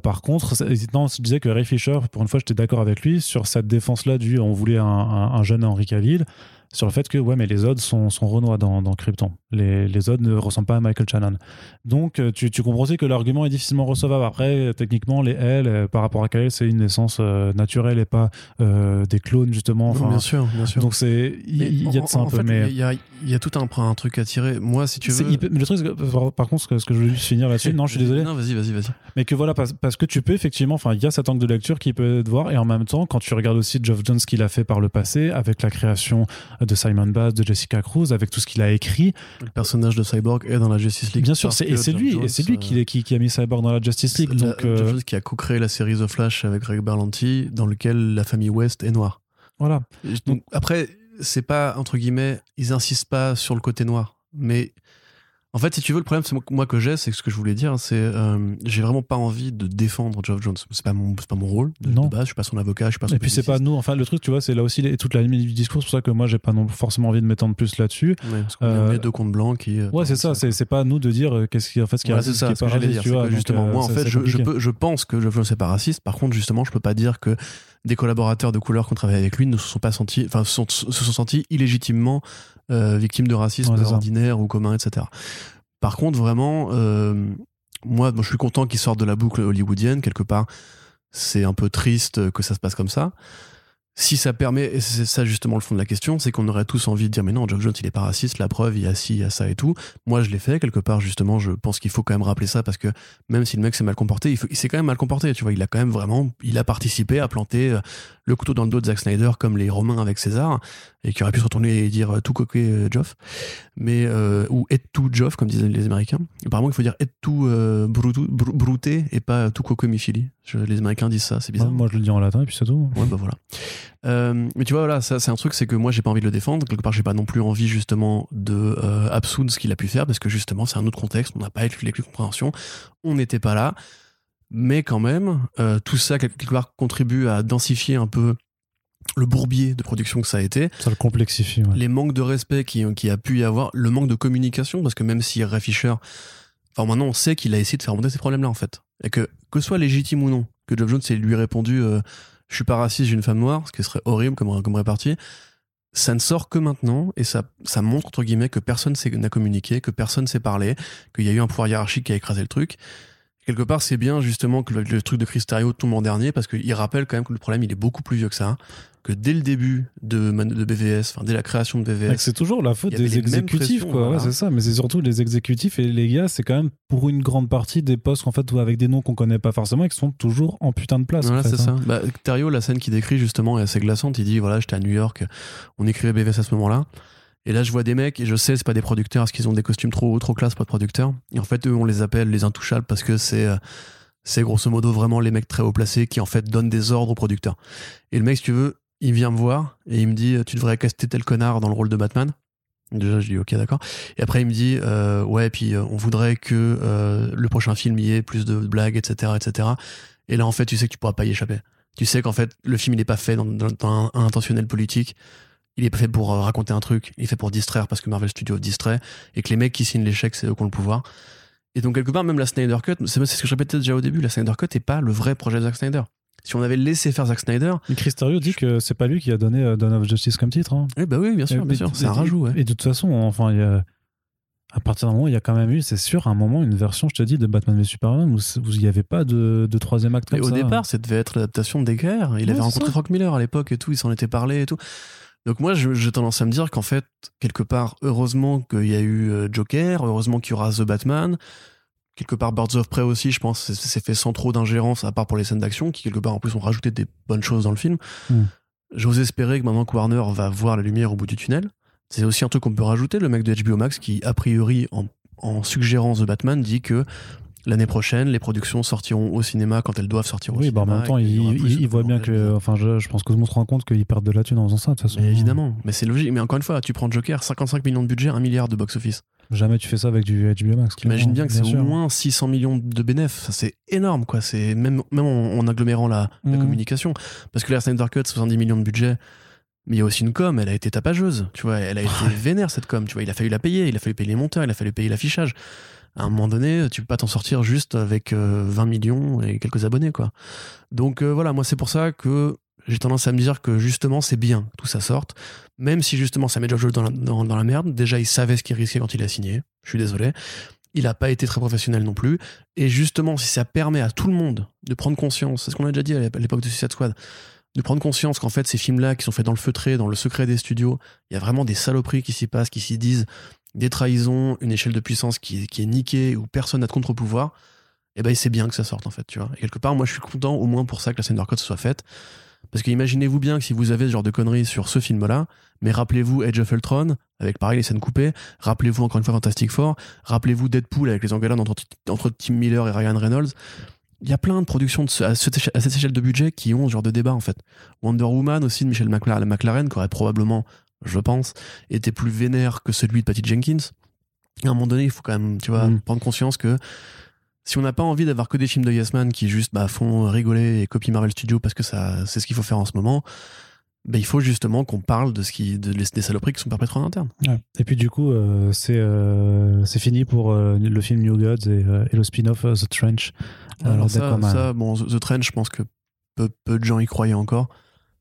Par contre je disais que Ray Fisher, pour une fois j'étais d'accord avec lui sur cette défense là du on voulait un jeune Henry Cavill, sur le fait que mais les Odds sont Renoir dans Krypton, les Odds ne ressemblent pas à Michael Shannon, donc tu comprends aussi que l'argument est difficilement recevable. Après techniquement les L par rapport à Kal-El c'est une naissance naturelle et pas des clones justement, non, bien sûr. Donc il y a de ça un peu, mais il y a tout un truc à tirer. Moi si tu veux le truc par contre ce que je veux juste finir là-dessus non je suis désolé non vas-y mais que parce que tu peux effectivement il y a cet angle de lecture qui peut être voir, et en même temps quand tu regardes aussi Geoff Johns qu'il a fait par le passé avec la création de Simon Bass, de Jessica Cruz, avec tout ce qu'il a écrit. Le personnage de Cyborg est dans la Justice League. Bien sûr, c'est lui qui a mis Cyborg dans la Justice League. George qui a co-créé la série The Flash avec Greg Berlanti, dans lequel la famille West est noire. Voilà. Donc après, c'est pas entre guillemets, ils insistent pas sur le côté noir, mais en fait, si tu veux, le problème, c'est moi que j'ai, c'est ce que je voulais dire, c'est j'ai vraiment pas envie de défendre Geoff Johns. C'est pas mon rôle de base. Je suis pas son avocat, je suis pas son. Et puis c'est pas nous. Enfin, le truc, tu vois, c'est là aussi toute la limite du discours. C'est pour ça que moi, j'ai pas forcément envie de m'étendre plus là-dessus. Ouais, parce qu'on est deux comptes blancs qui. Ouais, c'est ça. C'est pas à nous de dire qu'est-ce qui en fait ce qui est raciste. C'est ça. J'allais dire. Justement, moi, en fait, je pense que Geoff Johns n'est pas raciste. Par contre, justement, je peux pas dire que des collaborateurs de couleur qui ont travaillé avec lui ne se sont pas sentis, se sont sentis illégitimement victimes de racisme ordinaire ou commun, etc. Par contre, vraiment, moi, je suis content qu'il sorte de la boucle hollywoodienne. Quelque part, c'est un peu triste que ça se passe comme ça. Si ça permet, et c'est ça justement le fond de la question, c'est qu'on aurait tous envie de dire mais non, Geoff Johns il est pas raciste, la preuve il y a ça et tout. Moi je l'ai fait quelque part, justement je pense qu'il faut quand même rappeler ça, parce que même si le mec s'est mal comporté, il s'est quand même mal comporté, tu vois, il a quand même vraiment, il a participé à planter le couteau dans le dos de Zack Snyder comme les Romains avec César, et qui aurait pu se retourner et dire tout coqué Geoff, mais ou et tout Geoff comme disaient les Américains. Apparemment il faut dire et tout bruté et pas tout coqué Michili. Les Américains disent ça, c'est bizarre. Ouais, moi je le dis en latin et puis c'est tout. Ouais bah voilà. Mais tu vois, ça c'est un truc, c'est que moi j'ai pas envie de le défendre, quelque part j'ai pas non plus envie justement de absoudre ce qu'il a pu faire, parce que justement c'est un autre contexte, on n'a pas eu les compréhensions, on n'était pas là, mais quand même tout ça quelque part contribue à densifier un peu le bourbier de production que ça a été, ça le complexifie, ouais. Les manques de respect qui a pu y avoir, le manque de communication, parce que même si Ray Fisher, maintenant on sait qu'il a essayé de faire remonter ces problèmes là en fait, et que soit légitime ou non, que Geoff Johns ait lui répondu je suis pas raciste, j'ai une femme noire, ce qui serait horrible comme répartie. Ça ne sort que maintenant, et ça montre, entre guillemets, que personne n'a communiqué, que personne s'est parlé, qu'il y a eu un pouvoir hiérarchique qui a écrasé le truc. quelque part, c'est bien justement que le truc de Cristario tombe en dernier, parce qu'il rappelle quand même que le problème, il est beaucoup plus vieux que ça. Que dès le début de BVS, enfin dès la création de BVS... Mec, c'est toujours la faute des exécutifs, quoi. Voilà. Ouais, c'est ça, mais c'est surtout les exécutifs et les gars, c'est quand même pour une grande partie des postes en fait, avec des noms qu'on connaît pas forcément et qui sont toujours en putain de place. Voilà, en fait, c'est ça. Bah, Thériault, la scène qu'il décrit justement est assez glaçante. Il dit, voilà, j'étais à New York, on écrivait BVS à ce moment-là. Et là, je vois des mecs, et je sais, c'est pas des producteurs, parce qu'ils ont des costumes trop classe, pas de producteurs. Et en fait, eux, on les appelle les intouchables, parce que c'est grosso modo vraiment les mecs très haut placés qui, en fait, donnent des ordres aux producteurs. Et le mec, si tu veux, il vient me voir, et il me dit, tu devrais caster tel connard dans le rôle de Batman. Déjà, je dis, ok, d'accord. Et après, il me dit, ouais, puis on voudrait que le prochain film y ait plus de blagues, etc., etc. Et là, en fait, tu sais que tu pourras pas y échapper. Tu sais qu'en fait, le film, il est pas fait dans un intentionnel politique. Il est pas fait pour raconter un truc, il est fait pour distraire parce que Marvel Studios distrait et que les mecs qui signent les chèques, c'est eux qui ont le pouvoir. Et donc, quelque part, même la Snyder Cut, c'est ce que je répétais déjà au début, la Snyder Cut n'est pas le vrai projet de Zack Snyder. Si on avait laissé faire Zack Snyder... Chris Terrio dit que c'est pas lui qui a donné Dawn of Justice comme titre. Hein. Et bah oui, bien sûr, c'est un rajout. Ouais. Et de toute façon, enfin, à partir d'un moment, il y a quand même eu, c'est sûr, à un moment, une version, je te dis, de Batman v Superman où il n'y avait pas de troisième acte comme ça. Mais au départ, ça devait être l'adaptation d'Egger. Il avait rencontré Frank Miller à l'époque et tout, il s'en était parlé et tout. Donc moi, j'ai tendance à me dire qu'en fait, quelque part, heureusement qu'il y a eu Joker, heureusement qu'il y aura The Batman, quelque part Birds of Prey aussi, je pense, c'est fait sans trop d'ingérence, à part pour les scènes d'action, qui quelque part en plus ont rajouté des bonnes choses dans le film. Mmh. J'ose espérer que maintenant que Warner va voir la lumière au bout du tunnel, c'est aussi un truc qu'on peut rajouter, le mec de HBO Max qui, a priori, en suggérant The Batman, dit que l'année prochaine, les productions sortiront au cinéma quand elles doivent sortir au cinéma. Oui, bah en même temps, ils voient bien que... Enfin, je pense que tout le monde se rend compte qu'ils perdent de la thune en faisant ça, de toute façon. Mais évidemment, mais c'est logique. Mais encore une fois, tu prends Joker, 55 millions de budget, 1 milliard de box-office. Jamais tu fais ça avec du HBO Max. Imagine bien que c'est au moins 600 millions de bénéfices. Ça, c'est énorme, quoi. C'est même en agglomérant la communication. Parce que la Snyder Cut, 70 millions de budget... Mais il y a aussi une com, elle a été tapageuse, tu vois, elle a été vénère cette com, tu vois, il a fallu la payer, il a fallu payer les monteurs, il a fallu payer l'affichage. À un moment donné, tu peux pas t'en sortir juste avec 20 millions et quelques abonnés, quoi. Donc voilà, moi c'est pour ça que j'ai tendance à me dire que justement c'est bien que tout ça sorte, même si justement ça met George Lucas dans la merde. Déjà il savait ce qu'il risquait quand il a signé, je suis désolé. Il n'a pas été très professionnel non plus. Et justement, si ça permet à tout le monde de prendre conscience, c'est ce qu'on a déjà dit à l'époque de Suicide Squad, de prendre conscience qu'en fait ces films-là qui sont faits dans le feutré, dans le secret des studios, il y a vraiment des saloperies qui s'y passent, qui s'y disent, des trahisons, une échelle de puissance qui est niquée, où personne n'a de contre-pouvoir, et ben c'est bien que ça sorte en fait, tu vois. Et quelque part, moi je suis content au moins pour ça que la Snyder Cut soit faite, parce que imaginez-vous bien que si vous avez ce genre de conneries sur ce film-là, mais rappelez-vous Age of Ultron, avec pareil les scènes coupées, rappelez-vous encore une fois Fantastic Four, rappelez-vous Deadpool avec les engueulades entre Tim Miller et Ryan Reynolds. Il y a plein de productions à cette échelle de budget qui ont ce genre de débat, en fait. Wonder Woman aussi, de Michelle McLaren, qui aurait probablement, je pense, été plus vénère que celui de Patty Jenkins. Et à un moment donné, il faut quand même, tu vois, prendre conscience que si on n'a pas envie d'avoir que des films de Yes Man qui juste font rigoler et copient Marvel Studios parce que ça, c'est ce qu'il faut faire en ce moment... Ben, il faut justement qu'on parle des saloperies qui sont perpétrées en interne. Ouais. Et puis du coup, c'est fini pour le film New Gods et le spin-off The Trench. Alors bon, The Trench, je pense que peu de gens y croyaient encore.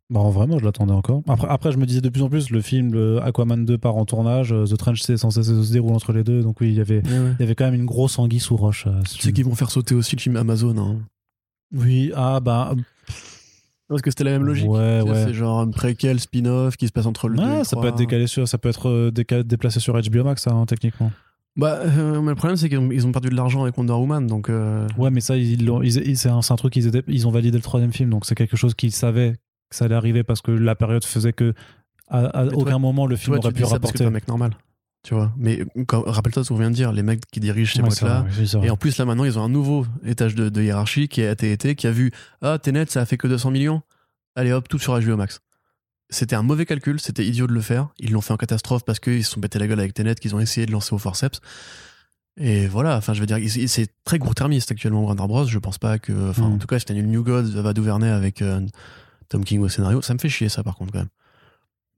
Bon, vraiment, je l'attendais encore. Après, je me disais de plus en plus, le film Aquaman 2 part en tournage, The Trench c'est censé se dérouler entre les deux, donc oui, il y avait quand même une grosse anguille sous roche. Ceux qui vont faire sauter aussi le film Amazon. Hein. Oui, parce que c'était la même logique. Ouais. C'est genre un préquel, spin-off qui se passe entre le deux. Ça peut être décalé déplacé sur HBO Max, ça, hein, techniquement. Mais le problème, c'est qu'ils ont perdu de l'argent avec Wonder Woman, donc. Ouais, mais ça, c'est un truc ils ont validé le troisième film, donc c'est quelque chose qu'ils savaient que ça allait arriver parce que la période faisait que à aucun moment le film aurait pu rapporter. Parce que t'es un mec normal. Tu vois, mais rappelle-toi ce qu'on vient de dire, les mecs qui dirigent ces boîtes-là. Ouais, et en plus, là, maintenant, ils ont un nouveau étage de hiérarchie qui est AT&T, qui a vu « Ah, Tenet, ça a fait que 200 millions. Allez hop, tout sur HBO Max. » C'était un mauvais calcul, c'était idiot de le faire. Ils l'ont fait en catastrophe parce qu'ils se sont pété la gueule avec Tenet, qu'ils ont essayé de lancer au forceps. Et voilà, enfin, je veux dire, c'est très court-termiste actuellement, Warner Bros. Je pense pas que... Enfin, en tout cas, c'était une New Gods, Ava DuVernay avec Tom King au scénario. Ça me fait chier, ça, par contre, quand même.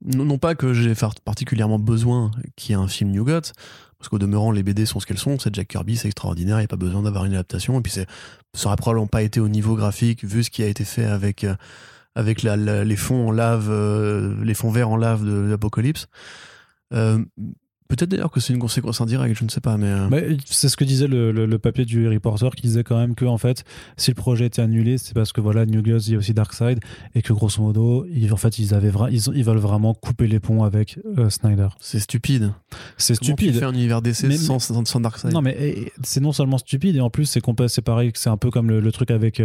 Non pas que j'ai particulièrement besoin qu'il y ait un film New Gods, parce qu'au demeurant, les BD sont ce qu'elles sont, c'est Jack Kirby, c'est extraordinaire, il n'y a pas besoin d'avoir une adaptation, et puis ça aurait probablement pas été au niveau graphique, vu ce qui a été fait avec les fonds verts en lave de l'Apocalypse. Peut-être d'ailleurs que c'est une conséquence indirecte, je ne sais pas. Mais c'est ce que disait le papier du Reporter, qui disait quand même que en fait, si le projet était annulé, c'est parce que voilà, New Gods, il y a aussi Darkseid, et que grosso modo, ils veulent vraiment couper les ponts avec Snyder. C'est stupide. Comment tu fais un univers DC sans Darkseid ? Non, mais c'est non seulement stupide, et en plus, c'est pareil, c'est un peu comme le truc avec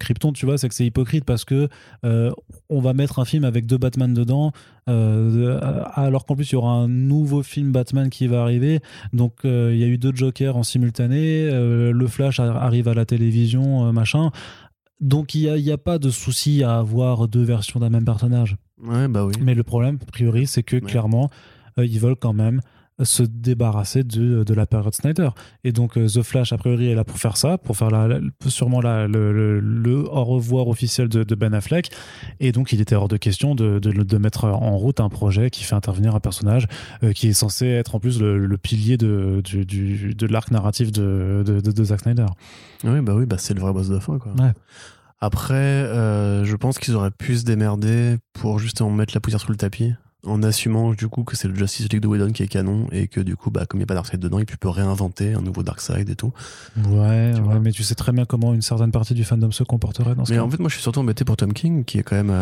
Krypton, tu vois, c'est que c'est hypocrite parce que on va mettre un film avec deux Batman dedans, alors qu'en plus, il y aura un nouveau film Batman qui va arriver, donc y a eu deux Jokers en simultané, le Flash arrive à la télévision, machin, donc il n'y a pas de souci à avoir deux versions d'un même personnage. Ouais, bah oui. Mais le problème a priori c'est que clairement ils veulent quand même se débarrasser de la période Snyder, et donc The Flash a priori est là pour faire ça, pour faire sûrement le au revoir officiel de Ben Affleck, et donc il était hors de question de mettre en route un projet qui fait intervenir un personnage qui est censé être en plus le pilier de l'arc narratif de Zack Snyder. Oui, c'est le vrai boss de fin, quoi. Ouais. Après je pense qu'ils auraient pu se démerder pour justement mettre la poussière sous le tapis, en assumant du coup que c'est le Justice League de Whedon qui est canon, et que du coup comme il n'y a pas Darkseid dedans, tu peux réinventer un nouveau Darkseid et tout. Ouais, mais tu sais très bien comment une certaine partie du fandom se comporterait dans ce cas. En fait, moi je suis surtout embêté pour Tom King, qui est quand même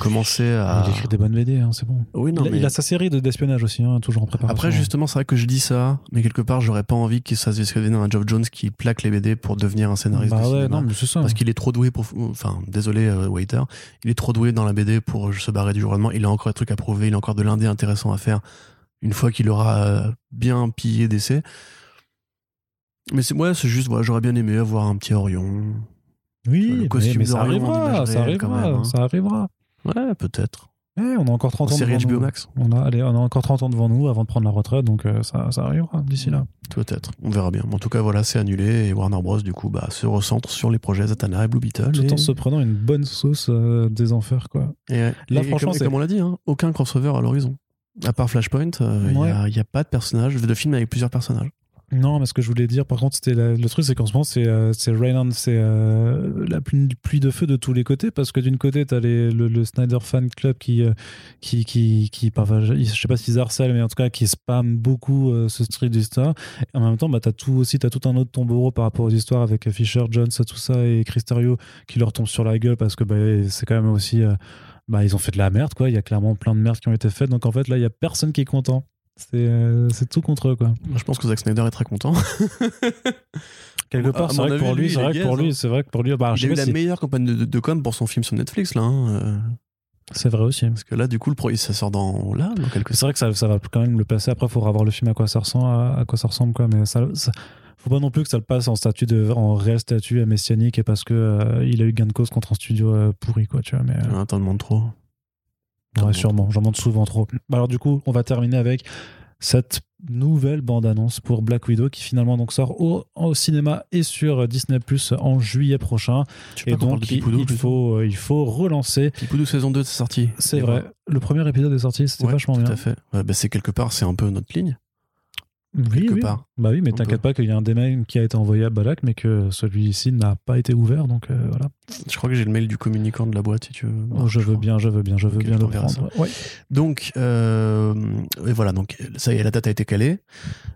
commencé à... Il écrit des bonnes BD, hein, c'est bon. Oui, non, il a sa série d'espionnage aussi, hein, toujours en préparation. Après justement, c'est vrai que je dis ça, mais quelque part j'aurais pas envie que ça se devienne un Geoff Jones qui plaque les BD pour devenir un scénariste de cinéma, non, mais c'est ça. Parce qu'il est trop doué pour... Enfin, désolé Waiter, il est trop doué dans la BD pour se barrer du jour au lendemain. Il a encore des trucs à prouver, il a encore de l'indé intéressant à faire une fois qu'il aura bien pillé DC. Mais c'est juste, j'aurais bien aimé avoir un petit Orion. Oui, le costume d'Orion, ça arrivera. Ouais, peut-être. On a encore 30 ans devant nous. HBO Max. On a encore 30 ans devant nous avant de prendre la retraite, donc ça arrivera d'ici là. Peut-être, on verra bien. En tout cas, c'est annulé, et Warner Bros. Du coup, se recentre sur les projets Zatanna et Blue Beetle. Tout en se prenant une bonne sauce des enfers, quoi. Et franchement, comme on l'a dit, hein, aucun crossover à l'horizon. À part Flashpoint, il n'y a pas de personnage, de film avec plusieurs personnages. Non, mais ce que je voulais dire, par contre, c'était le truc, c'est qu'en ce moment, c'est Rayland, c'est la pluie de feu de tous les côtés, parce que d'une côté, t'as le Snyder Fan Club qui je sais pas s'ils harcèlent, mais en tout cas, qui spam beaucoup ce strip d'histoire. En même temps, t'as tout un autre tombereau par rapport aux histoires avec Fisher, Jones, tout ça, et Chris Terrio, qui leur tombe sur la gueule, parce que c'est quand même aussi, ils ont fait de la merde, quoi. Il y a clairement plein de merdes qui ont été faites, donc en fait, là, il y a personne qui est content. C'est tout contre eux, quoi. Je pense que Zack Snyder est très content. Quelque part, c'est vrai que pour lui, il a eu la meilleure campagne de com pour son film sur Netflix, là. C'est vrai aussi. Parce que là, du coup, le projet, ça sort dans quelques... C'est vrai que ça va quand même le passer. Après, il faudra voir le film à quoi ça ressemble, quoi. Mais ça faut pas non plus que ça le passe en réel statut messianique, et parce que il a eu gain de cause contre un studio pourri, quoi, tu vois. Mais t'en demandes trop. Ouais, sûrement, j'en demande souvent trop. Alors du coup, on va terminer avec cette nouvelle bande-annonce pour Black Widow, qui finalement donc sort au cinéma et sur Disney Plus en juillet prochain. Et donc il faut relancer Pipoudou saison 2, c'est sorti. C'est vrai. Ouais. Le premier épisode est sorti, c'était vachement bien. Tout à fait. Ouais, c'est quelque part, c'est un peu notre ligne. Oui. Part. Oui, mais t'inquiète pas qu'il y a un des mails qui a été envoyé à Balak, mais que celui-ci n'a pas été ouvert, donc voilà. Je crois que j'ai le mail du communicant de la boîte, si tu veux. Oh, je veux bien le prendre. Ouais. Donc, ça y est, la date a été calée.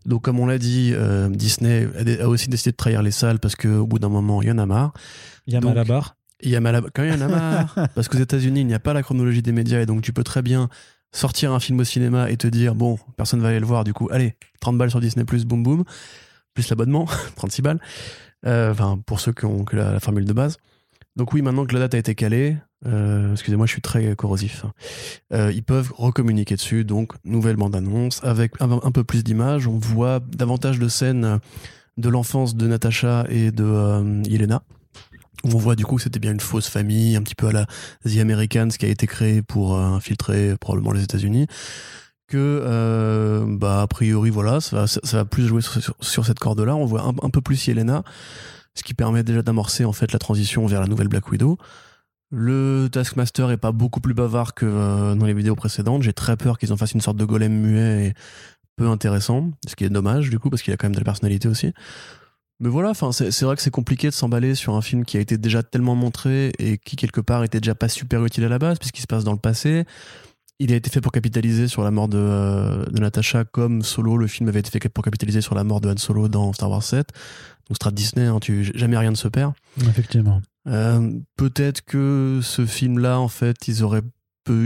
Donc, comme on l'a dit, Disney a aussi décidé de trahir les salles, parce qu'au bout d'un moment, il y en a marre. Quand il y en a marre, parce qu'aux États-Unis il n'y a pas la chronologie des médias, et donc tu peux très bien sortir un film au cinéma et te dire bon, personne va aller le voir, du coup allez, 30 balles sur Disney+, boum boum, plus l'abonnement 36 balles, pour ceux qui ont que la formule de base. Donc oui, maintenant que la date a été calée, excusez-moi, je suis très corrosif, ils peuvent recommuniquer dessus. Donc nouvelle bande-annonce avec un peu plus d'images, on voit davantage de scènes de l'enfance de Natasha et de Yelena. On voit du coup que c'était bien une fausse famille, un petit peu à la The Americans, qui a été créée pour infiltrer probablement les États-Unis. Que, a priori, ça va plus jouer sur cette corde-là. On voit un peu plus Yelena, ce qui permet déjà d'amorcer en fait la transition vers la nouvelle Black Widow. Le Taskmaster est pas beaucoup plus bavard que dans les vidéos précédentes. J'ai très peur qu'ils en fassent une sorte de golem muet et peu intéressant, ce qui est dommage du coup, parce qu'il a quand même de la personnalité aussi. Mais voilà, c'est vrai que c'est compliqué de s'emballer sur un film qui a été déjà tellement montré et qui, quelque part, était déjà pas super utile à la base, puisqu'il se passe dans le passé. Il a été fait pour capitaliser sur la mort de Natasha, comme Solo, le film avait été fait pour capitaliser sur la mort de Han Solo dans Star Wars 7. Donc Strat Disney, hein, jamais rien ne se perd. Effectivement. Peut-être que ce film-là, en fait, ils auraient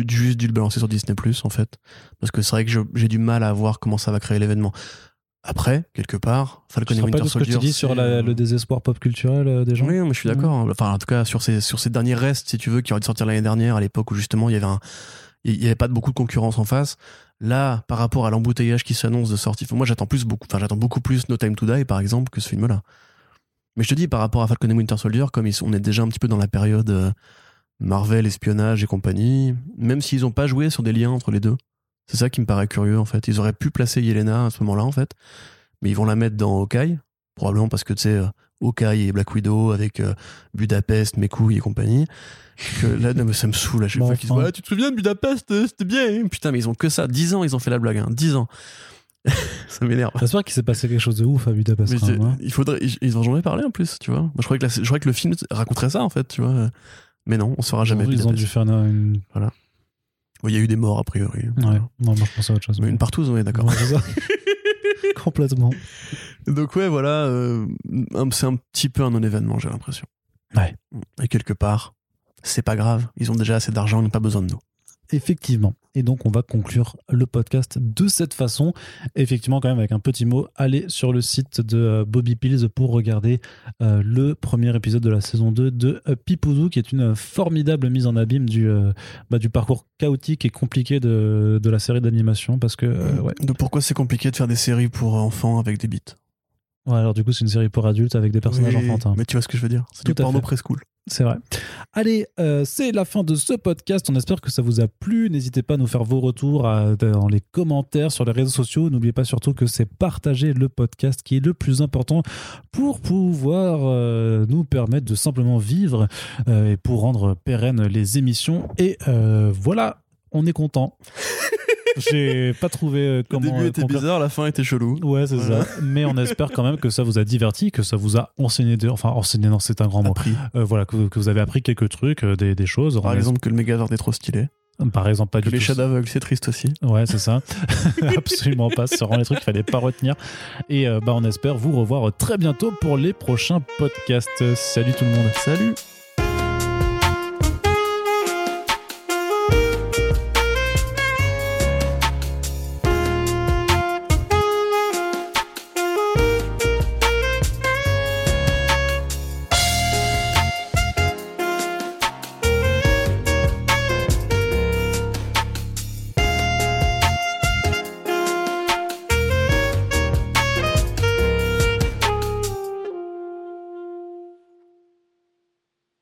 juste dû le balancer sur Disney+, en fait. Parce que c'est vrai que j'ai du mal à voir comment ça va créer l'événement. Après, quelque part, Falcon et Winter Soldier... Je ne sais pas ce que tu dis sur le désespoir pop culturel des gens. Oui, mais je suis d'accord. Ouais. Enfin, en tout cas, sur ces derniers restes, si tu veux, qui auraient dû sortir l'année dernière, à l'époque où justement, il n'y avait pas beaucoup de concurrence en face. Là, par rapport à l'embouteillage qui s'annonce de sortie, moi, j'attends beaucoup plus No Time to Die, par exemple, que ce film-là. Mais je te dis, par rapport à Falcon et Winter Soldier, comme on est déjà un petit peu dans la période Marvel, espionnage et compagnie, même s'ils n'ont pas joué sur des liens entre les deux. C'est ça qui me paraît curieux, en fait. Ils auraient pu placer Yelena à ce moment-là, en fait, mais ils vont la mettre dans Hawkeye, probablement parce que, tu sais, Hawkeye et Black Widow avec Budapest, mes couilles et compagnie. Que là, non, mais ça me saoule. Fois qu'ils se voient, tu te souviens de Budapest, c'était bien. Putain, mais ils ont que ça. 10 ans, ils ont fait la blague. 10 ans. Ça m'énerve. J'espère qu'il s'est passé quelque chose de ouf à Budapest. Ils en ont parlé en plus, tu vois. Moi, je croyais que le film raconterait ça, en fait, tu vois. Mais non, on saura jamais. Ils ont dû faire une... Voilà. Il y a eu des morts, a priori. Ouais, voilà. Non, moi je pensais à autre chose. Mais une partouze, on est d'accord. Ouais, c'est ça. Complètement. Donc, ouais, voilà. C'est un petit peu un non-événement, j'ai l'impression. Ouais. Et quelque part, c'est pas grave. Ils ont déjà assez d'argent, ils n'ont pas besoin de nous. Effectivement. Et donc, on va conclure le podcast de cette façon. Effectivement, quand même, avec un petit mot, allez sur le site de Bobby Pills pour regarder le premier épisode de la saison 2 de Pipouzou, qui est une formidable mise en abîme du parcours chaotique et compliqué de la série d'animation. Parce que, ouais. De pourquoi c'est compliqué de faire des séries pour enfants avec des bits. Ouais, alors du coup, c'est une série pour adultes avec des personnages enfantins. Mais tu vois ce que je veux dire. C'est du porno preschool. C'est vrai. Allez, c'est la fin de ce podcast. On espère que ça vous a plu. N'hésitez pas à nous faire vos retours dans les commentaires, sur les réseaux sociaux. N'oubliez pas surtout que c'est partager le podcast qui est le plus important pour pouvoir nous permettre de simplement vivre et pour rendre pérennes les émissions. Et voilà, on est content. J'ai pas trouvé comment... Le début était bizarre, la fin était chelou. Ouais, c'est ça. Mais on espère quand même que ça vous a diverti, que ça vous a enseigné... enseigné, non, c'est un grand mot. Voilà, que vous avez appris quelques trucs, des choses. Par exemple, que le Megazord est trop stylé. Par exemple, pas du tout. Les chats d'aveugle, c'est triste aussi. Ouais, c'est ça. Absolument pas. C'est vraiment les trucs qu'il fallait pas retenir. Et on espère vous revoir très bientôt pour les prochains podcasts. Salut tout le monde. Salut.